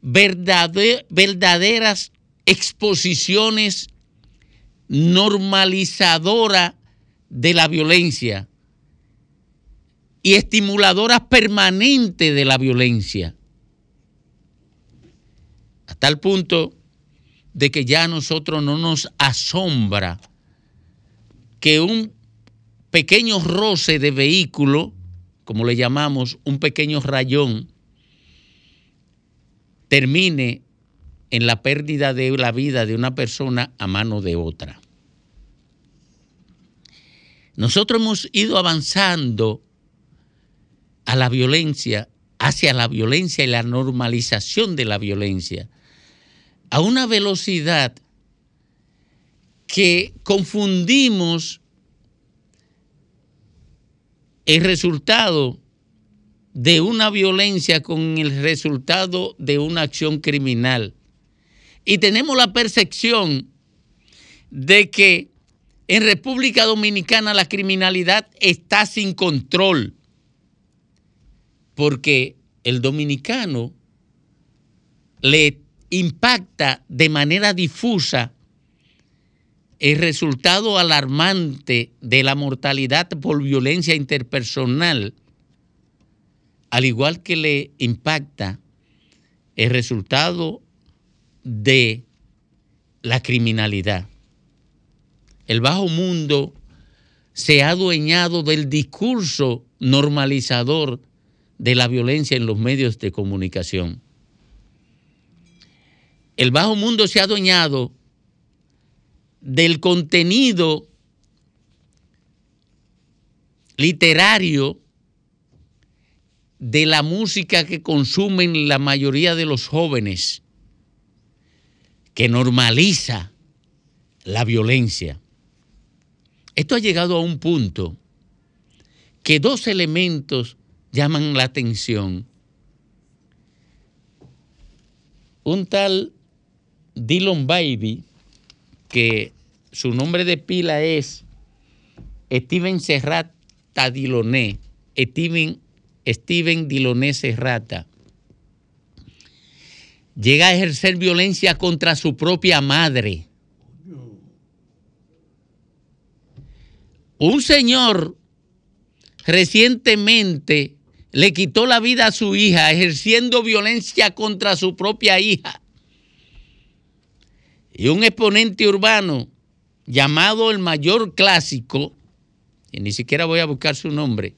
verdader, verdaderas exposiciones normalizadoras de la violencia y estimuladoras permanentes de la violencia, hasta el punto de que ya a nosotros no nos asombra que un pequeño roce de vehículo, como le llamamos, un pequeño rayón, termine en la pérdida de la vida de una persona a mano de otra. Nosotros hemos ido avanzando a la violencia, hacia la violencia y la normalización de la violencia, a una velocidad que confundimos el resultado de una violencia con el resultado de una acción criminal. Y tenemos la percepción de que en República Dominicana la criminalidad está sin control, porque el dominicano le impacta de manera difusa el resultado alarmante de la mortalidad por violencia interpersonal, al igual que le impacta el resultado de la criminalidad. El bajo mundo se ha adueñado del discurso normalizador de la violencia en los medios de comunicación. El bajo mundo se ha adueñado del contenido literario, de la música que consumen la mayoría de los jóvenes, que normaliza la violencia. Esto ha llegado a un punto que dos elementos llaman la atención. Un tal Dylan Baby, que su nombre de pila es Steven Serrata Diloné, Steven, Steven Diloné Serrata, llega a ejercer violencia contra su propia madre. Un señor recientemente le quitó la vida a su hija ejerciendo violencia contra su propia hija. Y un exponente urbano llamado el mayor clásico, y ni siquiera voy a buscar su nombre,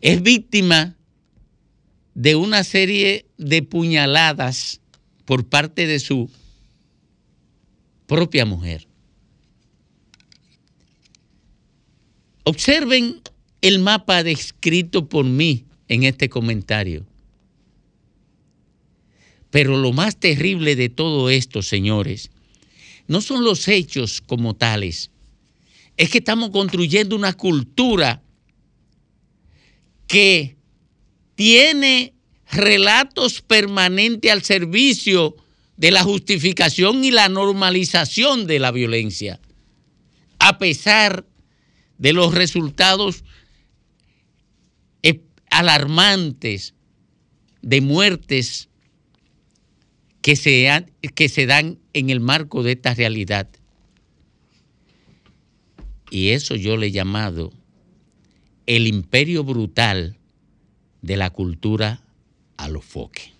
es víctima de una serie de puñaladas por parte de su propia mujer. Observen el mapa descrito por mí en este comentario. Pero lo más terrible de todo esto, señores, no son los hechos como tales. Es que estamos construyendo una cultura que tiene relatos permanentes al servicio de la justificación y la normalización de la violencia, a pesar de los resultados alarmantes de muertes que se, ha, que se dan en el marco de esta realidad. Y eso yo le he llamado el imperio brutal de la cultura a los foques.